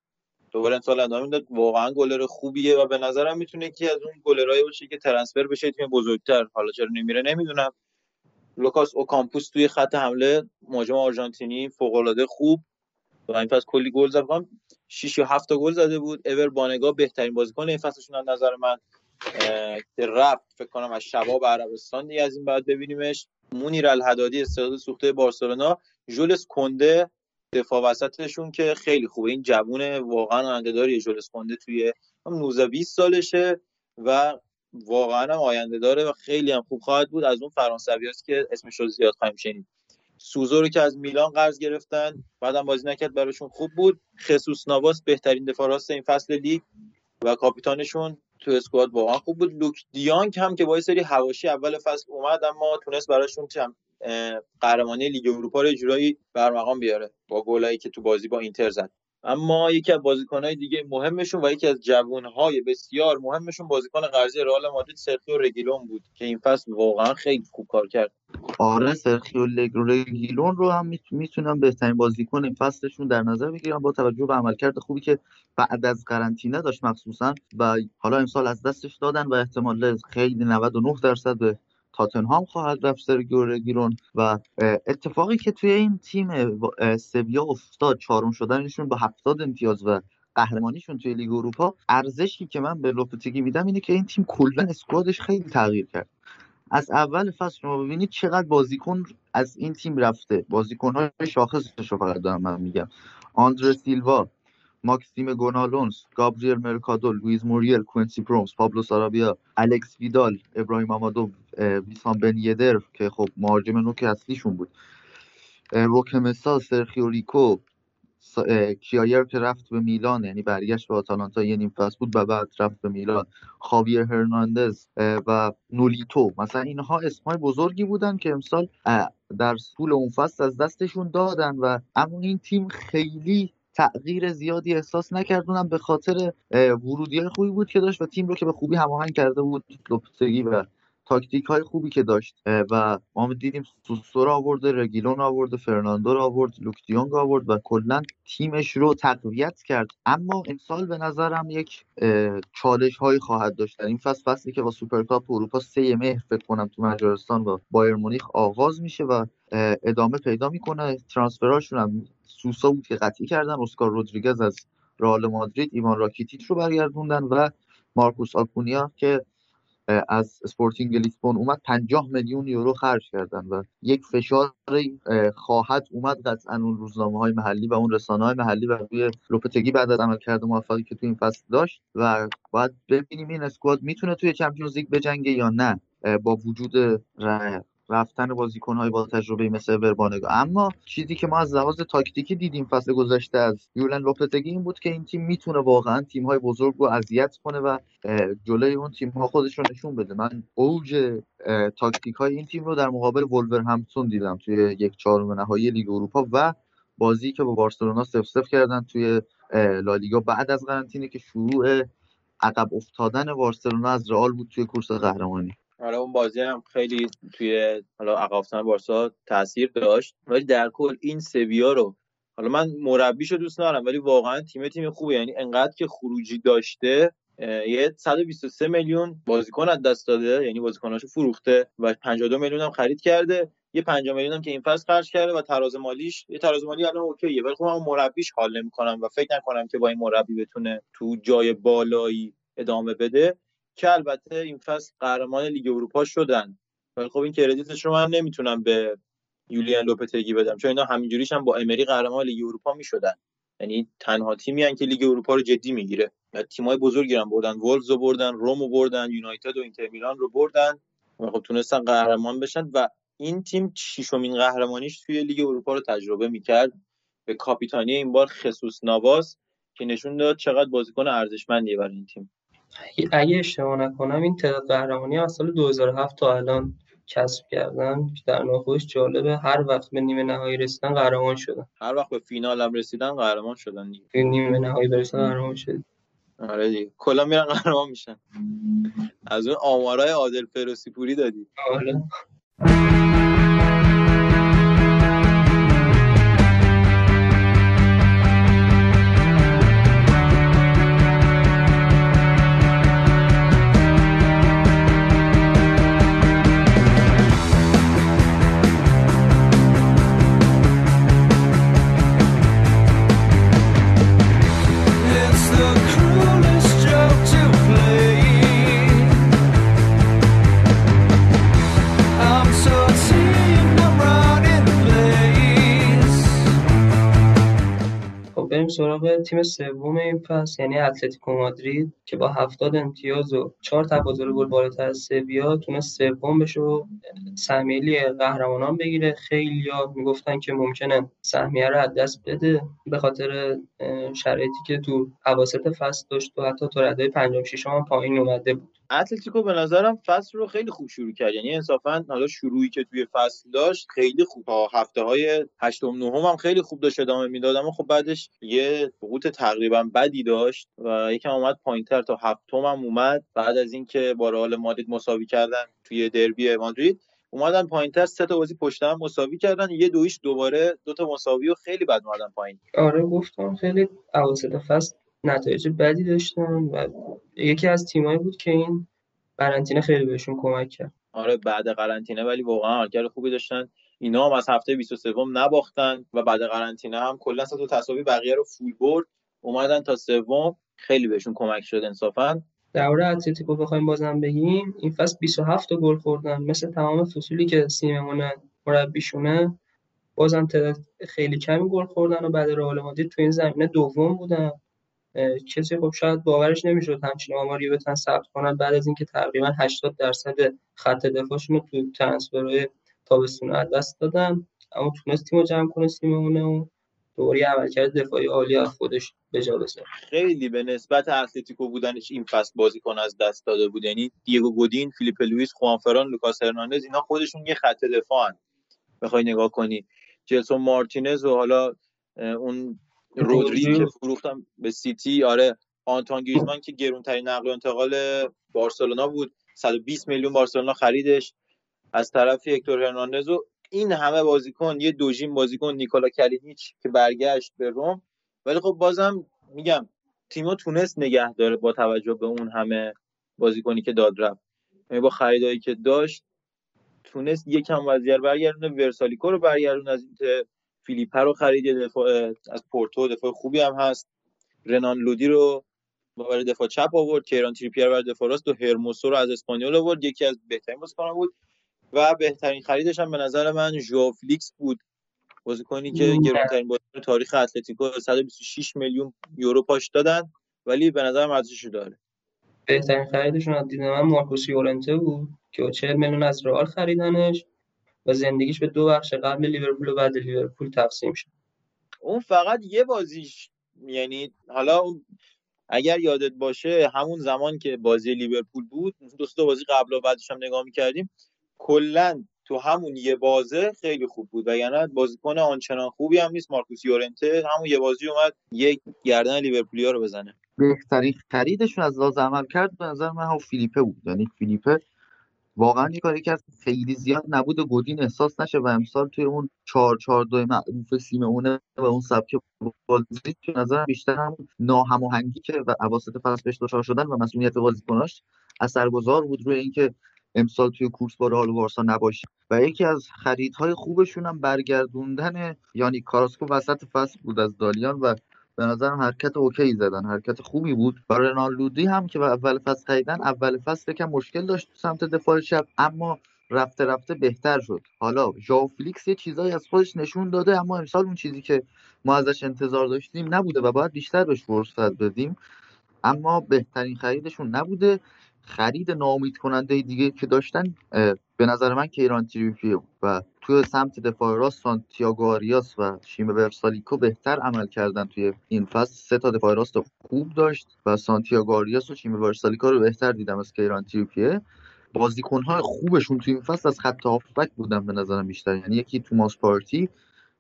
دوباره امسال ادامه داد، واقعا گلر خوبیه و به نظرم میتونه که از اون گلرای باشه که ترانسفر بشه تیم بزرگتر، حالا چرا نمیره نمیدونم. لوکاس اوکامپوس توی خط حمله، مهاجم آرژانتینی فوق‌العاده خوب و این فصل کلی گل زد، 6 یا 7 تا گل زده بود. ایور بانگا بهترین بازیکن این فصلشون از نظر من، رفت فکر کنم از شباب عربستان دیگه، از این بعد ببینیمش. منیر الحدادی استعداد سوخته بارسلونا، ژولس کنده دفاع وسطشون که خیلی خوبه، این جوونه واقعا آینده داره، ژولس کنده توی 19-20 سالشه و واقعا آینده داره و خیلی هم خوب خواهد بود. از اون فرانسویاست که اسمش رو زیاد خواهیم شنید. سوزو رو که از میلان قرض گرفتن بعدم بازی نکرد، براشون خوب بود. خسوس نواس بهترین دفاع راست این فصل لیگ و کاپیتانشون تو اسکواد واقعا خوب بود. لوک دیانگ هم که با یه سری حواشی اول فصل اومد اما تونست براشون قهرمانی لیگ اروپا رو جورایی برمقام بیاره با گلایی که تو بازی با اینتر زد. اما یکی از بازیکن‌های دیگه مهمشون و یکی از جوان‌های بسیار مهمشون بازیکن قرضی رئال مادرید سرخیو رگیلون بود که این فصل واقعا خیلی خوب کار کرد. آره سرخیو رگیلون رو هم میتونم بهترین بازیکن فصلشون در نظر بگیرم با توجه به عملکرد خوبی که بعد از قرنطینه داشت مخصوصا، و حالا امسال از دستش دادن و احتمال خیلی 99% به تاتنهام خواهد رفت سرخیو رگیلون. و اتفاقی که توی این تیم سویا افتاد، چهارم شدنشون با 70 امتیاز و قهرمانیشون توی لیگ اروپا، ارزشی که من به لوپتگی میدم اینه که این تیم کلا اسکوادش خیلی تغییر کرد. از اول فصل شما ببینید چقدر بازیکن از این تیم رفته، بازیکن‌های شاخصش رو فقط دارم من میگم: آندره سیلوا، ماکسیم گونالونس، گابریل مرکادو، لوئیس موریل، کوئنسی پرومس، پابلو سارابیا، الکس ویدال، ابراهیم آمادو، ویسام بن یدر که خب مهاجم نوک اصلیشون بود، روکمسا، سرخیو ریکو، کیایر که رفت به میلان، یعنی برگشت به آتالانتا یه نیم فصل بود و بعد رفت به میلان، خاویر هرناندز و نولیتو. مثلا اینها اسمای بزرگی بودن که امسال در طول اون فصل از دستشون دادن و اما این تیم خیلی تغییر زیادی احساس نکردونم به خاطر ورودیای خوبی بود که داشت و تیم رو که به خوبی هماهنگ کرده بود لوپتگی و تاکتیک‌های خوبی که داشت. و ما دیدیم سوسو رو آورده، رگیلون آورده، فرناندو رو آورد، لوک دیانگ آورد و کلا تیمش رو تقویت کرد. اما امسال به نظرم یک چالش‌هایی خواهد داشت. در این فصلی که با سوپرکاپ اروپا 3 مهر فکر کنم تو مجارستان با بایر مونیخ آغاز میشه و ادامه پیدا میکنه. ترانسفراشون هم سوسا بود که قطعی کردن، اسکار رودریگز از رئال مادرید، ایوان راکیتیچ رو برگردوندن و مارکوس آکونیا که از اسپورتینگ لیسبون اومد 50 میلیون یورو خرج کردن و یک فشار خواهد اومد قطعاً اون روزنامه‌های محلی و اون رسانه‌های محلی و روی لوپتگی بعد از عملکرد موفقی که تو این فصل داشت. و باید ببینیم این اسکواد میتونه توی چمپیونز لیگ بجنگه یا نه با وجود رفتن بازیکن‌های با تجربه مثل وربانگا. اما چیزی که ما از لحاظ تاکتیکی دیدیم فصل گذشته از یورگن لوپتگی این بود که این تیم میتونه واقعا تیم‌های بزرگ رو اذیت کنه و جلوی اون تیم‌ها خودش رو نشون بده. من اوج تاکتیک‌های این تیم رو در مقابل ولورهمپتون دیدم توی 1/4 نهایی لیگ اروپا و بازی که با بارسلونا 0-0 کردن توی لالیگا بعد از قرنطینه که شروع عقب افتادن بارسلونا از رئال بود توی کورس قهرمانی. حالا اون بازی هم خیلی توی حالا عقب افتادن بارسا تاثیر داشت، ولی در کل این سویا رو، حالا من مربیشو دوست ندارم ولی واقعا تیم خوبه، یعنی انقدر که خروجی داشته، یه 123 میلیون بازیکن از دست داده، یعنی بازیکناشو فروخته و 52 میلیون هم خرید کرده، یه 5 میلیون هم که این فصل خرج کرده و تراز مالیش یه تراز مالی الان اوکیه، ولی خب من مربیش حال نمی‌کنم و فکر نکنم که با این مربی بتونه تو جای بالایی ادامه بده. که البته این فصل قهرمان لیگ اروپا شدن ولی خب این کردیتش رو من نمیتونم به یولیان لوپتگی بدم چون اینا همینجوریش هم با امری قهرمان لیگ اروپا میشدن، یعنی تنها تیمی ان که لیگ اروپا رو جدی میگیره. تیمای بزرگی رو بردن، وولز رو بردن، روم رو بردن، یونایتد و اینتر میلان رو بردن و خب تونستن قهرمان بشن و این تیم 6مین قهرمانیش توی لیگ اروپا رو تجربه میکرد به کاپیتانی این بار خسوس نواس که نشون داد چقدر بازیکن ارزشمندیه برای این تیم. اگه اشتباه نکنم این تعداد قهرمانی از سال 2007 تا الان کسب کردن که در نوعش جالبه، هر وقت به نیمه نهایی رسیدن قهرمان شدن، هر وقت به فینال هم رسیدن قهرمان شدن، نیمه نهایی برسن قهرمان شدن. آره دیگه کلا میرن قهرمان میشن. از اون آمارای عادل فروسی پوری دادی. آره I'm so serious. سراغ تیم سوم این فصل، یعنی اتلتیکو مادرید که با 70 امتیاز و 4 تفاضل گل بالاتر از سویا تونست سوم بشه و سهمیه لیگ قهرمانان بگیره. خیلی‌ها میگفتن که ممکنه سهمیه رو از دست بده به خاطر شرایطی که تو اواسط فصل داشت و حتی تو ردای پنجم ششم هم پایین اومده بود. اتلتیکو به نظرم فصل رو خیلی خوب شروع کرد، یعنی انصافا حالا شروعی که توی فصل داشت خیلی خوب، تا هفته‌های هشتم نهم هم خیلی خوب داشت ادامه میداد، اما خب بعدش یه سقوط تقریبا بدی داشت و یکم اومد پایینتر تا هفتم هم اومد. بعد از اینکه با رئال مادرید مساوی کردن توی دربی مادرید اومدن پایین‌تر، 3 تا بازی پشت هم مساوی کردن، 1-2 دوباره 2 تا مساوی و خیلی بد اومدن پایین. آره گفتم خیلی اواسط فصل نتایج بدی داشتن و یکی از تیمایی بود که این قرنطینه خیلی بهشون کمک کرد. آره بعد قرنطینه ولی واقعا حالگر خوبی داشتن. اینا هم از هفته 23م نباختن و بعد قرنطینه هم کلا 3 تا تساوی بقیه رو فول برد، اومدن تا سوم، خیلی بهشون کمک شد انصافا. در مورد اتلتیکو بخوایم بازم بگیم، این فصل 27 گل خوردن، مثل تمام فصولی که سیمونه مربیشونه، بازم تعداد خیلی کمی گل خوردن و بعد رئال مادرید تو این زمینه دوم بودن. کسی خب شاید باورش نمیشد همچین آماری بتن ثبت کنن بعد از اینکه تقریبا 80% خط دفاعشون رو تو ترانسفرهای تابستون از دست دادن، اما تونست تیمو جمع کنه سیمونه و دوباره عملکرد دفاعی عالی از خودش به جا بذاره. خیلی به نسبت اتلتیکو بودنش این فصل بازیکن از دست داده بود، یعنی دیگو گودین، فیلیپ لوئیس، خوان فران، لوکاس هرناندز اینا خودشون یه خط دفاعن. بخوای نگاه کنی جلسون مارتینز و حالا اون رودریگو که فروختم به سیتی، آره آنتوان گریزمان که گرونترین نقل و انتقال بارسلونا بود، 120 میلیون بارسلونا خریدش، از طرف هکتور هرناندز و این همه بازیکن، یه دوژین بازیکن، نیکولا کلینیچ که برگشت به روم. ولی خب بازم میگم تیمو تونست نگه داره با توجه به اون همه بازیکنی که داد رفت، یعنی با خریدایی که داشت تونست یکم وضعیت برگردونه. ورسالیکو رو برگردون از اینتر، فیلیپا رو خرید دفاع از پورتو، دفاع خوبی هم هست، رنان لودی رو برای دفاع چپ آورد، کیران تریپیر برای دفاع راست و هرموسو رو از اسپانیول آورد، یکی از بهترین بازیکن‌ها بود و بهترین خریدش هم به نظر من ژو فلیکس بود، بازیکنی که گرونترین بازیکن تاریخ اتلتیکو، 126 میلیون یورو پاش دادن ولی به نظر من ارزشش داره. بهترین خریدشون از دید من مارکوس یورنته بود که 40 میلیون از رئال خریدنش و زندگیش به 2 بخش قبل لیورپول و بعد لیورپول تقسیم شد. اون فقط یه بازیش، یعنی حالا اگر یادت باشه همون زمان که بازی لیورپول بود، 2 بازی قبل و بعدش هم نگاه می‌کردیم، کلا تو همون یه بازه خیلی خوب بود و یعنی بازیکن آنچنان خوبی هم نیست مارکوس یورنته، همون یه بازی اومد یک گردن لیورپولیا رو بزنه. بهترین خریدشون از لحاظ عملکرد به نظر من هم فیلیپه بود، یعنی فیلیپه واقعا یه کاری کرد خیلی زیاد نبود و گودین احساس نشه و امسال توی اون 4-4-2 معروف سیمونه و اون سبک بازی به نظر بیشتر هم ناهماهنگی که و اواسط فصل بهش دچار شدن و مسئولیت بازیکناش اثرگذار بود روی اینکه امسال توی کورس با رئال و بارسا نباشه. و یکی از خریدهای خوبشون هم برگردوندن یعنی کاراسکو وسط فصل بود از دالیان و به نظرم حرکت اوکی زدن، حرکت خوبی بود. و رنالدی هم که اول فصل خریدن، اول فصل یکم مشکل داشت سمت دفاع چپ اما رفته رفته بهتر شد. حالا ژائو فلیکس یه چیزایی از خودش نشون داده اما امسال اون چیزی که ما ازش انتظار داشتیم نبوده و باید بیشتر بهش فرصت بدیم، اما بهترین خریدشون نبوده. خرید ناامید کننده دیگه که داشتن به نظر من کیران تریپیه و توی سمت دفاع راست سانتیاگو آریاس و شیمه ورسالیکو بهتر عمل کردن توی این فصل. 3 تا دفاع راست خوب داشت و سانتیاگو آریاس و شیمه ورسالیکو رو بهتر دیدم از کیران تریپیه. بازیکن‌های خوبشون توی این فصل از خط هافبک بودن به نظرم بیشتر، یعنی یکی توماس پارتی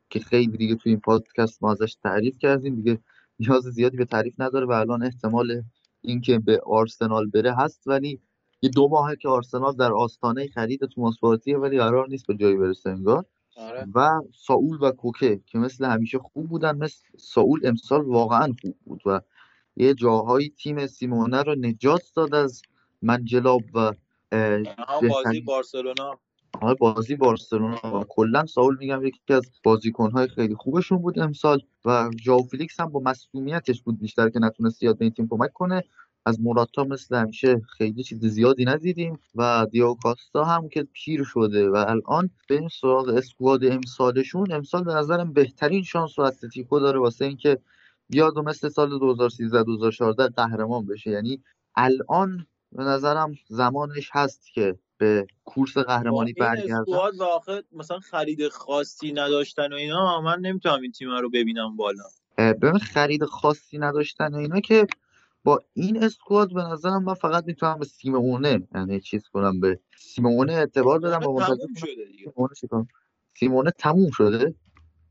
که خیلی دیگه توی این پادکست ما ازش تعریف کردیم، دیگه نیاز زیادی به تعریف نداره و الان احتمال اینکه به آرسنال بره هست، ولی یه 2 ماهه که آرسنال در آستانه خرید توماس پارتیه ولی قرار نیست به جایی برسه انگار. آره. و ساول و کوکه که مثل همیشه خوب بودن، مثل ساول امسال واقعا خوب بود و یه جاهای تیم سیمونه رو نجات داد از منجلاب و بازی بارسلونا. آره بازی بارسلونا کلا ساول میگم یکی از بازیکن‌های خیلی خوبشون بود امسال و ژائو فلیکس هم با مسئولیتش بود بیشتر که نتونست زیاد به این تیم کمک کنه. از موراتا مثل همیشه خیلی چیز زیادی ندیدیم و دیاگو کاستا هم که پیر شده و الان بریم سراغ اسکواد امسالشون. امسال به نظرم بهترین شانس رو اتلتیکو داره واسه اینکه بیاد و مثل سال 2013-2014 قهرمان بشه. یعنی الان به نظرم زمانش هست که به کورس قهرمانی برگردن. اسکواد واقعا مثلا خرید خاصی نداشتن و اینا، من نمیتونم این تیم رو ببینم بالا. ببین خرید خاصی نداشتن و اینا که با این اسکواد به نظرم من فقط میتونم به سیمونه، یعنی چیز کنم، به سیمونه اعتبار بدم. با منتظر سیمونه تموم شده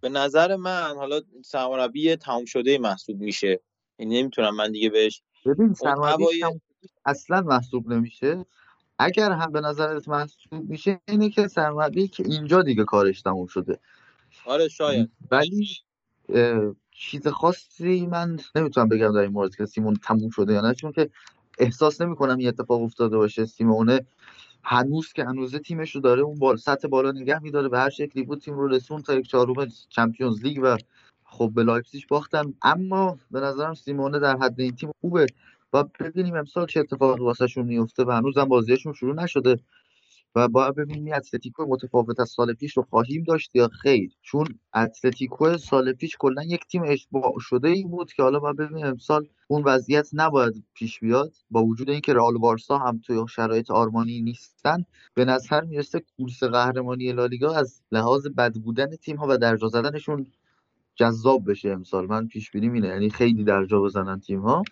به نظر من. حالا سرمربی تموم شده محسوب میشه، یعنی نمیتونم من دیگه بهش ببین سرمربی اصلا محسوب نمیشه. اگر هم به نظرت محسوب میشه اینه که سرمربی که اینجا دیگه کارش تموم شده. آره شاید، ولی چیز خاصی من نمیتونم بگم در این مورد که سیمون تموم شده یا نه، چون که احساس نمیکنم این اتفاق افتاده باشه. سیمونه هنوز که هنوزه تیمش رو داره اون سطح بالا نگه میداره، به هر شکلی بود تیم رو رسون تا یک چهارم چمپیونز لیگ و خب به لایپزیگ باختن. اما به نظرم سیمونه در حد این تیم خوبه و ببینیم امسال چه اتفاقی واسهشون میفته و هنوزم بازیشون شروع نشده و باید ببینیم اتلتیکو متفاوت از سال پیش رو خواهیم داشت یا خیر، چون اتلتیکو سال پیش کلا یک تیم اشباع شده ای بود که حالا باید ببینیم امسال اون وضعیت نباید پیش بیاد. با وجود اینکه رئال و بارسا هم توی شرایط آرمانی نیستن، به نظر میرسه کورس قهرمانی لالیگا از لحاظ بد بودن تیم‌ها و درجا زدنشون جذاب بشه امسال. من پیش بینی اینه، یعنی خیلی درجا بزنن تیم‌ها.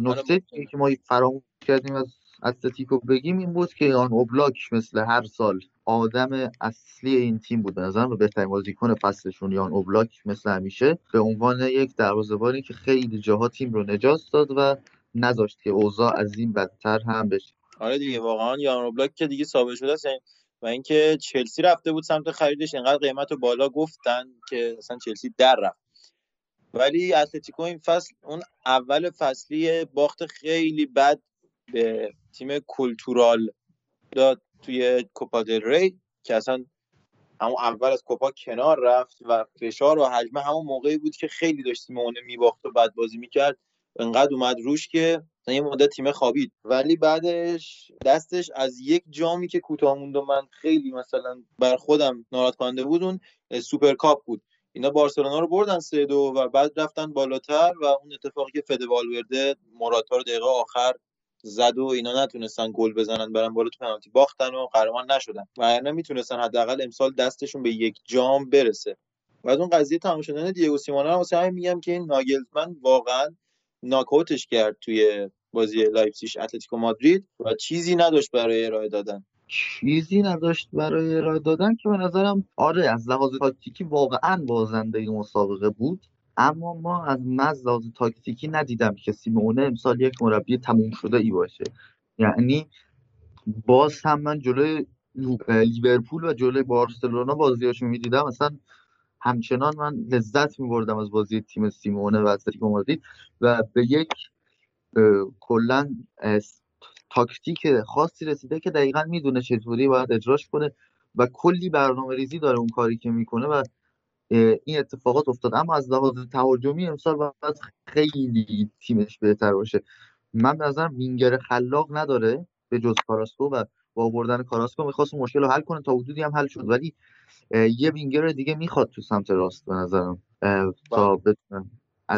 نکته که ما فراموش کردیم از اتلتیکو بگیم این بود که آن اوبلاک مثل هر سال آدم اصلی این تیم بود به نظرم و بهترین بازیکن فصلشون یان اوبلاک مثل همیشه به عنوان یک دروازه‌بانی که خیلی جاها تیم رو نجات داد و نذاشت که اوضاع از این بدتر هم بشه. آره دیگه واقعا یان اوبلاک که دیگه ثابت شده است. و اینکه چلسی رفته بود سمت خریدش، اینقدر قیمت رو بالا گفتن که اصلا چلسی در رفت. ولی اتلتیکو این فصل اون اول فصلی باخت خیلی بد به تیم کلتورال داد توی کوپا دل ری که اصلا همون اول از کوپا کنار رفت و فشار و حجمه همون موقعی بود که خیلی داشت سیمونه میباخت و بد بازی میکرد، انقدر اومد روش که یه مدت تیم خوابید. ولی بعدش دستش از یک جامی که کوتاه موند و من خیلی مثلا بر خودم ناراحت کننده بود اون سوپر کاپ بود. اینا بارسلونا رو بردن 3-2 و بعد رفتن بالاتر و اون اتفاقی که فد والورده موراتا رو دقیقه آخر زد و اینا نتونستن گل بزنن، برن بالا تو پنالتی باختن و قهرمان نشدن. وگرنه میتونستن حداقل امسال دستشون به یک جام برسه. و از اون قضیه تمام شدن دیگو سیمونه هم واسه همین میگم که این ناگلزمن واقعا ناکاوتش کرد توی بازی لایپزیگ اتلتیکو مادرید و چیزی نداشت برای ارائه دادن که به نظرم آره از لحاظ تاکتیکی واقعا بازنده مسابقه بود. اما ما از لحاظ تاکتیکی ندیدم که سیمونه امسال یک مربی تموم شده ای باشه. یعنی باز هم من جلوی لیورپول و جلوی بارسلونا بازیاشو میدیدم، مثلا همچنان من لذت میبردم از بازی تیم سیمونه و اتلتیکو مادرید و به یک کلا تاکتیک خاصی رسیده که دقیقاً میدونه چطوری باید اجراش کنه و کلی برنامه‌ریزی داره اون کاری که میکنه و این اتفاقات افتاد. اما از لحاظ تهاجمی امسال باید خیلی تیمش بهتر باشه. من به نظرم وینگر خلاق نداره به جز کاراسکو و با آوردن کاراسکو میخواست مشکل رو حل کنه، تا حدودی هم حل شد، ولی یه وینگر دیگه میخواد تو سمت راست به نظرم تا بتونم.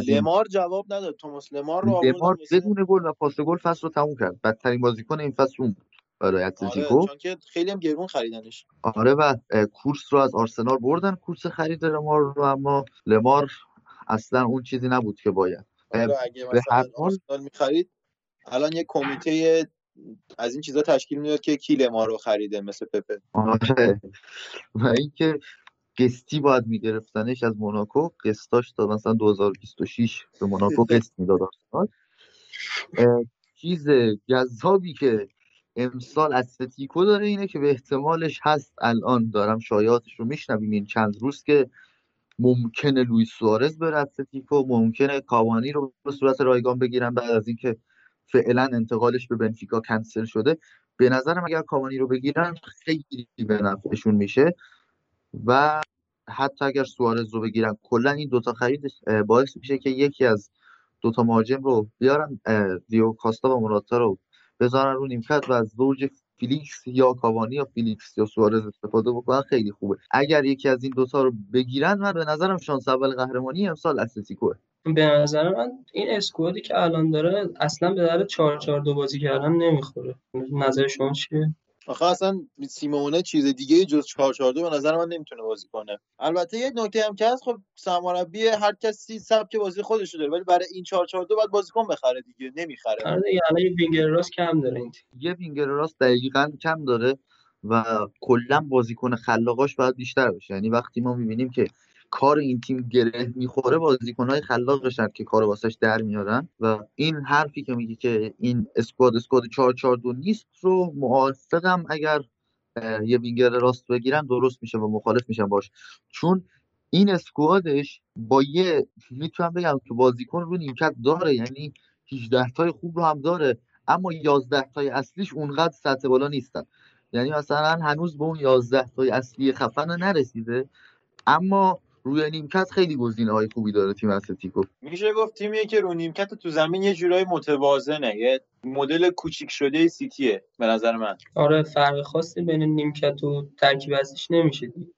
لمار جواب نداد، توماس لمار رو آورد بدون گل و پاس گل فصل رو تموم کرد. بدترین بازیکن این فصل اون برای اتلتیکو. آره چون که خیلی هم گرون خریدنش. آره و کورس رو از آرسنال بردن، کورس خرید لمار رو، اما لمار اصلا اون چیزی نبود که باید. آره اگه مثلا آرسنال می‌خرید الان یه کمیته از این چیزا تشکیل میداد که کی لمار رو خریده مثل پپه. آره و اینکه قسطی باید میگرفتنش از موناکو، قسطاش تا مثلا 2026 به موناکو قسط میداد آرسنال. چیز جذابی که امسال اتلتیکو داره اینه که به احتمالش هست، الان دارم شایعاتش رو میشنویم این چند روز، که ممکنه لوئیس سوارز بره اتلتیکو، ممکنه کاوانی رو به صورت رایگان بگیرن بعد از اینکه فعلا انتقالش به بنفیکا کنسل شده. به نظرم اگر کاوانی رو بگیرن خیلی به نفعشون میشه و حتی اگر سوارز رو بگیرن کلا این دوتا خرید باعث میشه که یکی از دوتا مهاجم رو بیارن، دیو کاستا و موراتا رو بذارن رو نیمکت و از زوج فیلیکس یا کاوانی یا فیلیکس یا سوارز استفاده بکنن. خیلی خوبه اگر یکی از این دوتا رو بگیرن. من به نظرم شانس اول قهرمانی امسال اتلتیکوه. به نظر من این اسکوادی که الان داره اصلا به درد 4-4-2 بازی کردن نمیخوره. نظر شما چیه؟ آخه اصلا سیمونه چیز دیگه جز 4-4-2 به نظر من نمیتونه بازی کنه. البته یک نکته هم که هست، خب سرمربی هر کسی سبک بازی خودش رو داره، ولی برای این 4-4-2 باید بازیکن بخره دیگه، نمیخره. یعنی وینگر راست کم داره این تیم. یه وینگر راست دقیقاً کم داره و کلا بازیکن خلاقاش باید بیشتر بشه. یعنی وقتی ما میبینیم که کار این تیم گره میخوره، بازیکن‌های خلاقشن که کارو واسش در میارن و این حرفی که میگه که این اسکواد 4-4-2 نیست رو موافقم. اگر یه وینگر راست بگیرن درست میشه و مخالف میشم باش، چون این اسکوادش با یه میتونم بگم که بازیکن رو نیمکت داره، یعنی 18 تای خوب رو هم داره، اما 11 تای اصلیش اونقدر سطح بالا نیستن. یعنی مثلا هنوز به اون 11 تای اصلی خفن نرسیده، اما روی نیمکت خیلی گزینه‌های خوبی داره تیم اتلتیکو. میشه گفت تیمیه که رو نیمکت تو زمین یه جورایی متوازنه، یه مدل کوچیک شده سیتیه به نظر من. آره، فرق خاصی بین نیمکت و ترکیب ازش نمیشه دید.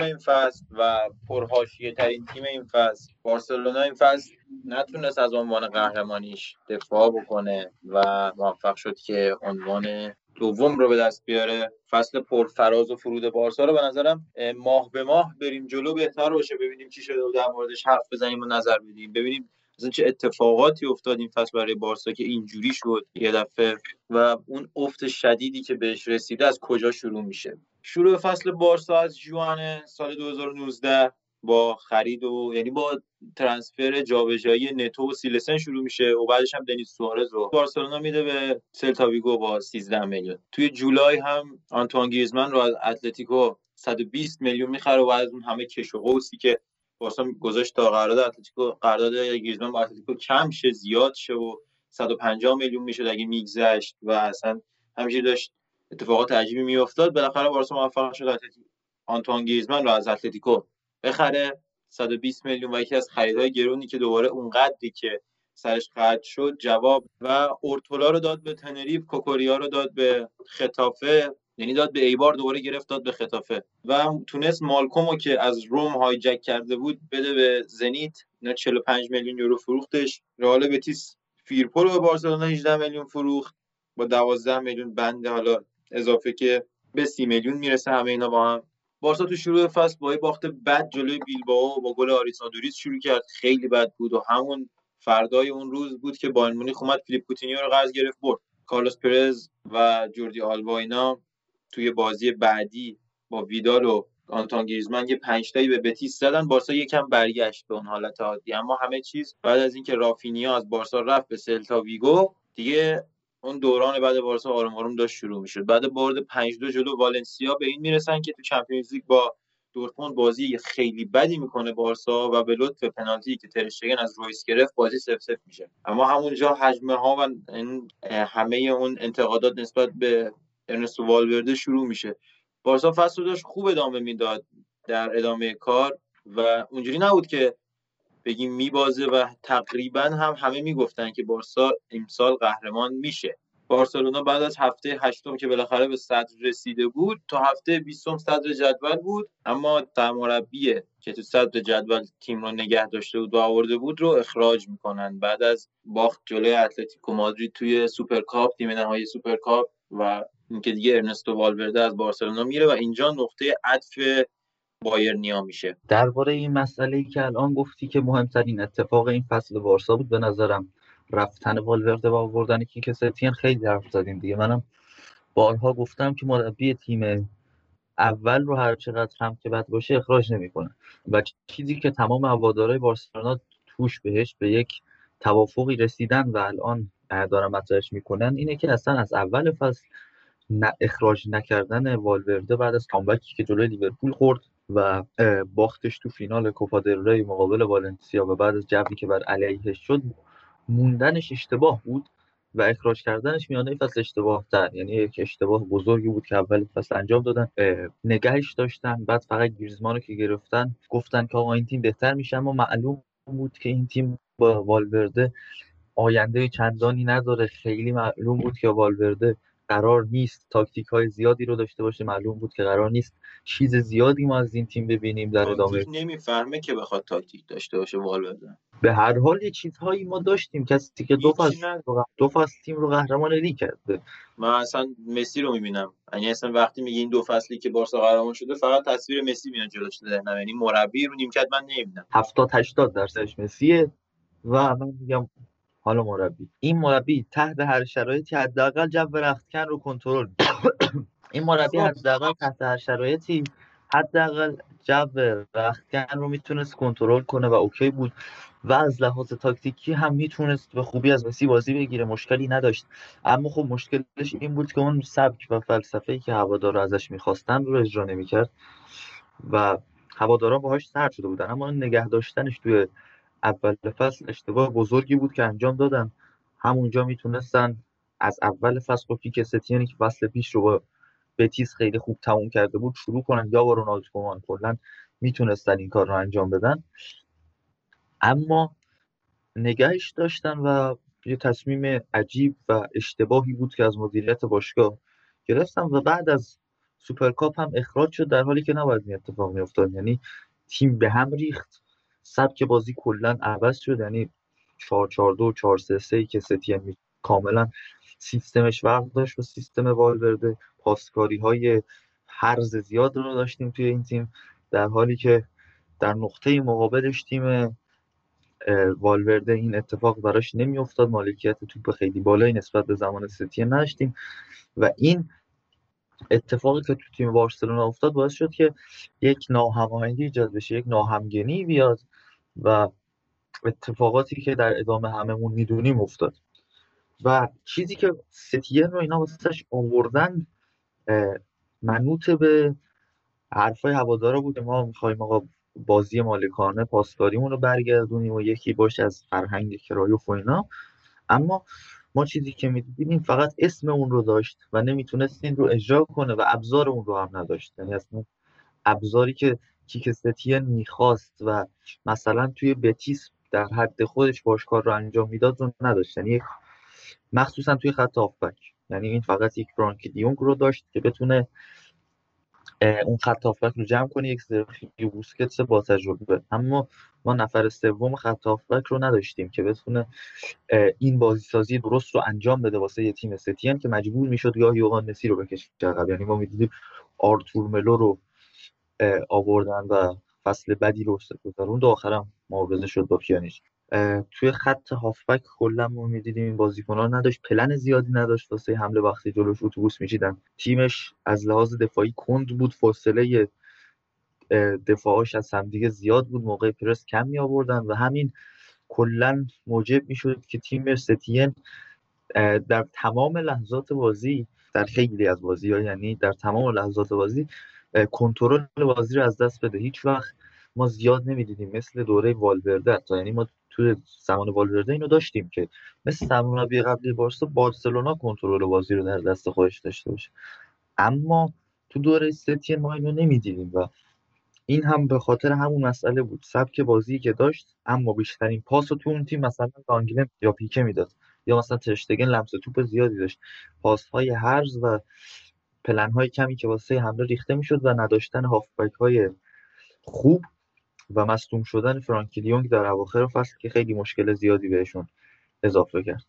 این فصل و پرحاشیه ترین تیم این فصل بارسلونا این فصل نتونست از عنوان قهرمانیش دفاع بکنه و موفق شد که عنوان دوم رو به دست بیاره. فصل پرفراز و فرود بارسا رو به نظرم ماه به ماه بریم جلو بهتر باشه، ببینیم چی شده و در موردش حرف بزنیم و نظر بدیم، ببینیم مثلا چه اتفاقاتی افتاد این فصل برای بارسا که اینجوری شد یه دفعه و اون افت شدیدی که بهش رسیده از کجا شروع میشه. شروع فصل بارسا از ژوئن سال 2019 با خرید و یعنی با ترانسفر جابجایی نتو و سیلسن شروع میشه و بعدش هم دنیز سوارز رو بارسلونا میده به سلتا ویگو با 13 میلیون. توی جولای هم آنتوان گریزمان رو از اتلتیکو 120 میلیون میخره و از اون همه کش و قوسی که بارسا گذاشت تا قرارداد اتلتیکو، قرارداد گریزمان با اتلتیکو کم شه زیاد شه و 150 میلیون میشد اگه میگذشت و اصلا همینجوری داشت اتفاقات عجیبی میافتاد. بالاخره بارسا موفق شد آنتوان گریزمان رو از اتلتیکو بخره 120 میلیون و یکی از خریدهای گرونی که دوباره اونقدری که سرش قرض شد جواب و اورتولا رو داد به تنریف، کوکوریا رو داد به خطافه، یعنی داد به ایبار دوباره گرفت داد به خطافه و تونست مالکومو که از روم هایجک کرده بود بده به زنیت، اینا 45 میلیون یورو فروختش. رئال بتیس فیرپو رو به بارسلونا 18 میلیون فروخت با 12 میلیون بنده حالا اضافه که به 30 میلیون میرسه. همه اینا با هم بارسا تو شروع فصل با یه باخت بد جلوی بیلبائو با گل آریسا دوریس شروع کرد، خیلی بد بود و همون فردای اون روز بود که بایرن مونیخ اومد فیلیپ کوتینیو رو قرض گرفت برد. کارلوس پرز و جوردی آلبا اینا توی بازی بعدی با ویدال و آنتوان گریزمان یه 5 تایی به بتیس زدن، بارسا یکم برگشت به اون حالت عادی. اما همه چیز بعد از اینکه رافینیا از بارسا رفت به سلتا ویگو، دیگه اون دوران بعد بارسا آروم آروم داشت شروع میشد. بعد برد 5-2 جلو والنسیا به این میرسن که تو چمپیونز لیگ با دورتموند بازی خیلی بدی میکنه بارسا و به لطف پنالتی که تر شتگن از رویس گرفت بازی 0-0 میشه. اما همونجا هجمه ها و همه اون انتقادات نسبت به ارنستو والورده شروع میشه. بارسا فصل رو داشت خوب ادامه میداد در ادامه کار و اونجوری نبود که بگیم میبازه و تقریبا هم همه میگفتن که بارسا امسال قهرمان میشه. بارسلونا بعد از هفته 8 که بالاخره به صدر رسیده بود تا هفته 20 صدر جدول بود، اما سرمربی که تو صدر جدول تیم رو نگه داشته بود و آورده بود رو اخراج میکنن بعد از باخت جلوی اتلتیکو مادرید توی سوپرکاپ، تیم نهایی سوپرکاپ و اینکه دیگه ارنستو والورده از بارسلونا میره و اینجا نقطه عطف بایرنیا میشه. درباره این مسئله‌ای که الان گفتی که مهمترین اتفاق این فصل بارسا بود، به نظرم رفتن والورده و آوردن کیک ستین خیلی حرف زدیم دیگه. منم بارها گفتم که مربی تیم اول رو هر چقدر هم که بد باشه اخراج نمیکنه و چیزی که تمام هوادارهای بارسلونا توش بهش به یک توافقی رسیدن و الان دارن مطرحش میکنن اینه که اصلا از اول فصل اخراج نکردن والورده بعد از کامبکی که جلوی لیورپول خورد و باختش تو فینال کوپا دل ری مقابل والنسیا و بعد از جوی که بر علیهش شد، موندنش اشتباه بود و اخراج کردنش میانه فصل اشتباه تر، یعنی یک اشتباه بزرگی بود که اول فصل انجام دادن، نگهش داشتن، بعد فقط گریزمانو که گرفتن گفتن که آقا این تیم بهتر میشه، اما معلوم بود که این تیم با والورده آینده چندانی نداره. خیلی معلوم بود که والورده قرار نیست تاکتیک های زیادی رو داشته باشه، معلوم بود که قرار نیست چیز زیادی ما از این تیم ببینیم در ادامه. نمیفهمه که بخواد تاکتیک داشته باشه والورده. به هر حال یه چیزهایی ما داشتیم، کسی که دو فصل تیم رو قهرمان لیگ کرده. من اصلا مسی رو میبینم، یعنی اصلا وقتی میگه این دو فصلی که بارسا قهرمان شده فقط تصویر مسی میاد جلوش ذهنم، یعنی مربی رو نیمکت من نمیبینم. 70-80% مسیه و من میگم حالا مربی، این مربی تحت هر شرایطی حداقل جو رختکن رو کنترل می‌کنه. این مربی حداقل تحت هر شرایطی حداقل جو رختکن رو میتونست کنترل کنه و اوکی بود و از لحاظ تاکتیکی هم میتونست به خوبی از مسی بازی بگیره، مشکلی نداشت. اما خب مشکلش این بود که اون سبک و فلسفه‌ای که هوادارا ازش می‌خواستن رو اجرا نمی‌کرد و هوادارا باهاش سرد شده بودن. اما نگه داشتنش توی اول فصل اشتباه بزرگی بود که انجام دادن. همونجا میتونستن از اول فصل با پیک ستیانی که فصل پیش رو با بتیس خیلی خوب تموم کرده بود شروع کنن، یا با رونالدو کومان، کلا میتونستن این کار رو انجام بدن، اما نگهش داشتن و یه تصمیم عجیب و اشتباهی بود که از مدیریت باشگاه گرفتن و بعد از سوپرکاپ هم اخراج شد، در حالی که نباید می اتفاق می افتاد. یعنی تیم به هم ریخت، سبک بازی کلا عوض شد، یعنی 4-4-2 4-3-3 که ستیم کاملا سیستمش وقت داشت و سیستم والورده، پاسکاری های هرز زیاد رو داشتیم توی این تیم، در حالی که در نقطه مقابلش تیم والورده این اتفاق براش نمی افتاد، مالکیت توپ خیلی بالایی نسبت به زمان ستیم نداشتیم و این اتفاقی که تو تیم بارسلونا افتاد باعث شد که یک ناهماهنگی ایجاد بشه، یک ناهمگنی بیاد و اتفاقاتی که در ادامه هممون میدونیم افتاد. و چیزی که ستیان رو اینا واسش آوردن منوط به حرفای هوادارا بود، ما می‌خوایم آقا بازی مالکانه پاسکاریمون رو برگردونیم و یکی باشه از فرهنگ کرایوف و اینا، اما ما چیزی که می‌دیدیم فقط اسم اون رو داشت و نمیتونست این رو اجرا کنه و ابزار اون رو هم نداشت. یعنی اصلا ابزاری که کیک ستین میخواست و مثلا توی بتیس در حد خودش باش کار رو انجام میداد رو نداشت، یعنی مخصوصا توی خط هافبک. یعنی این فقط یک فرانک دیونگ رو داشت که بتونه اون خط هافبک رو جمع کنه، یک سرخی بوسکتس با تجربه، اما ما نفر سوم خط هافبک رو نداشتیم که بتونه این بازیسازی درست رو انجام بده واسه یه تیم ستیم که مجبور میشد گاهی اوقات مسی رو بکشه عقب. یعنی ما میدیدیم آرتور ملو رو آوردن و فصل بدی رو گذروند، آخرام معاوضه شد با پیانیش. توی خط هافبک کلا ما میدیدیم این بازیکن‌ها نداشت، پلن زیادی نداشت واسه حمله، وقتی جلوش اتوبوس میچیدن تیمش از لحاظ دفاعی کند بود، فاصله دفاعش از همدیگه زیاد بود، موقع پرس کم می آوردن و همین کلا موجب میشد که تیم ستین در تمام لحظات بازی، در خیلی از بازی‌ها، یعنی در تمام لحظات بازی کنترل بازی رو از دست بده. هیچ وقت ما زیاد نمیدیدیم مثل دوره والورده تا، یعنی ما تو زمان والورده اینو داشتیم که مثل سرمربی قبلی بارسا بارسلونا کنترل بازی رو در دست خودش داشته باشه، اما تو دوره ستین ما اینو نمیدیدیم و این هم به خاطر همون مسئله بود، سبک بازی که داشت اما بیشترین پاس رو تو اون تیم مثلا دانگلن یا پیکه میداد، یا مثلا ترشتگن لمس توپ زیادی داشت، پاس‌های هرز و پلن‌های کمی که واسه حمله ریخته میشد و نداشتن هافبک‌های خوب و مصدوم شدن فرانکی دیونگ در اواخر فصل که خیلی مشکل زیادی بهشون اضافه کرد.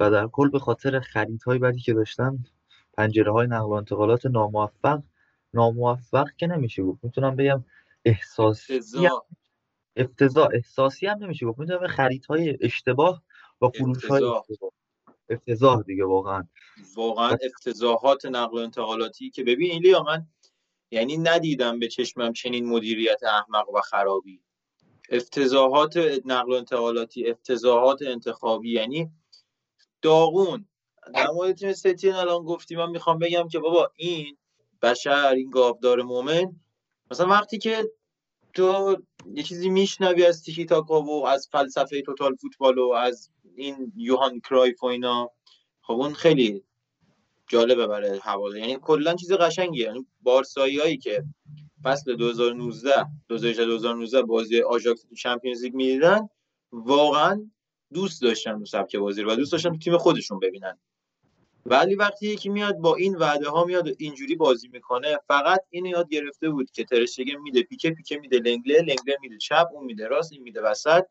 و در کل به خاطر خریدهای بدی که داشتن، پنجره‌های نقل و انتقالات ناموفق که نمیشه گفت، میتونم بگم احساسی هم نمیشه گفت، میتونم خریدهای اشتباه و فروش‌های افتضاح دیگه، واقعا افتضاحات نقل و انتقالاتی که ببین ایلیا، من یعنی ندیدم به چشمم چنین مدیریت احمق و خرابی، افتضاحات نقل و انتقالاتی، افتضاحات انتخابی، یعنی داغون. در مورد تیم ستین الان گفتیم، من میخوام بگم که بابا این بشر، این گاودار مومن مثلا وقتی که تو یه چیزی میشنوی از تیکی تاکا و از فلسفه توتال فوتبال و از این یوهان کرایف و اینا، خب اون خیلی جالبه برای هوادار، یعنی کلا چیز قشنگیه. یعنی بارساییایی که فصل 2019 بازی آژاکس تو چمپیونز لیگ می‌دیدن واقعا دوست داشتن سبک بازی رو و دوست داشتن تو تیم خودشون ببینن، ولی وقتی یکی میاد با این وعده ها میاد و اینجوری بازی میکنه، فقط این یاد گرفته بود که ترشتگن میده پیکه میده لنگله میده چپ، اون میده راست، این میده وسط،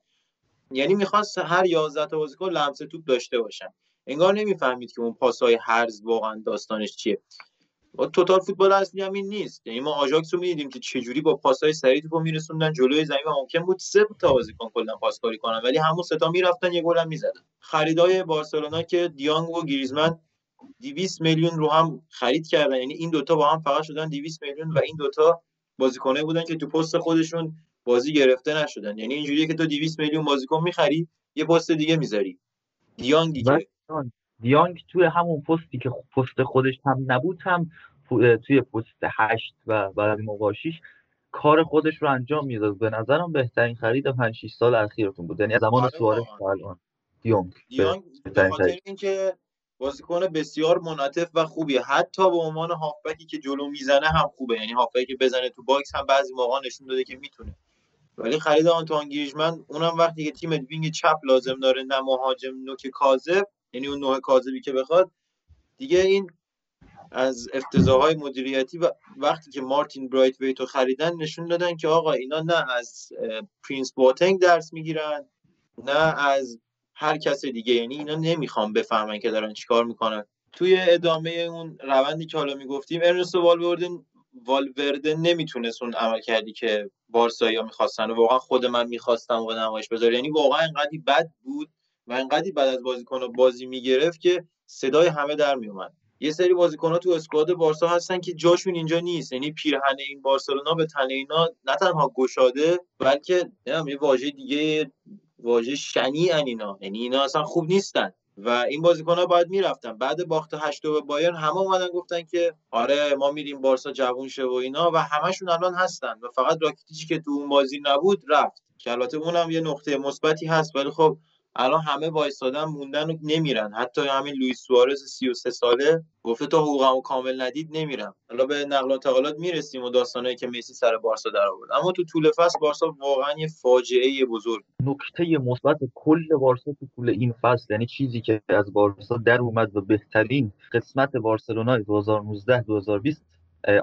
یعنی میخواست هر 11 تا بازیکن لمس توپ داشته باشن. انگار نمیفهمید که اون پاسهای هرز واقعا داستانش چیه. توتال فوتبال اصلی هم این نیست. یعنی ما آژاکس رو میدیدیم که چجوری با پاسهای سریع توپو میرسوندن جلوی زمین و ممکن بود 3 تا بازیکن کلا پاسکاری کنن، ولی همون 3 تا میرفتن یه گل هم میزدن. خریدای بارسلونا که دیانگ و گریزمن 200 میلیون رو هم خرید کردن، یعنی این دوتا با هم فقط شدن 200 میلیون و این دوتا بازیکنایی بودن که تو پست خودشون بازی گرفته نشدن. یعنی اینجوریه که تو 200 میلیون بازیکن میخری یه پست دیگه میذاری. دیانگ توی همون پستی که پست خودش هم نبود هم توی پست 8 و بعد مواشیش کار خودش رو انجام میداد. به نظرم بهترین خرید 5-6 سال اخیرتون بود، یعنی زمان سوارش تا الان دیانگ به خاطر اینکه بازیکن بسیار منعطف و خوبیه، حتی به عنوان هافبکی که جلو میزنه هم خوبه، یعنی هافبکی که بزنه تو باکس هم بعضی موقعا نشون داده که میتونه. ولی خرید آنتوان گریزمن اونم وقتی که تیمت وینگ چپ لازم داره نه مهاجم نوک کاذب، یعنی اون نوع کاذبی که بخواد دیگه، این از افتضاحهای مدیریتی و وقتی که مارتین برایت ویتو خریدن نشون دادن که آقا اینا نه از پرینس بواتنگ درس میگیرن نه از هر کس دیگه، یعنی اینا نمیخوام بفهمن که دارن چیکار میکنن. توی ادامه اون روندی که حالا میگفتیم ارنستو والورده نمیتونست اون عمل کردی که بارسایی ها میخواستن و واقعا خود من میخواستم و نمایش بذاره، یعنی واقعا انقدی بد بود و انقدی بد از بازیکن ها بازی میگرفت که صدای همه در میومد. یه سری بازیکن ها تو اسکواد بارسا هستن که جاشون اینجا نیست، یعنی پیرهن این بارسلونا به تن اینا نه تنها گشاده بلکه یه واژه دیگه، واژه شنیعن اینا، یعنی اینا اصلا خوب نیستن و این بازیکن‌ها باید میرفتن. بعد باخت 8 به بایرن همه اومدن گفتن که آره ما میریم بارسا جوون شه و اینا و همشون الان هستن و فقط راکیتیچ که تو اون بازی نبود رفت، که البته اونم یه نقطه مثبتی هست، ولی خب الان همه وایسادن موندن و نمیرن. حتی همین لوئیس سوارز 33 ساله گفته تا حقوقمو کامل ندید نمیرم. حالا به نقل و تقالات میرسیم و داستانایی که مسی سر بارسا در آورد، اما تو طول فصل بارسا واقعا یه فاجعه بزرگ. نکته مثبت کل بارسا تو طول این فصل، یعنی چیزی که از بارسا در اومد و بهترین قسمت بارسلونا 2019-2020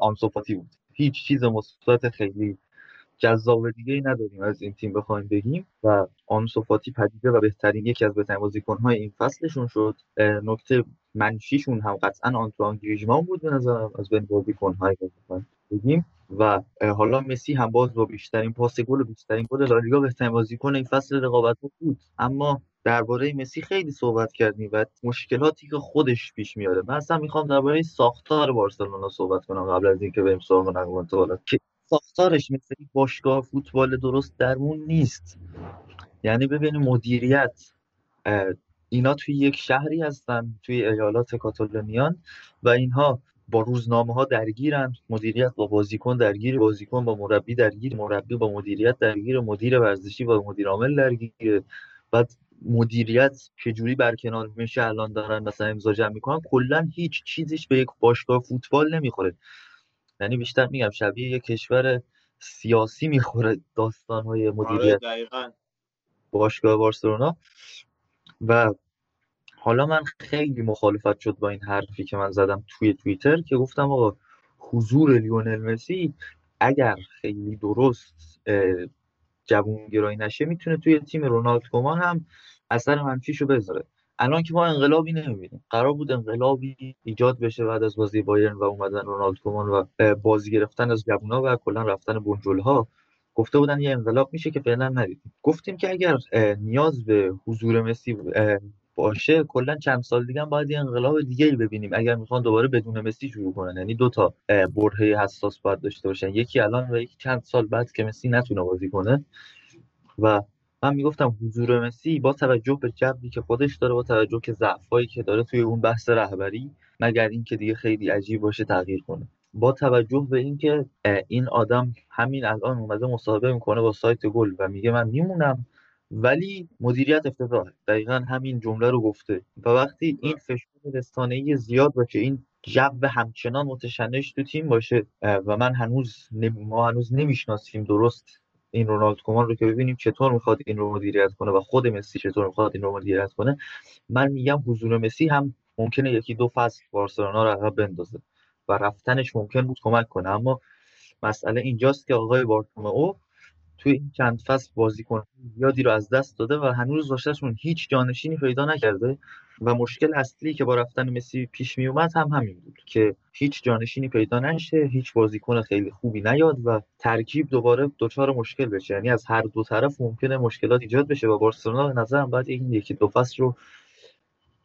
آنسو فاتی بود. هیچ چیز مثبت خیلی جذاب دیگه‌ای نداریم از این تیم بخوایم بگیم و آنسو فاتی پدیده و بهترین یکی از بهترین بازیکن‌های این فصلشون شد. نکته منفیشون هم قطعاً آنتوان گریزمان بود به نظرم از بین بازیکن‌های بخوایم بگیم و حالا مسی هم باز با بیشترین پاس گل و بیشترین گل لالیگا بهترین بازیکن این فصل رقابت بود. اما درباره مسی خیلی صحبت کردیم و مشکلاتی که خودش پیش میاره. من اصلا می‌خوام درباره ساختار بارسلونا صحبت کنم قبل از اینکه بریم سراغ نقل و انتقالات. ساختارش مثل باشگاه فوتبال درست درمون نیست، یعنی ببین مدیریت اینا توی یک شهری هستن توی ایالات کاتالونیان و اینها با روزنامه ها درگیرن، مدیریت با بازیکن درگیر، بازیکن با مربی درگیر، مربی با مدیریت درگیر، مدیر ورزشی با مدیر عامل درگیر. بعد مدیریت چجوری برکنار میشه الان دارن مثلا امضا جمع میکنن، کلا هیچ چیزیش به یک باشگاه فوتبال نمیخوره، یعنی بیشتر میگم شبیه یک کشور سیاسی میخوره داستان‌های مدیریت باشگاه بارسلونا. و حالا من خیلی مخالفت شد با این حرفی که من زدم توی توییتر که گفتم آقا حضور لیونل مسی اگر خیلی درست جوانگرایی نشه میتونه توی تیم رونالد کومان هم اثر منفیشو بذاره. الان که ما انقلابی نمیبینیم، قرار بود انقلابی ایجاد بشه بعد از بازی بایرن و اومدن رونالد کومان و بازی گرفتن از جوونا و کلا رفتن بنجل‌ها، گفته بودن یه انقلاب میشه که فعلا ندیدیم. گفتیم که اگر نیاز به حضور مسی باشه کلا چند سال دیگه باید یه انقلاب دیگه‌ای ببینیم اگر میخوان دوباره بدون مسی شروع کنن، یعنی 2 تا برهه حساس باید داشته باشن، یکی الان و یکی چند سال بعد که مسی نتونه بازی کنه. و من میگفتم حضور مسی با توجه به جبری که خودش داره، با توجه به ضعفایی که داره توی اون بحث رهبری، مگر این که دیگه خیلی عجیب باشه تغییر کنه. با توجه به اینکه این آدم همین الان اومده مصاحبه میکنه با سایت گل و میگه من میمونم، ولی مدیریت افتضاحه، دقیقاً همین جمله رو گفته. و وقتی این فشار رسانه‌ای زیاد باشه، این جو همچنان متشنج تو تیم باشه و ما هنوز نمیشناسیم درست این رونالد کومان رو که ببینیم چطور میخواد این رو مدیریت کنه و خود مسی چطور میخواد این رو مدیریت کنه. من میگم حضور مسی هم ممکنه یکی دو فصل بارسلونا رو عقب بندازه و رفتنش ممکن بود کمک کنه، اما مسئله اینجاست که آقای بارتومئو توی این چند فصل بازیکن زیادی رو از دست داده و هنوز داشتشون هیچ جانشینی پیدا نکرده و مشکل اصلی که با رفتن مسی پیش می اومد هم همین بود که هیچ جانشینی پیدا نشه، هیچ بازیکن خیلی خوبی نیاد و ترکیب دوباره دچار مشکل بشه. یعنی از هر دو طرف ممکنه مشکلات ایجاد بشه و بارسلونا به نظرم باید این یکی دو فصل رو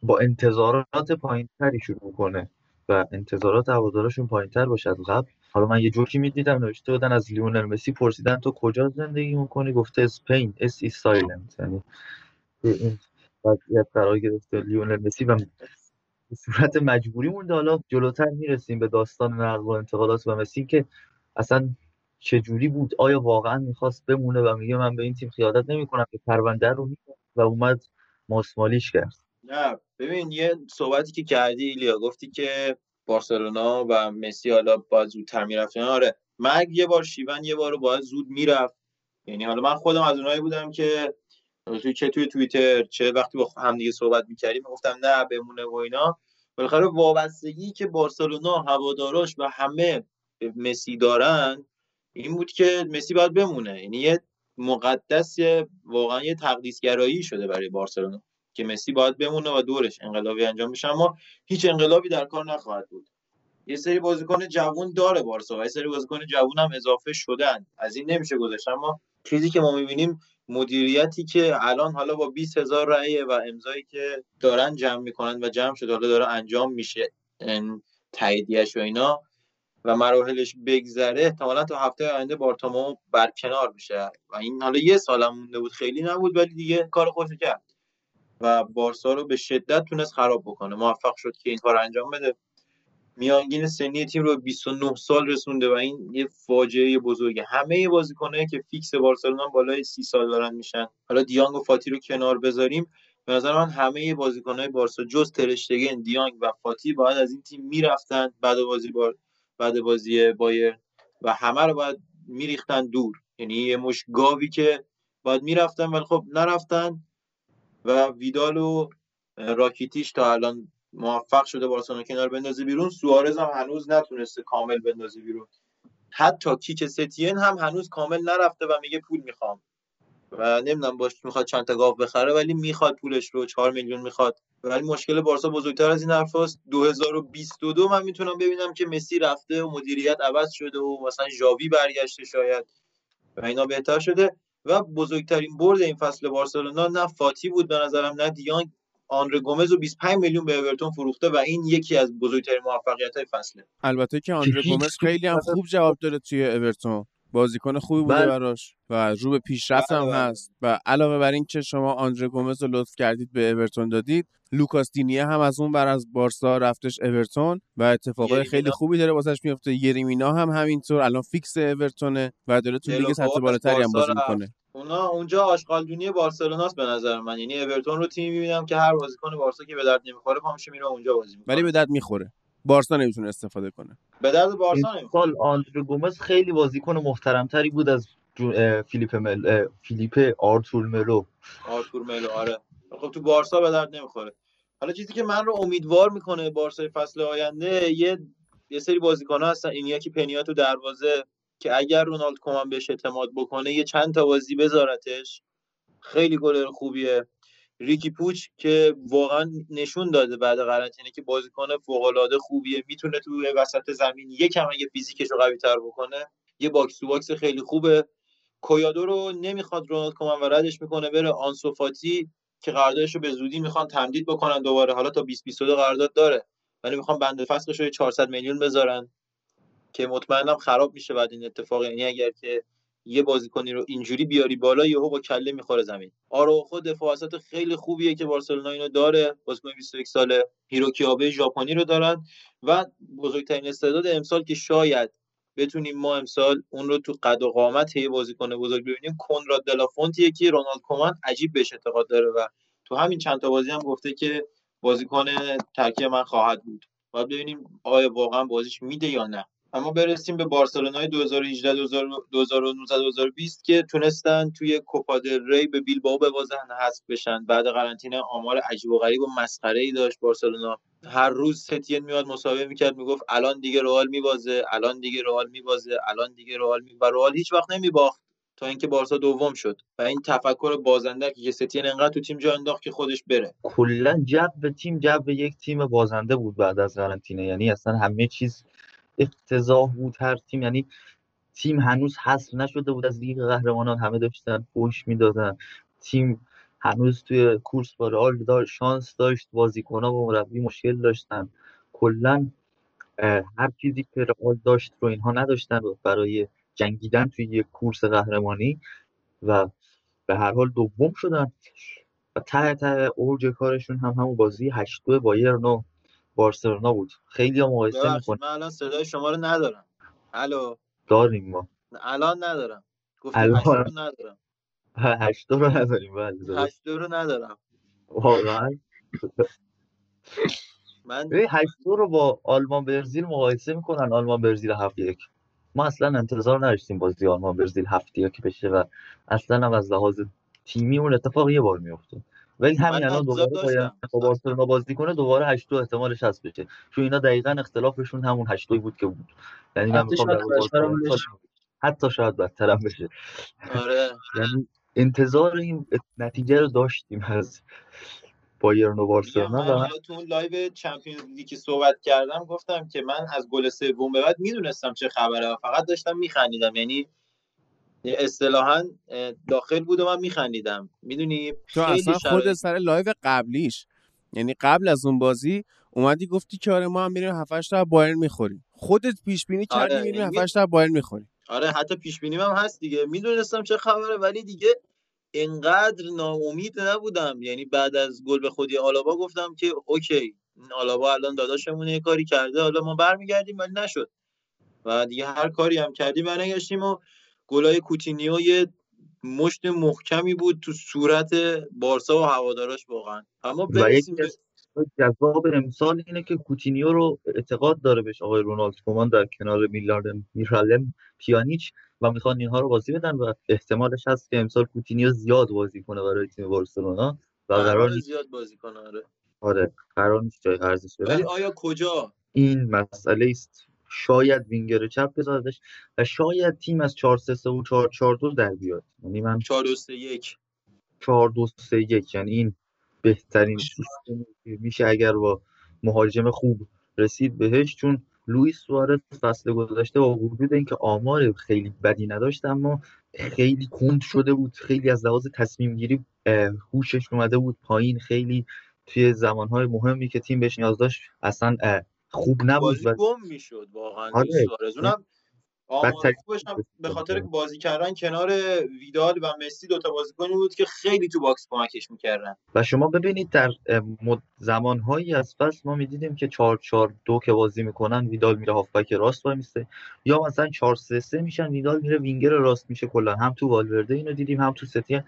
با انتظارات پایین‌تری شروع کنه و انتظارات هوادارشون پایین‌تر باشه از قبل. حالا من یه جوکی می‌دیدم نوشته بودن از لیونل مسی پرسیدن تو کجا زندگی می‌کنی، گفته اسپین، اس ای سایلنت. یعنی این وضعیت قرار گرفته لیونل مسی و به صورت مجبوری مونده. حالا جلوتر میرسیم به داستان نقل و انتقالات و مسی که اصلا چجوری بود، آیا واقعا می‌خواست بمونه و میگه من به این تیم خیانت نمی‌کنم که پرونده رو می‌کنه و اومد ماسمالیش کرد؟ نه ببین، یه صحبتی که کردی ایلیا، گفتی که بارسلونا و مسی حالا باید زودتر میرفتن. آره، مرگ یه بار شیون یه بار باید زود میرفت. یعنی حالا من خودم از اونایی بودم که توی توییتر چه وقتی با همدیگه صحبت میکردیم میگفتم نه بمونه و اینا. بالاخره وابستگی که بارسلونا هواداراش و همه مسی دارن این بود که مسی باید بمونه. یعنی یه مقدس، واقعا یه تقدیسگرایی شده برای بارسلونا که مسی باید بمونه و دورش انقلابی انجام بشه، اما هیچ انقلابی در کار نخواهد بود. یه سری بازیکن جوان داره بارسا و یه سری بازیکن جوان هم اضافه شدن، از این نمیشه گذشت. اما چیزی که ما میبینیم مدیریتی که الان حالا با 20,000 رأی و امضایی که دارن جمع میکنن و جمع شده حالا داره انجام میشه تاییدیه‌اش و اینا و مراحلش بگذره، احتمالاً تا هفته آینده بارتومئو برکنار میشه و این حالا یه سالم مونده بود، خیلی نبود، ولی دیگه کار خودش کرد و بارسا رو به شدت تونست خراب بکنه. موفق شد که این کار انجام بده. میانگین سنی تیم رو 29 سال رسونده و این یه فاجعه بزرگه. همه بازیکنایی که فیکس بارسلونا بالای 30 سال دارن میشن. حالا دیانگ و فاتی رو کنار بذاریم، به نظر من همه بازیکنای بارسا جز تر اشتگن، دیانگ و فاتی باید از این تیم میرفتن بعد بازی بایر و همه رو باید میریختن دور. یعنی یه مش گاوی که باید میرفتن ولی خب نرفتن. و ویدال و راکیتیش تا الان موفق شده بارسلونا کنار بندازه بیرون. سوارز هم هنوز نتونسته کامل بندازه بیرون. حتی کیک ستین هم هنوز کامل نرفته و میگه پول میخوام و نمیدونم باش میخواد چند تا گاو بخره ولی میخواد پولش رو 4 میلیون میخواد. ولی مشکل بارسا بزرگتر از این حرفاست. 2022 من میتونم ببینم که مسی رفته و مدیریت عوض شده و مثلا ژاوی برگشته شاید و اینا بهتر شده. و بزرگترین برد این فصل بارسلونا نه فاتی بود به نظرم، نه دیانگ. آندره گومز رو 25 میلیون به اورتون فروخته و این یکی از بزرگترین موفقیت‌های فصله. البته که آندره گومز خیلی هم خوب جواب داده توی اورتون، بازیکن خوبی بوده براش و رو به پیشرفت هم هست و علاوه بر این که شما آندره گومز رو لطف کردید به اورتون دادید، لوکاس دینیه هم از اون بر از بارسا رفتش اورتون و اتفاقای خیلی خوبی داره واسش میفته. یریمینا هم همینطور الان فیکس اورتونه و داره تو لیگ سطح بالاتری هم بازی میکنه. اونجا آشغالدونی بارسلوناست به نظر من. یعنی اورتون رو تیمی میبینم که هر بازیکن بارسا که به درد نمیخوره پامش میره اونجا بازی میکنه، ولی به درد میخوره، بارسا نمیتونه استفاده کنه. به درد بارسا نمیخوره. سال آندره گومز خیلی بازیکن محترمتری بود از فیلیپ آرتور ملو. آره خب تو بارسا به درد نمیخوره. حالا چیزی که من رو امیدوار میکنه بارسای فصل آینده یه سری بازیکن‌ها هستن. اینیاکی پنیا تو دروازه که اگر رونالد کومان بهش اعتماد بکنه یه چند تا بازی بذارتش، خیلی گلر خوبیه. ریکی پوچ که واقعا نشون داده بعد قرنطینه که بازیکن فوق‌العاده خوبیه، میتونه تو وسط زمین یکم اگه فیزیکش رو قوی‌تر بکنه یه باکس تو باکس خیلی خوبه. کویادو رو نمیخواد رونالد کومان و ردش میکنه بره. آنسو فاتی که قراردادش رو به زودی میخوان تمدید بکنن دوباره، حالا تا 2022 قرارداد داره ولی میخوان بند فسخش رو 400 میلیون بذارن که مطمئنم خراب میشه بعد این اتفاق. یعنی اگر که یه بازیکنی رو اینجوری بیاری بالا یهو با کله میخوره زمین. آراوخو دفاع وسط خیلی خوبیه که بارسلونا اینو داره، بازیکن 21 ساله هیروکی آبه ژاپنی رو دارن و بزرگترین استعداد امسال که شاید بتونیم ما امسال اون رو تو قد و قامت یه بازیکن بزرگ ببینیم، کنراد دلافونت یکی رونالد کومن عجیب بهش اعتقاد داره و تو همین چند تا بازی هم گفته که بازیکن ترکیه من خواهد بود. باید ببینیم آیا واقعا بازیش میده یا نه. اما برسیم به بارسلونای 2018 2019 2020 که تونستن توی کوپا دل ری به بیلبائو ببازن، حذف بشن. بعد قرنطینه آمار عجیب و غریب و مسخره‌ای داشت بارسلونا. هر روز ستین میاد مصاحبه میکرد میگفت الان دیگه رئال میبازه، الان دیگه رئال میبازه، الان دیگه رئال میبازه. رئال هیچ وقت نمیباخت تا اینکه بارسا دوم شد و این تفکر بازنده که ستین انقدر تو تیم جا انداخت که خودش بره. کلا جو تیم جو یک تیم بازنده بود بعد از قرنطینه، یعنی اصلا همه چیز افتضاح بود. هر تیم، یعنی تیم هنوز حذف نشده بود از لیگ قهرمانان، همه داشتن پوش میدادن، تیم هنوز توی کورس با رئال داشت شانس داشت، بازیکن‌ها و مربی مشکل داشتن، کلا هر چیزی که رئال داشت رو اینها نداشتن برای جنگیدن توی یک کورس قهرمانی و به هر حال دوم شدن و ته اوج کارشون هم همون بازی 8-2 بایرن و بارسلونا بود. خیلی مقایسه می‌کنه. من الان صدای شما رو ندارم. الو. داریم ما. الان ندارم. گفتم الان ندارم. 8-2 رو نداریم. بله. 8-2 رو ندارم. واقعا. من 8-2 رو با آلمان برزیل مقایسه می‌کنن. آلمان برزیل 7-1. ما اصلا انتظار نداشتیم بازی آلمان برزیل 7-1 بشه و اصلا هم از لحاظ تیمی اون اتفاق یه بار می‌افتاد. ولی همین الان دوباره با بارسلونا بازی کنه دوباره 8-2 احتمالش هست بشه، چون اینا دقیقاً اختلافشون همون 8-2 بود که بود، یعنی من می‌خوام حتی شاید بدتر هم بشه. آره یعنی انتظار این نتیجه رو داشتیم از بایرن و بارسلونا. من تو اون لایو چمپیونز لیگ صحبت کردم، گفتم که من از گل سوم به بعد میدونستم چه خبره، فقط داشتم میخندیدم، یعنی اصطلاحاً داخل بود و من میخندیدم. میدونی تو اصلا خود سر لایو قبلیش، یعنی قبل از اون بازی اومدی گفتی که آره ما هم میریم 7-8 تا بایرن میخوریم، خودت پیش بینی کردی. آره میریم 7-8 تا بایرن میخوریم. آره حتی پیش بینی من هست دیگه، میدونستم چه خبره ولی دیگه انقدر ناامید نبودم. یعنی بعد از گل به خودی آلابا گفتم که اوکی آلابا الان داداشمونه یه کاری کرده، حالا ما برمیگردیم، ولی نشد و دیگه هر کاری هم کردیم برنگشتیم و گلای کوتینیو یه مشت محکمی بود تو صورت بارسا و هواداراش واقعا. اما برسیم به جذاب امسال اینه که کوتینیو رو اعتقاد داره بهش آقای رونالد کومان در کنار میرالم پیانیچ و میخوان اینها رو بازی بدن و احتمالش هست که امسال کوتینیو زیاد بازی کنه برای تیم بارسلونا و قرار نیست زیاد بازی کنه. آره قرار نیست جای ارزش بده. ولی آیا کجا این مسئله است؟ شاید وینگر چپ بذاردش و شاید تیم از 4-3-3 و 4-4-2 در بیاد. یعنی من 4-2-3-1 یعنی این بهترین سیستمی میشه اگر با مهاجم خوب رسید بهش، چون لوئیس سوارز فصل گذشته با وجود اینکه آمار خیلی بدی نداشت اما خیلی کند شده بود، خیلی از لحاظ تصمیم گیری هوشش اومده بود پایین، خیلی توی زمانهای مهمی که تیم بهش نیاز داشت اصلا خوب نبود و گم میشد واقعا. سوارز اونم آمارش هم به خاطر بازی کردن کنار ویدال و مسی، دوتا بازیکنی بود که خیلی تو باکس کمکش میکردن و شما ببینید در زمانهایی از فصل ما میدیدیم که 4-4-2 که بازی میکنن ویدال میره هافبک راست و میسته، یا مثلا 4-3-3 میشن ویدال میره وینگر راست میشه. کلا هم تو والورده اینو دیدیم هم تو ستین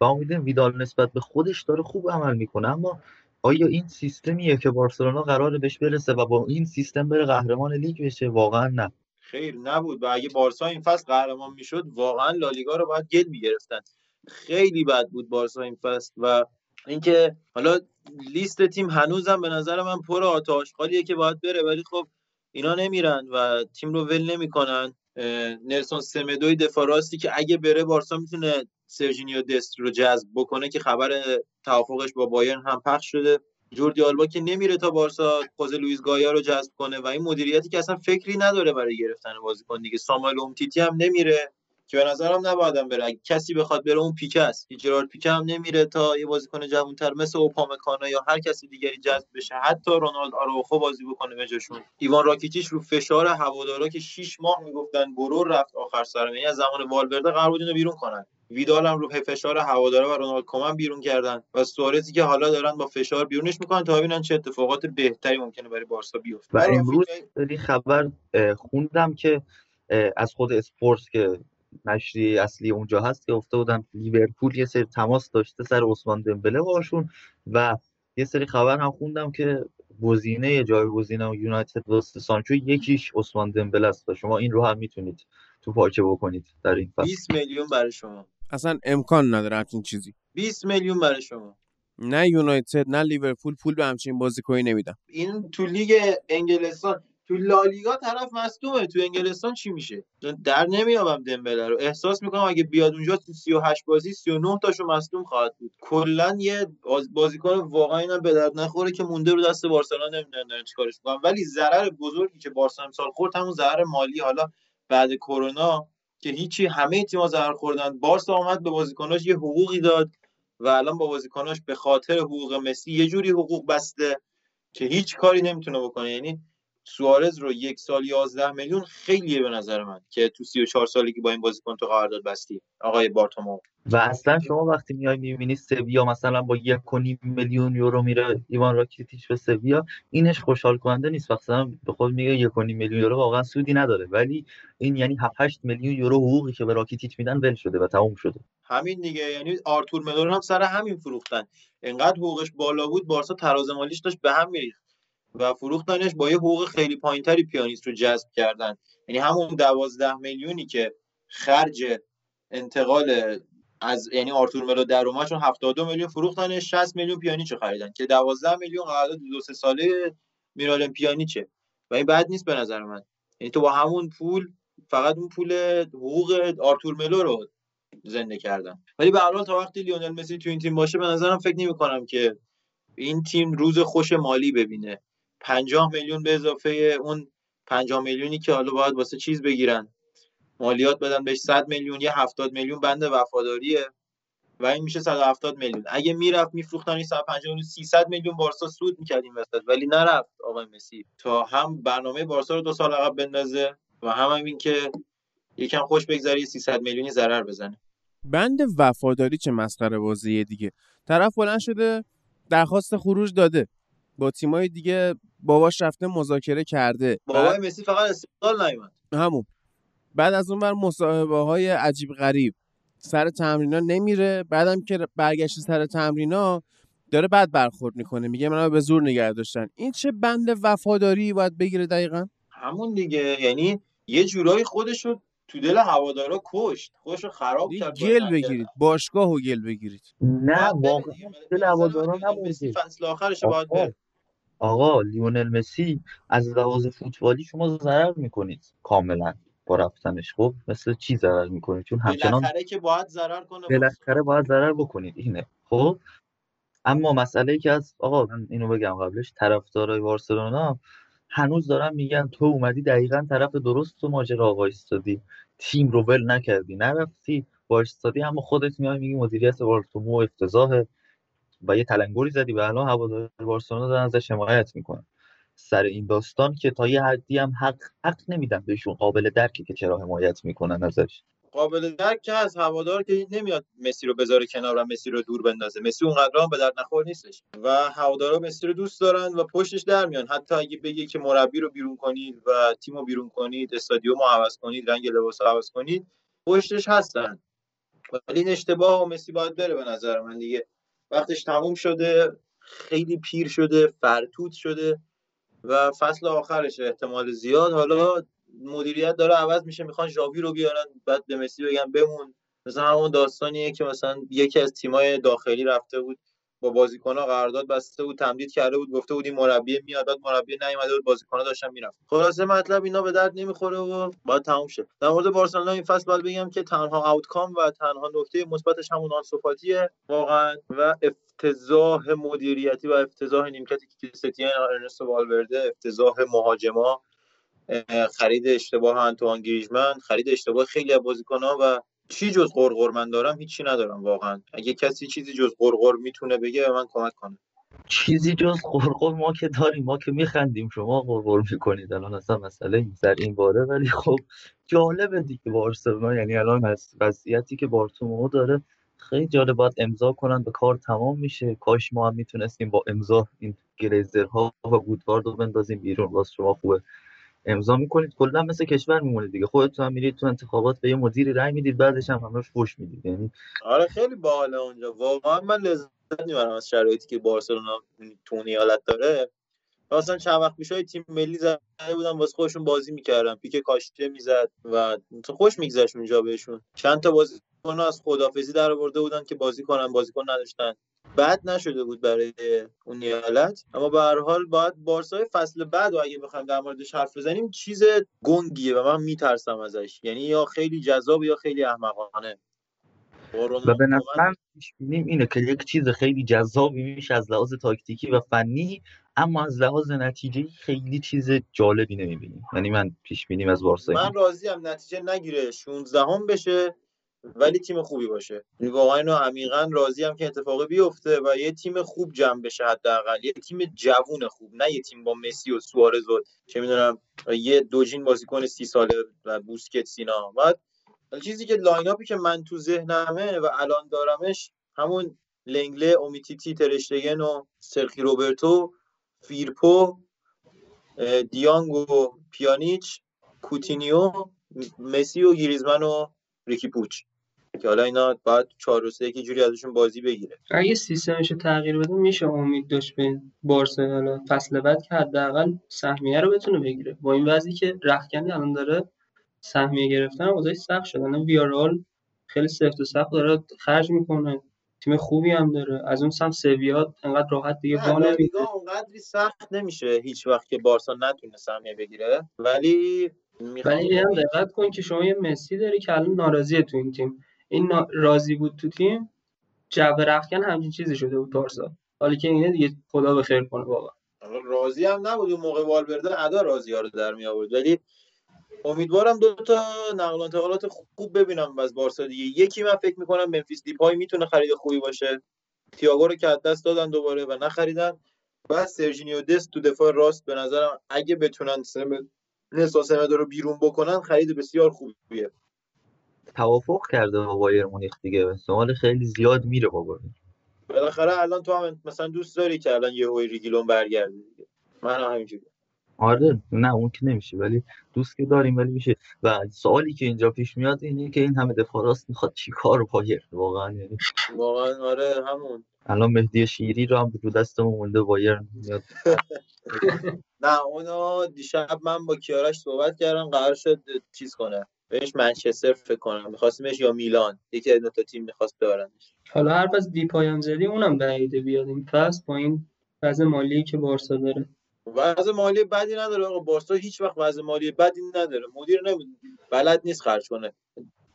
و امیدیم ویدال نسبت به خودش داره خوب عمل میکنه. اما آیا این سیستمیه که بارسلونا قراره بهش برسه و با این سیستم بره قهرمان لیگ بشه؟ واقعا نه، خیر نبود. و اگه بارسا این فصل قهرمان میشد واقعا لالیگا رو باید گل میگرفتن، خیلی بد بود بارسا این فصل. و اینکه حالا لیست تیم هنوزم به نظر من پر آتش خالیه که باید بره، ولی خب اینا نمیرن و تیم رو ول نمیکنن. نلسون سمدوی دفاع راستی که اگه بره بارسا میتونه سرژینیو دست رو جذب بکنه که خبر توافقش با بایرن هم پخش شده. جوردی آلبا که نمیره تا بارسا خوزه لوئیس گایا رو جذب کنه و این مدیریتی که اصلا فکری نداره برای گرفتن بازیکن دیگه. ساموئل اومتیتی هم نمیره که به نظرم نباید بره. اگه کسی بخواد بره اون پیکه است که جرارد پیکه هم نمیره تا یه بازیکن جوان‌تر مثل اوپامکانو یا هر کسی دیگری جذب بشه، حتی رونالد آراوخو بازی بکنه به جاشون. ایوان راکیتیچ رو فشار هوادارا که 6 ماه میگفتن برو رفت آخر سرم، یعنی از زمان والورده قرار بود اینو بیرون کنن. ویدال هم رو فشار هوادارا و رونالد کومن بیرون کردن و سوارزی که حالا دارن با فشار بیرونش میکنن تا ببینن چه اتفاقات بهتری ممکنه برای بارسا بیفته. و امروز یه خبر خوندم که از خود اسپورت که نشریه اصلی اونجا هست که گفته بودن لیورپول یه سری تماس داشته سر عثمان دمبله باشون و یه سری خبر هم خوندم که گزینه جایگزین یونایتد واسه سانچو یکیش عثمان دمبله است و شما این رو هم میتونید تو پاچه بکنید در این فصل. 20 میلیون برای شما اصلا امکان نداره همچین چیزی. 20 میلیون برای شما. نه یونایتد نه لیورپول پول به همچین بازیکنی نمیدن. این تو لیگ انگلستان، تو لالیگا طرف مصدومه، تو انگلستان چی میشه؟ در نمیابم دمبله رو. احساس میکنم اگه بیاد اونجا تو 38 بازی 39 تاشو مصدوم خواهد بود. کلا یه بازیکن واقعا اینا به درد نخوره که مونده رو دست بارسلونا، نمیدونن دارن چیکارش میکنن. ولی ضرر بزرگی که بارسا امسال خورد همون ضرر مالی حالا بعد کرونا که هیچی، همه تیم‌ها ضرر خوردن. بارسا اومد به بازیکناش یه حقوقی داد و الان با بازیکناش به خاطر حقوق مسی یه جوری حقوق بسته که هیچ کاری نمیتونه بکنه. یعنی سوارز رو یک سال 11 میلیون خیلیه به نظر من که تو 34 سالگی با این بازیکن تو قرارداد بستی آقای بارتومو. و اصلا شما وقتی میای میبینی سویا مثلا با 1.5 میلیون یورو میره ایوان راکیتیچ به سویا، اینش خوشحال کننده نیست. مثلا به خود میگه 1.5 میلیون یورو واقعا سودی نداره، ولی این یعنی 7-8 میلیون یورو حقوقی که به راکیتیچ میدن ول شده و تموم شده. همین دیگه، یعنی آرتور مدورن هم سر همین فروختن، انقدر حقوقش بالا بود بارسا تراز مالیش داشت به هم میریخت و فروختنش با یه حقوق خیلی پایینتری پیانیست رو جذب کردن. یعنی همون 12 میلیونی که خرج انتقال از یعنی آرتور ملو در اومد چون 72 میلیون فروختنش 60 میلیون پیانیچو خریدن که 12 میلیون قرارداد 2-3 ساله میرالم پیانیچه و این بد نیست به نظر من. یعنی تو با همون پول فقط اون پول حقوق آرتور ملو رو زنده کردن. ولی به هر حال تا وقتی لیونل مسی تو این تیم باشه به نظرم فکر نمی‌کنم که این تیم روز خوش مالی ببینه. 50 میلیون به اضافه اون 50 میلیونی که حالا باید واسه چیز بگیرن مالیات بدن بهش 100 میلیون، یه 70 میلیون بند وفاداریه و این میشه 170 میلیون. اگه میرفت میفروختن این 150 میلیون 300 میلیون بارسا سود میکرد این وسط، ولی نرفت آقای مسی تا هم برنامه بارسا رو 2 سال عقب بندازه و هم این که یکم خوش بگذره 300 میلیونی ضرر بزنه. بند وفاداری چه مسخره بازیه دیگه. طرف بلند شده درخواست خروج داده، با تیمای دیگه باباش رفته مذاکره کرده، بابای مسی فقط استقلال نیومد همون. بعد از اون ور مصاحبه‌های عجیب غریب سر تمرینا نمیره، بعدم که برگشت سر تمرینا داره بد برخورد میکنه، میگه منو به زور نگه داشتن. این چه بند وفاداری باید بگیره دقیقاً؟ همون دیگه، یعنی یه جورایی خودش رو تو دل هوادارا کشت، خودش رو خراب کرد. گل بگیرید باشگاهو، گل بگیرید. نه واقعا دل هوادارا نمونید، فصل آخرش باید بره. آقا لیونل مسی از لحاظ فوتبالی شما ضرر میکنید کاملا با رفتنش. خب مثل چی ضرر میکنید؟ چون همچنان بالاخره که باید ضرر کنه، بالاخره باید ضرر بکنید اینه. خب اما مسئله ای که از آقا من اینو بگم قبلش، طرفدارای بارسلونا هنوز دارن میگن تو اومدی دقیقاً طرف درست تو ماجرا آقا ایستادی، تیم رو ول نکردی، نرفتی وایستادی، اما خودت میای میگی مدیریت بارتومو افتضاحه و یه تلنگری زدی و الان هوادار بارسلونا دارن ازش حمایت میکنن سر این داستان که تا یه حدی هم حق نمیدن بهشون. قابل درکه که چرا حمایت میکنن ازش، قابل درکه از هوادار که نمیاد مسی رو بذاره کنار و مسی رو دور بندازه. مسی اونقدرام به درد نخور نیستش و هوادارا مسی رو دوست دارن و پشتش در میان. حتی اگه بگه که مربی رو بیرون کنید و تیم رو بیرون کنید، استادیوم رو عوض کنید، رنگ لباس رو عوض کنید، پشتش هستن. ولی این اشتباهه، مسی باید بره به نظر من دیگه. وقتش تموم شده، خیلی پیر شده، فرتوت شده و فصل آخرشه احتمال زیاد. حالا مدیریت داره عوض میشه، میخوان ژاوی رو بیارن بعد به مسی بگن بمون. مثلا همون داستانیه که مثلا یکی از تیمای داخلی رفته بود با بازیکن‌ها قرارداد بسته بود، تمدید کرده بود، گفته بود این مربی میاد، بعد مربی نیومده بود، بازیکن‌ها داشتن میرفت. خلاصه مطلب اینا به درد نمیخوره و باید تموم شه. در مورد بارسلونا این فصل باید بگم که تنها آوتکام و تنها نکته مثبتش همون آنسوفاتیه واقعا و افتضاح مدیریتی و افتضاح نیمکتی که کریستیانو ارنستو والورده، افتضاح مهاجما خرید اشتباه آنتوان گریزمن، خرید اشتباه خیلی از بازیکن‌ها و چی جز غرغر من دارم، هیچی ندارم واقعا. اگه کسی چیزی جز غرغر میتونه بگه به من کمک کنه. چیزی جز غرغر ما که داریم، ما که میخندیم، شما غرغر میکنید الان، اصلا مسئله سر این باره. ولی خب جالبه دیگه بارسلونا، یعنی الان از وضعیتی که بارتومئو داره خیلی جالب، باید امضا کنن به کار تمام میشه. کاش ما هم میتونستیم با امضا این گریزرها و گودوارد رو بندازیم بیرون. واسه شما خوبه امضا میکنید کلا مثل کشور میمونید دیگه، خودتون هم میرید تو انتخابات به یه مدیری رأی میدید، بعدش هم همش فوش میدید. یعنی آره خیلی باحاله اونجا واقعا، من لذت میبرم از شرایطی که بارسلونا تونی حالت داره. مثلا چند وقت پیشای تیم ملی زده بودن واسه خودشون بازی میکردن، پیک کاشته میزد و خوش میگذشت اونجا بهشون. چند تا بازیکن از خدافیزی درآورده بودن که بازیکن نداشتن. بد نشده بود برای اون حالت، اما به هر حال باید بارسای فصل بعد اگه بخوایم در موردش حرف بزنیم چیز گنگیه و من میترسم ازش، یعنی یا خیلی جذاب یا خیلی احمقانه. و به نظرم می‌بینیم اینه که یک چیز خیلی جذابی میشه از لحاظ تاکتیکی و فنی، اما از لحاظ نتیجه‌ای خیلی چیز جالبی نمی‌بینیم. یعنی من پیش بینیم از بارسا، من راضیم نتیجه نگیره 16ام بشه ولی تیم خوبی باشه. یعنی واقعا اینو عمیقاً راضیم که اتفاقی بیفته و یه تیم خوب جمع بشه، حداقل یه تیم جوون خوب، نه یه تیم با مسی و سوارز و چه می‌دونم یه دوجین بازیکن 30 ساله و بوسکتس اینا. بعد چیزی که لایناپی که من تو ذهنمه و الان دارمش همون لنگله، اومیتیتی، ترشتگن و سرخی روبرتو، فیرپو، دیانگ و پیانیچ، کوتینیو، مسی و گریزمن و ریکی پوچ که حالا اینا باید 4-3 یکی جوری ازشون بازی بگیره. اگه سیستمشو تغییر بده میشه امید داشت به بارسلونا فصل بعد که حداقل سهمیه رو بتونه بگیره. با این وضعی که رختکن الان داره سهمیه گرفتن واسه سخت شدن. ویارال خیلی سفت و سخت داره خرج میکنه، تیم خوبی هم داره. از اون سم سویا انقدر راحت دیگه با نمیاد، اونقدری سخت نمیشه هیچ وقت که بارسا نتونه سهمیه بگیره. ولی هم دقت کن که شما یه مسی داری که الان ناراضیه تو این تیم، این راضی بود تو تیم، جو رختکن همین چیزی شده بود بارسا، حالا که اینه دیگه خدا به خیر کنه. بابا راضی هم نبود اون موقع والورده ادا راضی‌ها رو در می آورد. ولی امیدوارم دو تا نقل و انتقالات خوب ببینم از بارسا دیگه. یکی من فکر می‌کنم ممفیس دیپای میتونه خرید خوبی باشه، تییاگو رو که از دست دادن دوباره و نخریدن، و سرژینیو دست تو دفاع راست به نظرم اگه بتونن سمدو رو بیرون بکنن خرید بسیار خوبیه. توافق کرده با بایر مونیخ دیگه، احتمال خیلی زیاد میره با بایر. بالاخره الان تو هم مثلا دوست داری که الان یهو ریگیلون برگرده دیگه، من هم همینجوری. آره نه اون که نمیشه، ولی دوست که داریم ولی میشه. و سوالی که اینجا پیش میاد اینه که این همه دفاع راست میخواد چیکار بایر واقعا، یعنی واقعا آره همون الان مهدی شیری رو هم رو دستمون مونده بایر میاد. نه اونو دیشب من با کیارش صحبت کردم، قرار شد چیز کنه بهش منچستر فکر کنم، میخواستیمش یا میلان، یکی از دو تا تیم میخواست ببرنش. حالا هر بس دیپای هم زدی اونم بعیده بیاد این فصل با این وضع مالی که بارسا داره. وضع مالی بدی نداره آقا، بارسا هیچ وقت وضع مالی بدی نداره، مدیر بلد نیست خرج کنه،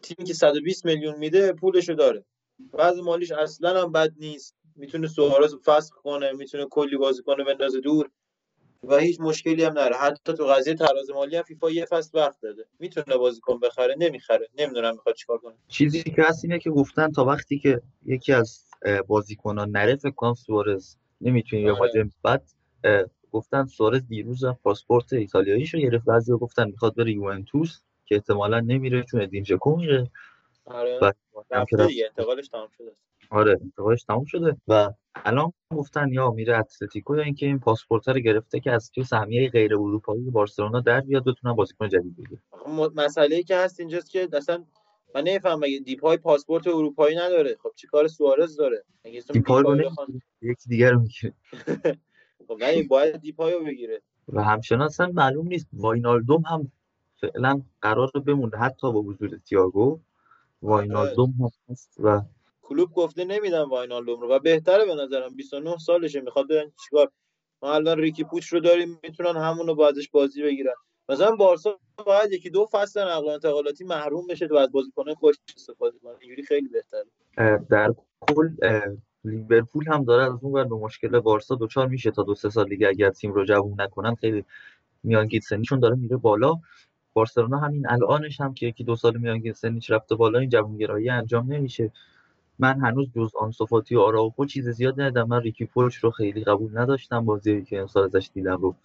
تیمی که 120 میلیون میده پولشو داره، وضع مالیش اصلا هم بد نیست، میتونه سوارزو فسخ کنه، میتونه کلی بازیکن بندازه دور و هیچ مشکلی هم نداره. حتی تو قضیه تراز مالی هم فیفا یه فصل وقت داده، میتونه بازیکن بخره نمیخره، نمیدونم میخواد چیکار کنه. چیزی که هست اینه که گفتن تا وقتی که یکی از بازیکنان نره، فکر کنم سوارز نمیتونه یا ماجم، بعد گفتن سوارز دیروز پاسپورت ایتالیاییشو گرفت، بعضیا گفتن میخواد بره یوونتوس که احتمالاً نمیره چون ادین ژکو میره. آره انتقالش تمام شده. آره انتقالش تمام شده و الان گفتن یا میره اتلتیکو یا اینکه این پاسپورت رو گرفته که از توی سهمیه غیر اروپایی بارسلونا در بیاد بتونه بازیکن جدید بگیره. مسئله‌ای که هست اینجاست که اصلا من نمی‌فهمم مگه دیپای پاسپورت اروپایی نداره، خب چیکار سوارز داره؟ مگه یکی دیگه رو میگیره. خب نه این باید دیپایو بگیره. و همچنان اصلا معلوم نیست، واینالدوم هم فعلا قرار بمونه حتی با حضور تییاگو، واینالدوم هم هست و کلوب گفته نمیدن واینالدوم رو و بهتره به نظرم 29 سالشه، میخواد ببینن چیکار. ما الان ریکی پوچ رو داریم میتونن همون رو بازش بازی بگیرن. مثلا بارسا باید یکی دو فصل نقل و انتقالاتی محروم بشه تو از بازیکن‌های خوش استفاده کنه، اینجوری خیلی بهتره. در کل لیورپول هم داره از اون ور به مشکل بارسا دوچار میشه تا 2-3 سال دیگه، اگر تیم رو جوون نکنن خیلی میانگین سنیشون داره میره بالا. بارسلونا همین الانش هم که 1-2 سال میانگین سنیش رفته بالا این جوانگرایی انجام نمیشه. من هنوز جز آنسوفاتی و آراوخو چیز زیاد ندیدم. من ریکی پوچ رو خیلی قبول نداشتم، بازی که امسال ازش دیدم رو،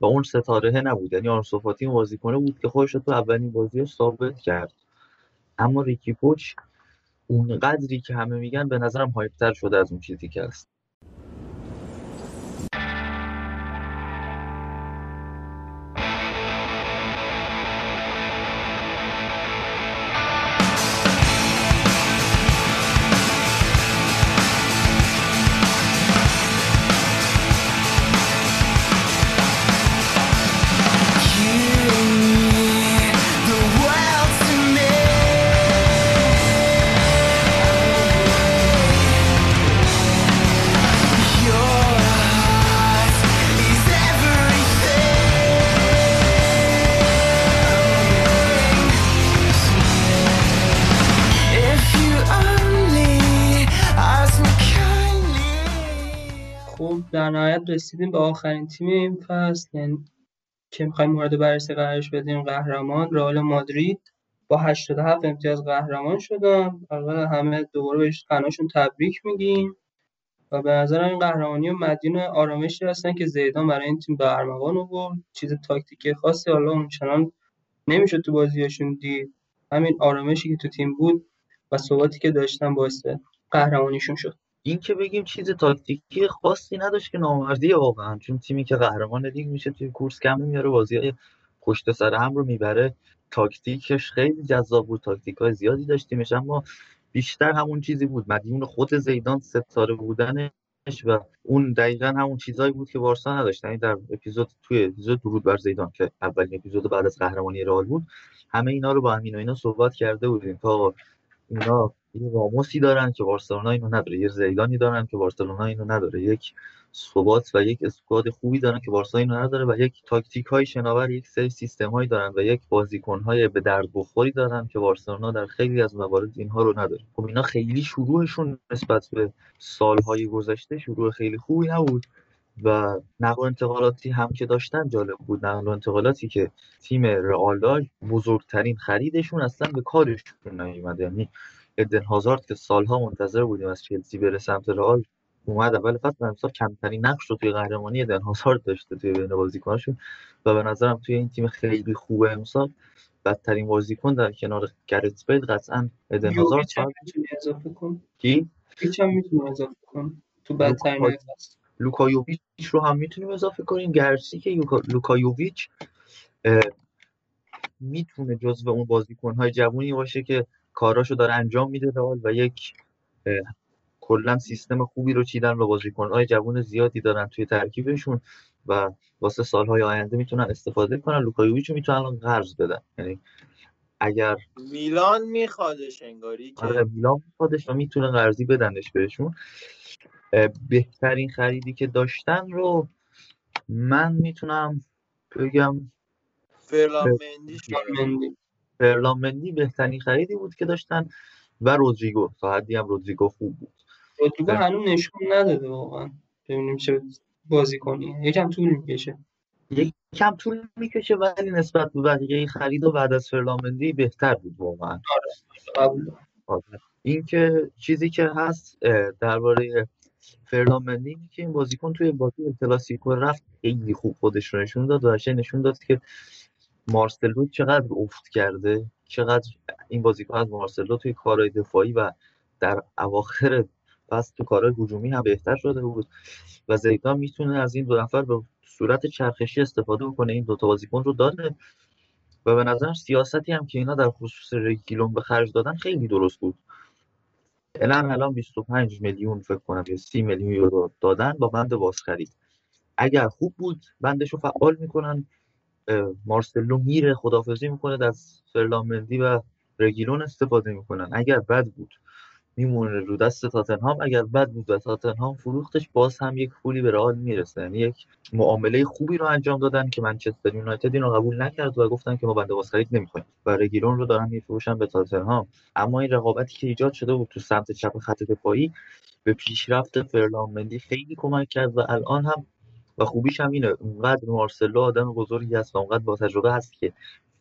و اون ستاره نبود. یعنی آنسوفاتی اون بازیکن بود که خودش رو تو اولین بازیش ثابت کرد، اما ریکی پوچ اون قدری که همه میگن به نظرم هایپ‌تر شده از اون چیزی که است. در نهایت رسیدیم به آخرین تیم این فصل، یعنی که می‌خوایم مورد بررسی قرارش بدیم، قهرمان رئال مادرید با 87 امتیاز قهرمان شدن. البته همه دوباره بهش تناشون تبریک میگیم و به نظرم این قهرمانی و مدیون آرامشی هستن که زیدان برای این تیم به ارمغان آورد. چیز تاکتیکی خاصی حالا اونچنان نمیشد تو بازیاشون دید، همین آرامشی که تو تیم بود و ثباتی که داشتن باعث قهرمانیشون شد. این که بگیم چیز تاکتیکی خاصی نداشت که نامردیه واقعا، چون تیمی که قهرمان لیگ میشه توی کورس کم میاره، بازی‌های پشت سر هم رو میبره. تاکتیکش خیلی جذاب بود، تاکتیک‌های زیادی داشتیمش، اما بیشتر همون چیزی بود مدیون خود زیدان، ستاره بودنش و اون دقیقاً همون چیزایی بود که بارسا نداشتن. در اپیزود درود بر زیدان که اولین اپیزود بعد از قهرمانی رئال بود، همه اینا رو با امین و اینا صحبت کرده بودیم تا اینا یه راموسی دارن که بارسلونا اینو نداره، یه زیدانی دارن که بارسلونا اینو نداره، یک ثبات و یک اسکواد خوبی دارن که بارسا اینو نداره، و یک تاکتیک‌های شناور، یک سری سیستم‌هایی دارن و یک بازیکن‌های به درد بخوری دارن که بارسلونا در خیلی از موارد اینها رو نداره. خب اینا خیلی شروعشون نسبت به سال‌های گذشته شروع خیلی خوبی نبود و نقل و انتقالاتی هم که داشتن جالب بود. نقل و انتقالاتی که تیم رئال بزرگترین خریدشون اصلا به کارشون نیومد، یعنی ایدن هازارد که سالها منتظر بودیم از چلسی بره سمت رئال اومد اول فصل، امسال کمترین نقش رو توی قهرمانی ایدن هازارد داشته توی بین بازیکناشون، و به نظرم توی این تیم خیلی خوبه امسال بدترین بازیکن در کنار گرت بیل قطعا ایدن هازارد. چم میتونی اضافه کن تو بدترین فصل لوکایوویچ رو هم میتونیم اضافه کنیم، گرچه که لوکایوویچ میتونه جزو اون بازیکن‌های جوونی باشه که کاراشو داره انجام میده رئال و یک کلا سیستم خوبی رو چیدن و بازیکن‌های جوان زیادی دارن توی ترکیبشون و واسه سال‌های آینده میتونن استفاده کنن. لوکایوویچو میتونن الان قرض بدن، یعنی اگر میلان میخوادش انگاری که میلان میخوادش و میتونه قرضی بدنش بهشون. بهترین خریدی که داشتن رو من میتونم بگم فرلان مندی بهترین خریدی بود که داشتن، و رودریگو تا حدی هم رودریگو خوب بود. رودریگو هنوز نشون نداده واقعا، ببینیم چه بازی کنی، یکم طول میکشه ولی نسبت به بقیه خرید و بعد از فرلان مندی بهتر بود واقعا. آره. این که چیزی که هست درباره فرلان مندی که این بازیکن توی بازی کلاسیکو رفت خیلی خوب خودش رو نشون داد و قشنگ نشون داد که مارسلو چقدر افت کرده، چقدر این بازیکن از مارسلو توی کارهای دفاعی و در اواخر پس تو کارهای هجومی هم بهتر شده بود و زیدان میتونه از این دو نفر به صورت چرخشی استفاده کنه. این دوتا بازیکن رو داره و به نظر سیاستی هم که اینا در خصوص رگیلون به خرج دادن خیلی درست بود. الان 25 میلیون فکر کنم یا 30 میلیون یورو دادن با بند بازخرید، اگر خوب بود بندش رو فعال میکنن، مارسلو میره خداحافظی میکنه، از فرلان مندی و رگیلون استفاده میکنن. اگر بد بود میمونه رو دست تاتنهام، اگر بد بود و تاتنهام فروختش باز هم یک پولی به رئال میرسه. یعنی یک معامله خوبی رو انجام دادن که منچستر یونایتد اینو قبول نکرد و گفتن که ما بنده بازخرید نمیخوایم و رگیلون رو دارن میفروشن به تاتنهام. اما این رقابتی که ایجاد شده بود تو سمت چپ خط دفاعی به پیشرفت فرلان مندی خیلی کمک کرد و الان هم و خوبیش هم اینه اونقدر مارسلو آدم بزرگی هست و اونقدر با تجربه هست که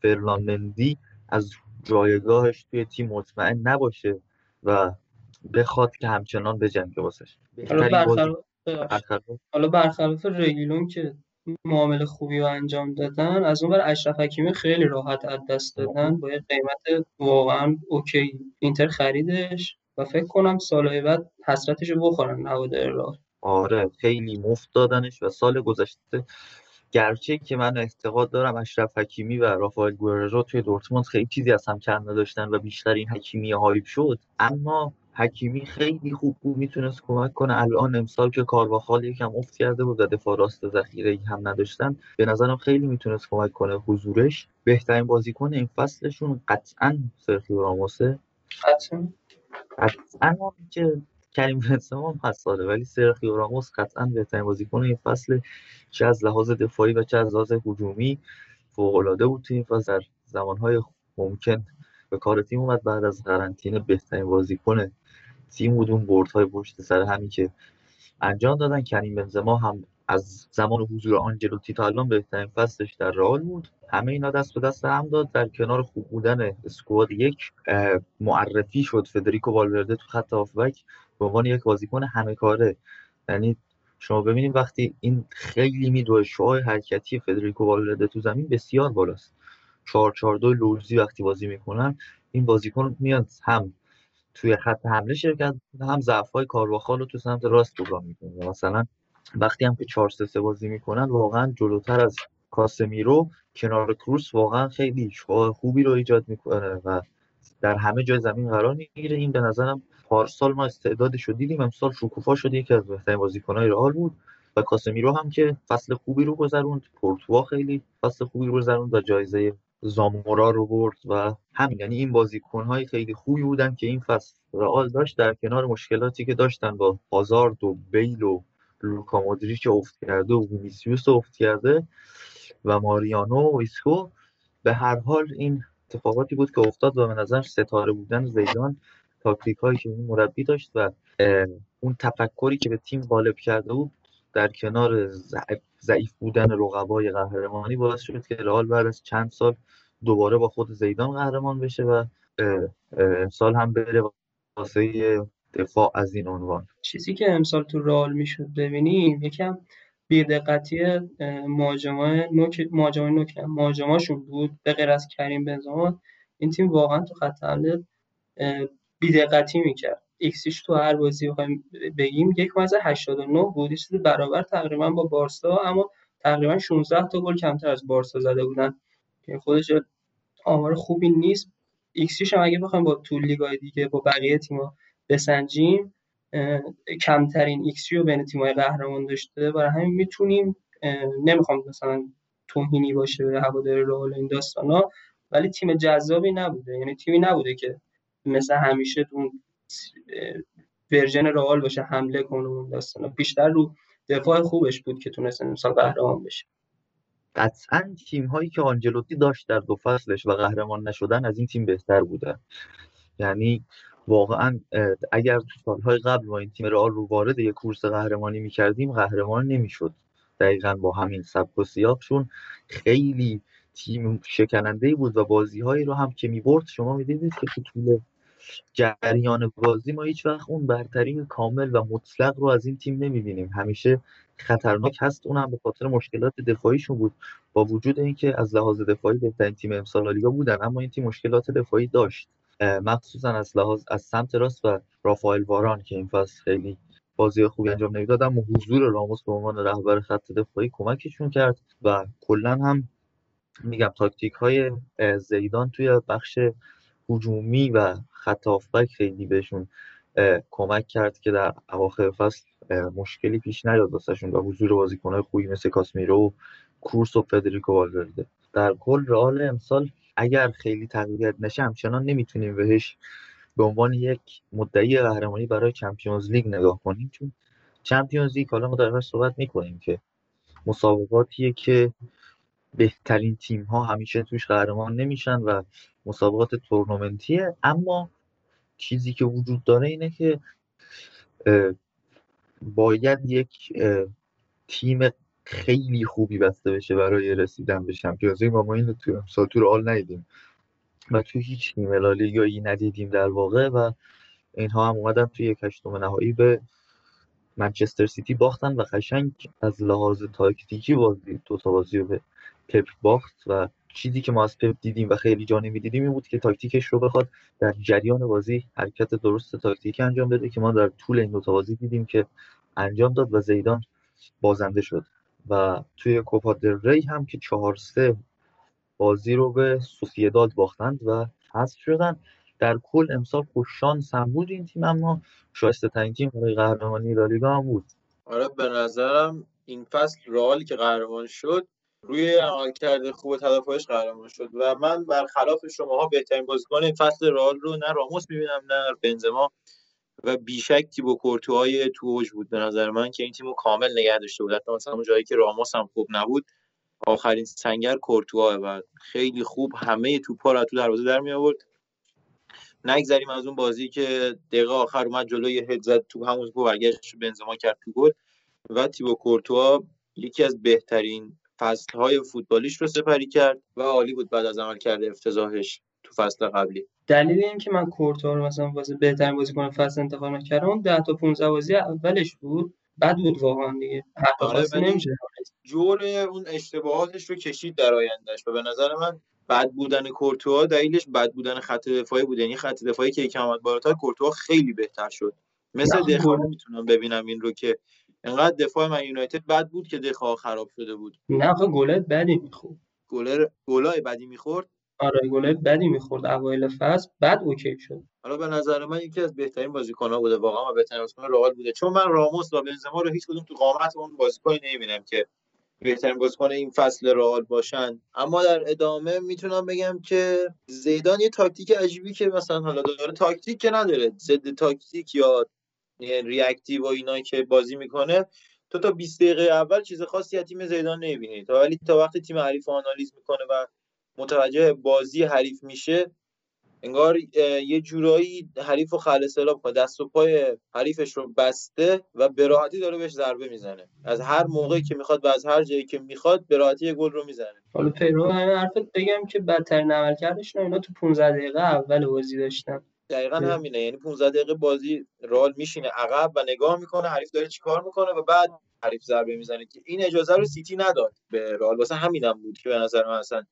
فرلامندی از جایگاهش توی تیم مطمئن نباشه و بخواد که همچنان بجنگه واسش. حالا برخلاف رگیلون که معامله خوبی رو انجام دادن، از اون بر اشرف حکیمی خیلی راحت از دست دادن با یه قیمت واقعا اوکی. اینتر خریدش و فکر کنم سالهای بعد حسرتش رو بخورن نواده راه. آره خیلی مفت دادنش و سال گذشته گرچه که من اعتقاد دارم اشرف حکیمی و رافائل گوئررو توی دورتموند خیلی چیزی از هم کم نداشتن و بیشتر این حکیمی هایپ شد، اما حکیمی خیلی خوب میتونست کمک کنه. الان امسال که کارواخال یکم افت کرده بود و دفاع راست ذخیره‌ای هم نداشتن، به نظرم خیلی میتونست کمک کنه. حضورش بهترین بازیکن این فصلشون قطعاً سرخیو راموسه، قطعاً که کریم بنزما هم هست داره، ولی سرخیو راموس قطعاً بهترین بازیکن این فصل چه از لحاظ دفاعی و چه از لحاظ هجومی فوق‌العاده بود تو این فصل. در زمان‌های ممکن به کار تیم اومد، بعد از قرنطینه بهترین بازیکن تیم بود. اون بردهای پشت سر همی که انجام دادن، کریم بنزما هم از زمان حضور آنجلوتی تا الان بهترین فصلش در رئال بود. همه اینا دست به دست هم داد، در کنار خوب بودن اسکواد یک معرفی شد فدریکو والورده تو خط هافبک به عنوان یک بازیکن همه کاره. یعنی شما ببینید وقتی این خیلی میدوه شعاع حرکتی فدریکو والورده تو زمین بسیار بالاست. 442 لوزی وقتی بازی میکنن این بازیکن میاد هم توی خط حمله شرکت هم ضعف‌های کارواخال رو تو سمت راست جبران میکنه. مثلا وقتی هم که 4-3-3 بازی میکنن واقعا جلوتر از کاسمیرو کنار کروس واقعا خیلی شعاع خوبی رو ایجاد میکنه و در همه جای زمین قرار میگیره. این به نظرم پارسال ما استعدادش رو دیدیم، امسال شکوفا شد، یکی از بهترین بازیکن‌های رئال بود. و کاسمیرو هم که فصل خوبی رو گذروند، پورتوا خیلی فصل خوبی رو گذروند و جایزه زامورا رو برد و همین. یعنی این بازیکن‌های خیلی خوبی بودن که این فصل رئال داشت در کنار مشکلاتی که داشتن با هازارد و بیل و لوکا مودریچ افت کرده و وینیسیوس افت کرده و ماریانو و ایسکو، به هر حال این اتفاقاتی بود که افتاد و به نظر ستاره بودن زیدان، تاکتیک‌هایی که این مربی داشت و اون تفکری که به تیم غالب کرده بود در کنار ضعیف بودن رقبای قهرمانی باعث شد که رئال بعد از چند سال دوباره با خود زیدان قهرمان بشه و امسال هم بره واسه دفاع از این عنوان. چیزی که امسال تو رئال میشد ببینیم یکم بی‌دقتی مهاجماشون بود. به غیر از کریم بنزما این تیم واقعا تو خط حمله بی‌دقتی میکرد. ایکسیش تو هر بازی بخوایم بگیم 1.89 بود، یه چیز برابر تقریبا با بارسا، اما تقریبا 16 تا گل کمتر از بارسا زده بودن که خودش آمار خوبی نیست. ایکسیش هم اگه بخوایم با تو لیگ‌های دیگه با بقیه تیم‌ها بسنجیم کمترین ایکسی رو بین تیم‌های قهرمان داشته، برای همین میتونیم، نمیخوام مثلا توهینی باشه به هوادار رئال این داستانا، ولی تیم جذابی نبوده. یعنی تیمی نبوده که مثل همیشه اون ورژن رئال باشه حمله کنه اون داستانا، بیشتر رو دفاع خوبش بود که تونست امسال قهرمان بشه. قطعاً تیم‌هایی که آنجلوتی داشت در دو فصلش و قهرمان نشدن از این تیم بهتر بودن. یعنی واقعا اگر تو سالهای قبل ما این تیم رئال رو وارد یک کورس قهرمانی می‌کردیم قهرمان نمی‌شد. دقیقاً با همین سبک و سیاقشون خیلی تیم شکننده‌ای بود و بازی‌هایی رو هم که می‌برد شما می‌دیدید که تو طول جریان بازی ما هیچ وقت اون برتری کامل و مطلق رو از این تیم نمی‌بینیم. همیشه خطرناک هست، اون هم به خاطر مشکلات دفاعیشون بود. با وجود اینکه از لحاظ دفاعی بهترین تیم امسال لالیگا بودن، اما این تیم مشکلات دفاعی داشت. مخصوصا از سمت راست و رافائل واران که این فصل خیلی بازی خوبی انجام نمیداد، اما حضور راموس به عنوان رهبر خط دفاعی کمکشون کرد و کلا هم میگم تاکتیک های زیدان توی بخش هجومی و خط هافبک خیلی بهشون کمک کرد که در اواخر فصل مشکلی پیش نیاد واسهشون و حضور بازیکن‌های خوبی مثل کاسمیرو و کورس و فدریکو والورده. در کل رئال امسال اگر خیلی تغییرات نشه همچنان نمیتونیم بهش به عنوان یک مدعی قهرمانی برای چمپیونز لیگ نگاه کنیم، چون چمپیونز لیگ حالا ما داریم صحبت میکنیم که مسابقاتیه که بهترین تیم‌ها همیشه توش قهرمان نمیشن و مسابقات تورنمنتیه. اما چیزی که وجود داره اینه که باید یک تیم خیلی خوبی بسته بشه برای رسیدن به چمپیونز لیگ. ما اینو تو امسال تو رئال ندیدیم و تو هیچ تیم لالیگایی ندیدیم در واقع، و اینها هم اومدن توی یک هشتم نهایی به منچستر سیتی باختن و قشنگ از لحاظ تاکتیکی بازی دو تا بازی رو به پپ باخت و چیزی که ما از پپ دیدیم و خیلی جا نمی‌دیدیم این بود که تاکتیکش رو بخواد در جریان بازی حرکت درست تاکتیکی انجام بده که ما در طول این دو تا بازی دیدیم که انجام داد و زیدان بازنده شد. و توی کوپا دل ری هم که 4-3 بازی رو به سوسییداد باختند و حذف شدن. در کل امسال خوش شانس هم بود این تیم، اما شایسته ترین تیم برای قهرمانی لالیگا هم بود. آره به نظرم این فصل رئال که قهرمان شد روی عملکرد خوب تدافعش قهرمان شد و من برخلاف شماها بهترین بازیکن این فصل رئال رو نه راموس میبینم نه بنزما و بیشک تیبو کورتوهای تو اوج بود به نظر من که این تیمو کامل نگه داشته بود. مثلا اون جایی که راموس هم خوب نبود آخرین سنگر کورتوها بود، خیلی خوب همه توپا رو تو دروازه در می آورد. نگذریم از اون بازی که دقیقه آخر اومد جلوی هد زد تو همون گل، برگشت بنزما کرد تو گل و تیبو کورتوها یکی از بهترین فصل‌های فوتبالیش رو سپری کرد و عالی بود بعد از عملکرد افتضاحش تو فصل قبلی. دلیل این که من کورتوها رو مثلا واسه بهترین بازیکن فصل انتخاب نکردم 10 تا 15 بازی اولش بود بد بود واقعا دیگه، حتی نمیشه جور اون اشتباهاتش رو کشید در آیندهش و به نظر من بد بودن کورتوها دلیلش بد بودن خط دفاعی بود. یعنی خط دفاعی که یکم اومد بالاتر کورتوها خیلی بهتر شد. مثلا دفاعی میتونم ببینم این رو که انقدر دفاع من یونایتد بد بود که دفاع خراب شده بود. نه آخه گلای بدی میخورد. گلای بدی میخورد. آره گلای بدی میخورد اوایل فصل بعد اوکی شد. حالا به نظر من یکی از بهترین بازیکن‌ها بوده واقعا، بهترین بازیکن رئال بوده. چون من راموس و بنزما رو هیچ کدوم تو قامت اون بازیکنی نمیبینم که بهترین بازیکن این فصل رئال باشن. اما در ادامه میتونم بگم که زیدان یه تاکتیک عجیبی که مثلا حالا داره، تاکتیک که نداره، ضد تاکتیک یا ریاکتیو و اینا که بازی میکنه تو تا 20 دقیقه اول چیز خاصی از تیم زیدان نمیبینید، ولی تا وقتی تیم حریف آنالیز میکنه و متوجه بازی حریف میشه انگار یه جورایی حریف رو خلع سلاب کنه، دست و پای حریفش رو بسته و به راحتی داره بهش ضربه میزنه از هر موقعی که میخواد و از هر جایی که میخواد به راحتی گل رو میزنه. حالا پیرو همین حرفت بگم که بدترین عملکردش اینا تو 15 دقیقه اول بازی داشتن. دقیقاً همینه، یعنی 15 دقیقه بازی رئال میشینه عقب و نگاه میکنه حریف داره چیکار میکنه و بعد حریف ضربه میزنه که این اجازه رو سیتی نداد به رئال. واسه همینم بود که به نظر من اصلا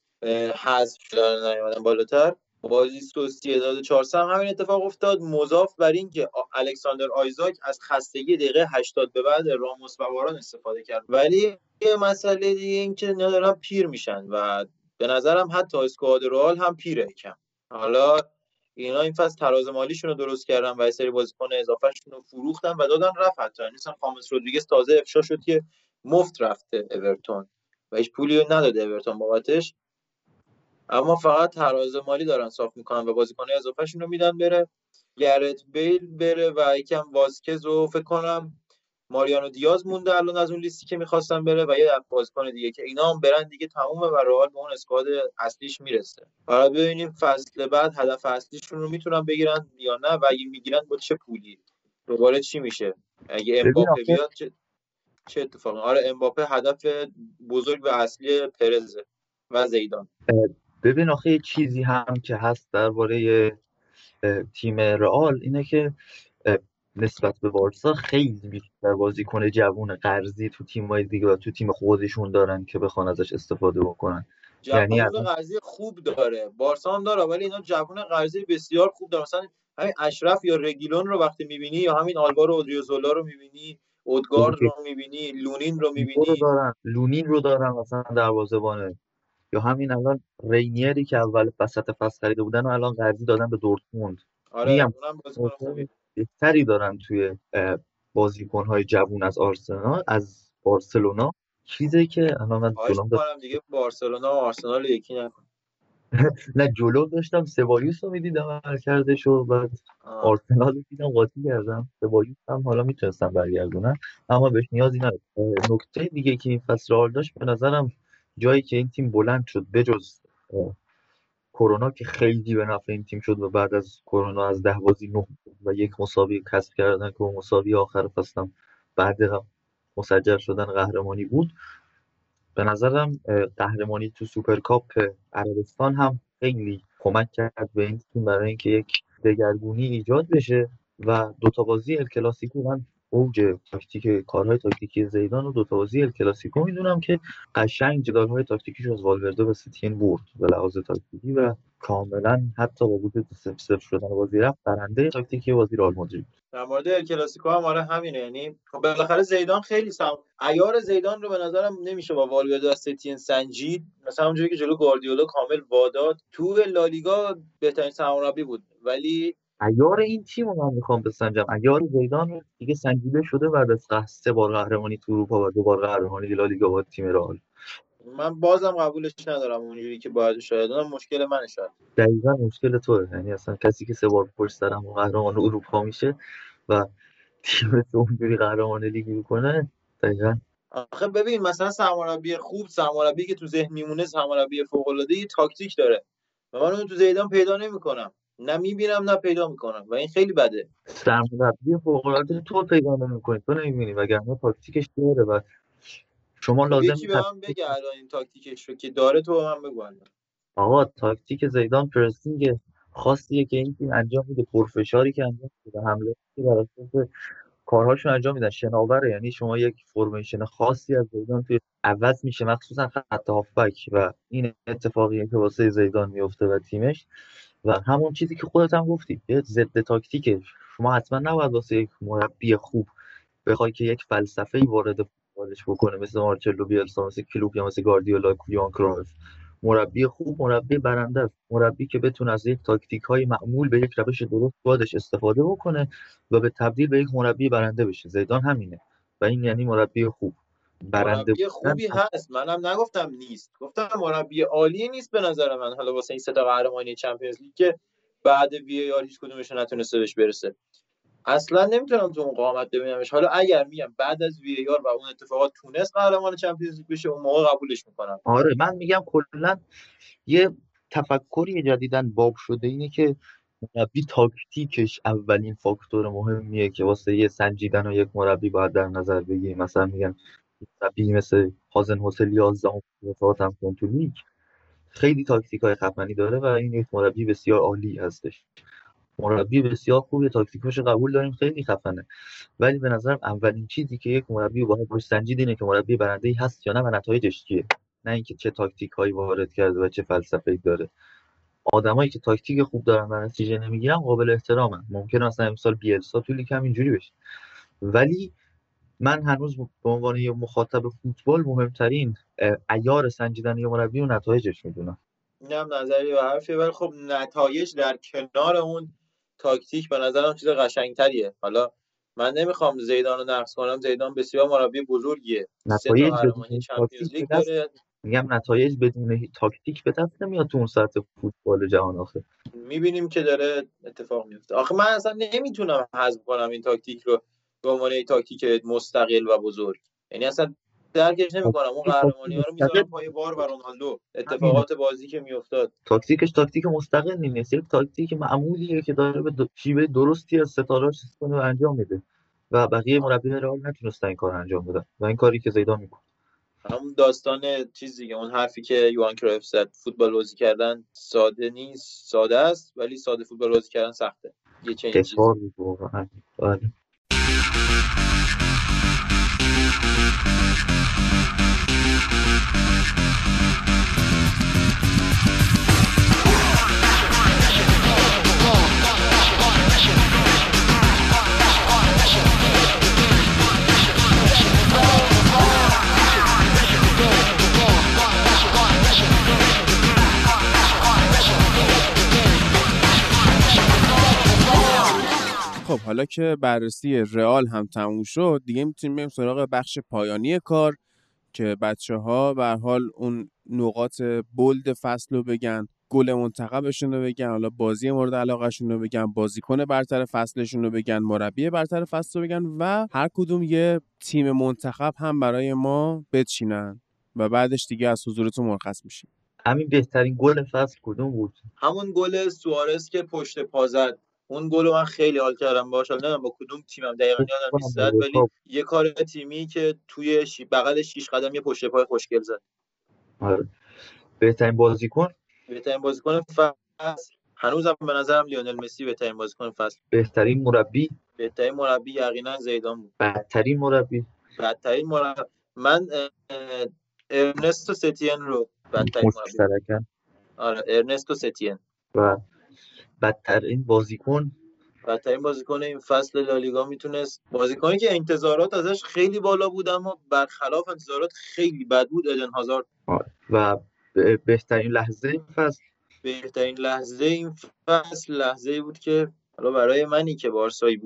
حذف شدن نیومدن بالاتر. بازی سوسییداد 4-3 همین اتفاق افتاد، مضاف بر این که الکساندر آیزاک از خستگی دقیقه 80 به بعد راموس و واران استفاده کرد. ولی یه مسئله دیگه این که ندارن پیر میشن و به نظرم حتی اسکواد رئال هم پیره کم. حالا اینا این فصل تراز مالیشون رو درست کردن و یه سری بازیکن اضافهشون رو فروختن و دادن رفت. حتی مثلا خامس رودریگز تازه افشا شد که مفت رفته اورتون و هیچ پولی نداده اورتون بابتش، اما فقط تراز مالی دارن صاف میکنن و بازیکن اضافهشون رو میدن بره، گرت بیل بره و یکم واسکز و فکر کنم ماریانو دیاز مونده الان از اون لیستی که می‌خواستن بره و یه بازیکن دیگه که اینا هم برن دیگه تمومه و رئال به اون اسکواد اصلیش میرسه. حالا ببینیم فصل بعد هدف اصلیشون رو میتونن بگیرن یا نه و اگه میگیرن با چه پولی دوباره چی میشه. اگه امباپه بیاد چه اتفاقی؟ آره امباپه هدف بزرگ و اصلی پرز و زیدان. ببین آخه چیزی هم که هست درباره تیم رئال اینه که نسبت به بارسا خیلی بیشتر بازیکن جوان قرضی تو تیم‌های دیگه و تو تیم خودشون دارن که بخوان ازش استفاده بکنن. یعنی قرضی خوب داره بارسا هم داره ولی اینا جوان قرضی بسیار خوب دارن. مثلا همین اشرف یا رگیلون رو وقتی می‌بینی یا همین آلوارو اودریوزولا رو می‌بینی، اودگارد رو می‌بینی، لونین رو می‌بینی. لونین رو دارن مثلا دروازه‌بان، یا همین الان رینیری که اول وسط فصل خریده بودن و الان قرضی دادن به دورتموند. آره میگم بهتری دارن توی بازیکن‌های جوان از آرسنال، از بارسلونا. چیزی که الان من دیگه بارسلونا و آرسنال یکی نکن. نه جلو داشتم سبایوس رو می‌دیدم عملکردش رو، بعد آرسنال رو دیدم قاطی کردم. سبایوس هم حالا میتونستم برگردونم اما بهش نیازی نداشت. نکته دیگه که این فصل رئال داشت به نظرم جایی که این تیم بلند شد بجز کرونا که خیلی به نفع این تیم شد و بعد از کرونا از 10 بازی 9 و 1 مساوی کسب کردن که مساوی آخر فصل بعد مسجل شدن قهرمانی بود، به نظرم قهرمانی تو سوپرکاپ عربستان هم خیلی کمک کرد به این تیم برای اینکه یک دگرگونی ایجاد بشه و دوتا بازی الکلاسیکو من اوج تاکتیک کارهای تاکتیکی زیدان و دوتا بازی الکلاسیکو میدونم که قشنگ جدالهای تاکتیکیش از والورده به ستین برد به لحاظ تاکتیکی و کاملا حتی با وجود 0-0 شدن بازی رفت برنده تاکتیکی بازی رئال مادرید. در مورد الکلاسیکو هم آره همینه، یعنی بالاخره زیدان خیلی عیار زیدان رو به نظرم نمیشه با والورده و ستین سنجید، مثلا اونجوری که جلو گواردیولا کامل واداد تو لالیگا بهترین سرمربی بود، ولی عیار این تیم رو من میخوام بسنجم. عیار زیدان دیگه سنجیده شده بعد از سه بار قهرمانی تو اروپا و دو بار قهرمانی لالیگا با تیم رئال. من بازم قبولش ندارم اونجوری که باید شاید. اونم مشکل منه شاید. دقیقاً مشکل توه. یعنی اصلا کسی که سه بار پشت سر هم قهرمان اروپا میشه و تیم اونجوری قهرمان لیگ میکنه دقیقاً. آخه ببین مثلا سرمربی خوب، سرمربی که تو ذهن میمونه، سرمربی فوق العاده تاکتیک داره. و من اون تو زیدان پیدا نمیکنم. نه میبینم نه پیدا میکنم و این خیلی بده. سرمربی فوق‌العاده تو پیدا نمی‌کنی، تو نمی‌بینی، وگرنه تاکتیکش داره و شما لازم نیست. من بگم الان این تاکتیکش رو که داره تو من بگو الان. آقا تاکتیک زیدان پرسینگ خاصیه که این تیم انجام میده، پرفشاری که انجام میده، حمله که بر اساس کارهاشون انجام میدن، شناوره. یعنی شما یک فرمیشن خاصی از زیدان توی عوض میشه، مخصوصا خط هافبک، و این اتفاقیه که واسه زیدان میفته و تیمش و همون چیزی که خودت هم گفتی، یه ضد تاکتیکه. شما حتما نباید واسه یک مربی خوب بخوای که یک فلسفه وارد فوتبالش بکنه، مثل مارچلو بیلسا، مثل کلوپ یا مثل گواردیولا، یوهان کرویف. مربی خوب مربی برنده است، مربی که بتونه از یک تاکتیک‌های معمول به یک روش درست خودش استفاده بکنه و به تبدیل به یک مربی برنده بشه. زیدان همینه و این یعنی مربی خوب. مربی خوبی هست، منم نگفتم نیست، گفتم مربی عالی نیست به نظر من. حالا واسه این سه تا قهرمانی چمپیونز لیگ که بعد وی آر هیچ کدومش نتونسته بهش برسه، اصلا نمیتونم تو اون قامت ببینمش. حالا اگر میگم بعد از وی آر و اون اتفاقات تونس قهرمان چمپیونز لیگ بشه، اون موقع قبولش میکنم. آره من میگم کلا یه تفکری جدیدن باب شده، اینه که مربی تاکتیکش اولین فاکتور مهمیه که واسه یه سنجیدن و یک مربی باید در نظر بگیریم. مثلا میگم مربی مثل حازم حسلی 11 هم تو لیگ خیلی تاکتیک‌های خفنی داره و این یک مربی بسیار عالی هستش. مربی بسیار خوبه، تاکتیکش قبول داریم، خیلی خفنه، ولی به نظرم اولین چیزی که یک مربی باید روش سنجید اینه که مربی برنده هست یا نه و نتایجش چیه، نه اینکه چه تاکتیک‌هایی وارد کرده و چه فلسفه‌ای داره. آدمایی که تاکتیک خوب دارن و نتیجه نمیگیرن قابل احترامن، ممکنه مثلا امسال بیلسا تو لیگ هم اینجوری بشه، ولی من هنوز به عنوان یه مخاطب فوتبال مهمترین عیار سنجیدن یه مربی و نتایجش میدونم. اینم نظری و حرفیه، ولی خب نتایج در کنار اون تاکتیک به نظرم چیز قشنگتریه. حالا من نمیخوام زیدان رو نقص کنم، زیدان بسیار مربی بزرگیه، نتایج بدون چمپیونز لیگ داره. میگم نتایج بدون تاکتیک به دست نمیاد تو اون سطح فوتبال جهان. آخه میبینیم که داره اتفاق میفته. آخه من اصلا نمیتونم حذف کنم این تاکتیک رو به عنوان یک تاکتیک مستقل و بزرگ، یعنی اصلا درکش نمی‌کنم. اون قهرمانی‌ها رو می‌ذارم پای بار و رونالدو، اتفاقات بازی که می‌افتاد، تاکتیکش تاکتیک مستقل نیست، یک تاکتیک معمولیه که داره به شیوه درستی از ستاره‌اش استفاده انجام میده و بقیه مربی‌ها رئال نتونستن این کارو انجام بدن و این کاری که زیدان می‌کنه. همون داستان چیز دیگه، اون حرفی که یوهان کرویف زد، فوتبال بازی کردن ساده نیست، ساده است ولی ساده فوتبال بازی کردن سخته. یه چنین چیزی واقعاً. خب حالا که بررسی رئال هم تموم شد، دیگه میتونیم بریم سراغ بخش پایانی کار که بچه‌ها به هر حال اون نقاط بولد فصل رو بگن، گل منتخبشون رو بگن، حالا بازی مورد علاقه‌شون رو بگن، بازیکن برتر فصلشون رو بگن، مربی برتر فصل رو بگن و هر کدوم یه تیم منتخب هم برای ما بچینن و بعدش دیگه از حضورتون مرخص میشیم. همین بهترین گل فصل کدوم بود؟ همون گل سوارز که پشت پا زد اون گل من خیلی حال کردم باهاش، نمیدونم با کدوم تیمم دقیقاً یادم نیست، ولی یه کار تیمی که توی بغل 6 قدم یه پشت پای خوشگل زد. آره بهترین بازیکن فصل هنوزم به نظرم لیونل مسی بهترین بازیکن فصل. بهترین مربی یقینا زیدان بود. بدترین مربی من ارنستو ستین رو بدترین مربی. آره ارنستو ستین و بدترین بازیکن این فصل لالیگا میتونست، بازیکنی که انتظارات ازش خیلی بالا بود اما برخلاف انتظارات خیلی بد بود، ایدن هازارد. و بهترین لحظه این فصل لحظه‌ای بود که حالا برای منی که بارسایی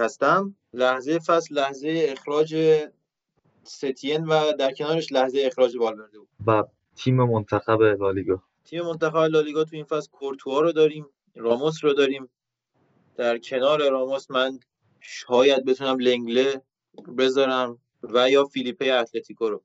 هستم لحظه فصل لحظه اخراج ستین و در کنارش لحظه اخراج والورده بود. و تیم منتخب لالیگا تو این فصل کورتوا رو داریم، راموس رو داریم، در کنار راموس من شاید بتونم لنگله بذارم و یا فیلیپه اتلتیکو رو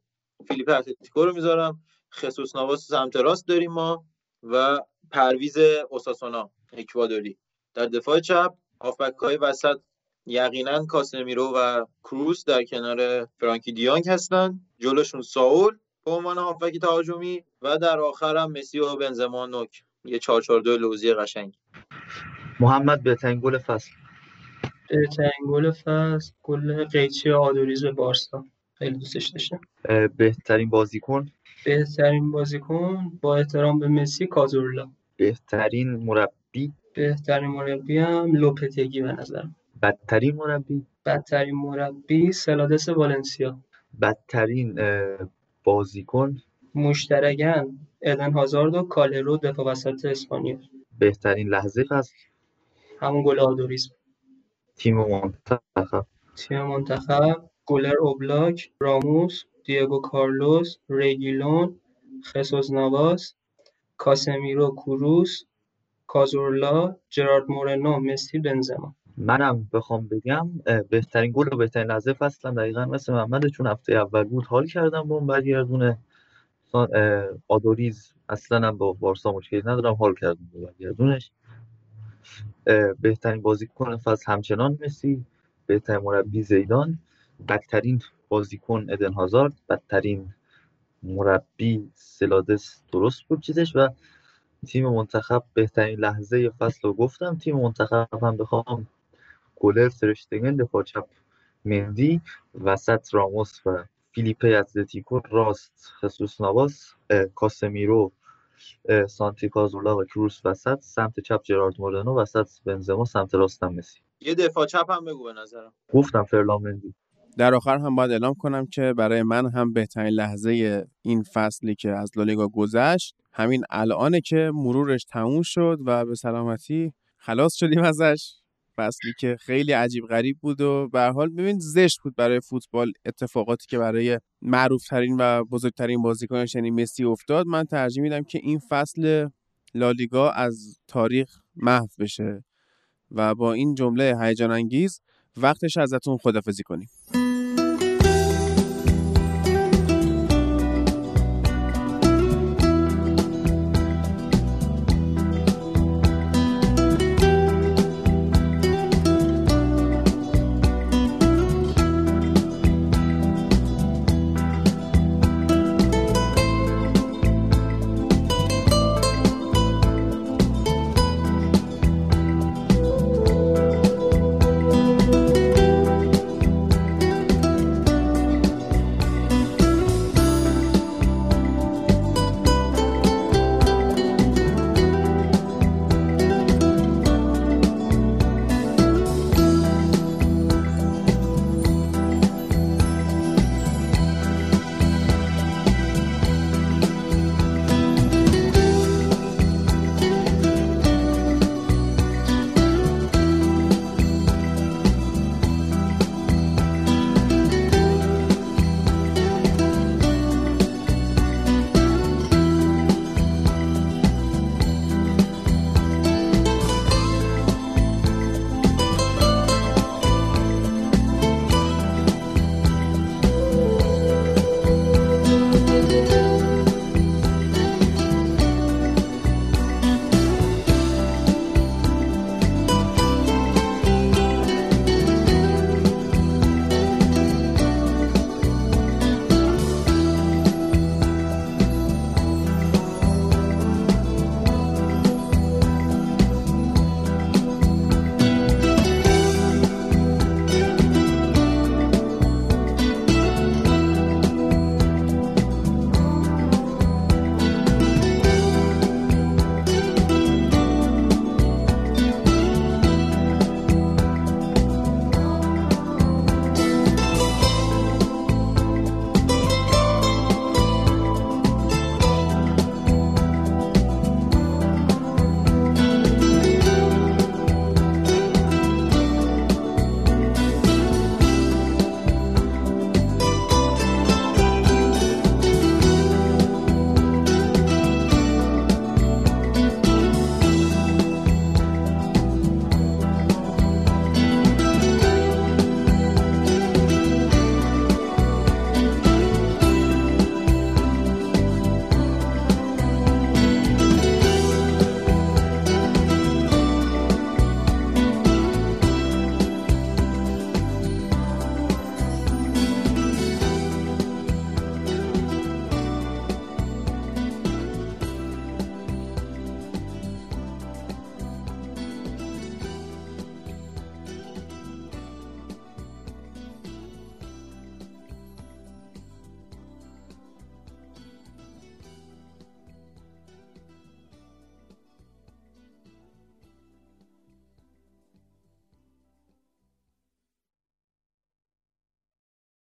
میذارم. خسوس نواس سمت راست داریم ما و پرویز اوساسونا اکوادوری. در دفاع چپ هافبک‌های وسط یقینا کاسمیرو و کروس در کنار فرانکی دیانگ هستن، جلوشون ساول به عنوان هافبک تهاجمی و در آخر هم مسی و بنزما نوک، یه 4-4-2 لوزی قشنگ. محمد بهترین گل فصل گل قیچی آدوریز به بارسا، خیلی دوستش داشتم. بهترین بازیکن با احترام به مسی کازورلا. بهترین مربی هم لوپتگی به نظرم. بدترین مربی سلادس والنسیا. بدترین بازیکن مشترکاً ایدن هازارد و کالرو دفاع وسط اسپانیا. بهترین لحظه فصل همون گل آدوریز. تیم منتخب گولر اوبلاک، راموس، دیگو کارلوس، ریگیلون، خسوس نواس، کاسمیرو، کوروس، کازورلا، جرارد مورنو، مسی، بنزما. منم بخوام بگم بهترین گل و بهترین لحظه فصل هم دقیقاً مثل محمد، چون هفته اول بود حال کردم با اون برگردونه. آدوریز اصلاً هم با بارسا مشکلی ندارم، حال کردم با برگردونش. بهترین بازیکن فصل همچنان مسی، بهترین مربی زیدان، بدترین بازیکن ایدن هازارد، بدترین مربی سلادس. درست بود چیزش. و تیم منتخب بهترین لحظه فصل رو گفتم. تیم منتخب هم بخوام گولر ترشتگن، دفاع چپ مندی، وسط راموس و فیلیپه اتلتیکو، راست خسوس نواس، کاسمیرو، سانتی کازورلا و کروس وسط، سمت چپ جرارد مورنو، وسط بنزما، سمت راست هم مسی. یه دفاع چپ هم بگو به نظرم. گفتم فرلان مندی. در آخر هم باید اعلام کنم که برای من هم بهترین لحظه این فصلی که از لالیگا گذشت همین الانه که مرورش تموم شد و به سلامتی خلاص شدیم ازش. فصلی که خیلی عجیب غریب بود و به هر حال ببین زشت بود برای فوتبال اتفاقاتی که برای معروفترین و بزرگترین بازیکنش یعنی مسی افتاد. من ترجیح میدم که این فصل لالیگا از تاریخ محو بشه و با این جمله هیجان انگیز وقتش ازتون خداحافظی کنیم.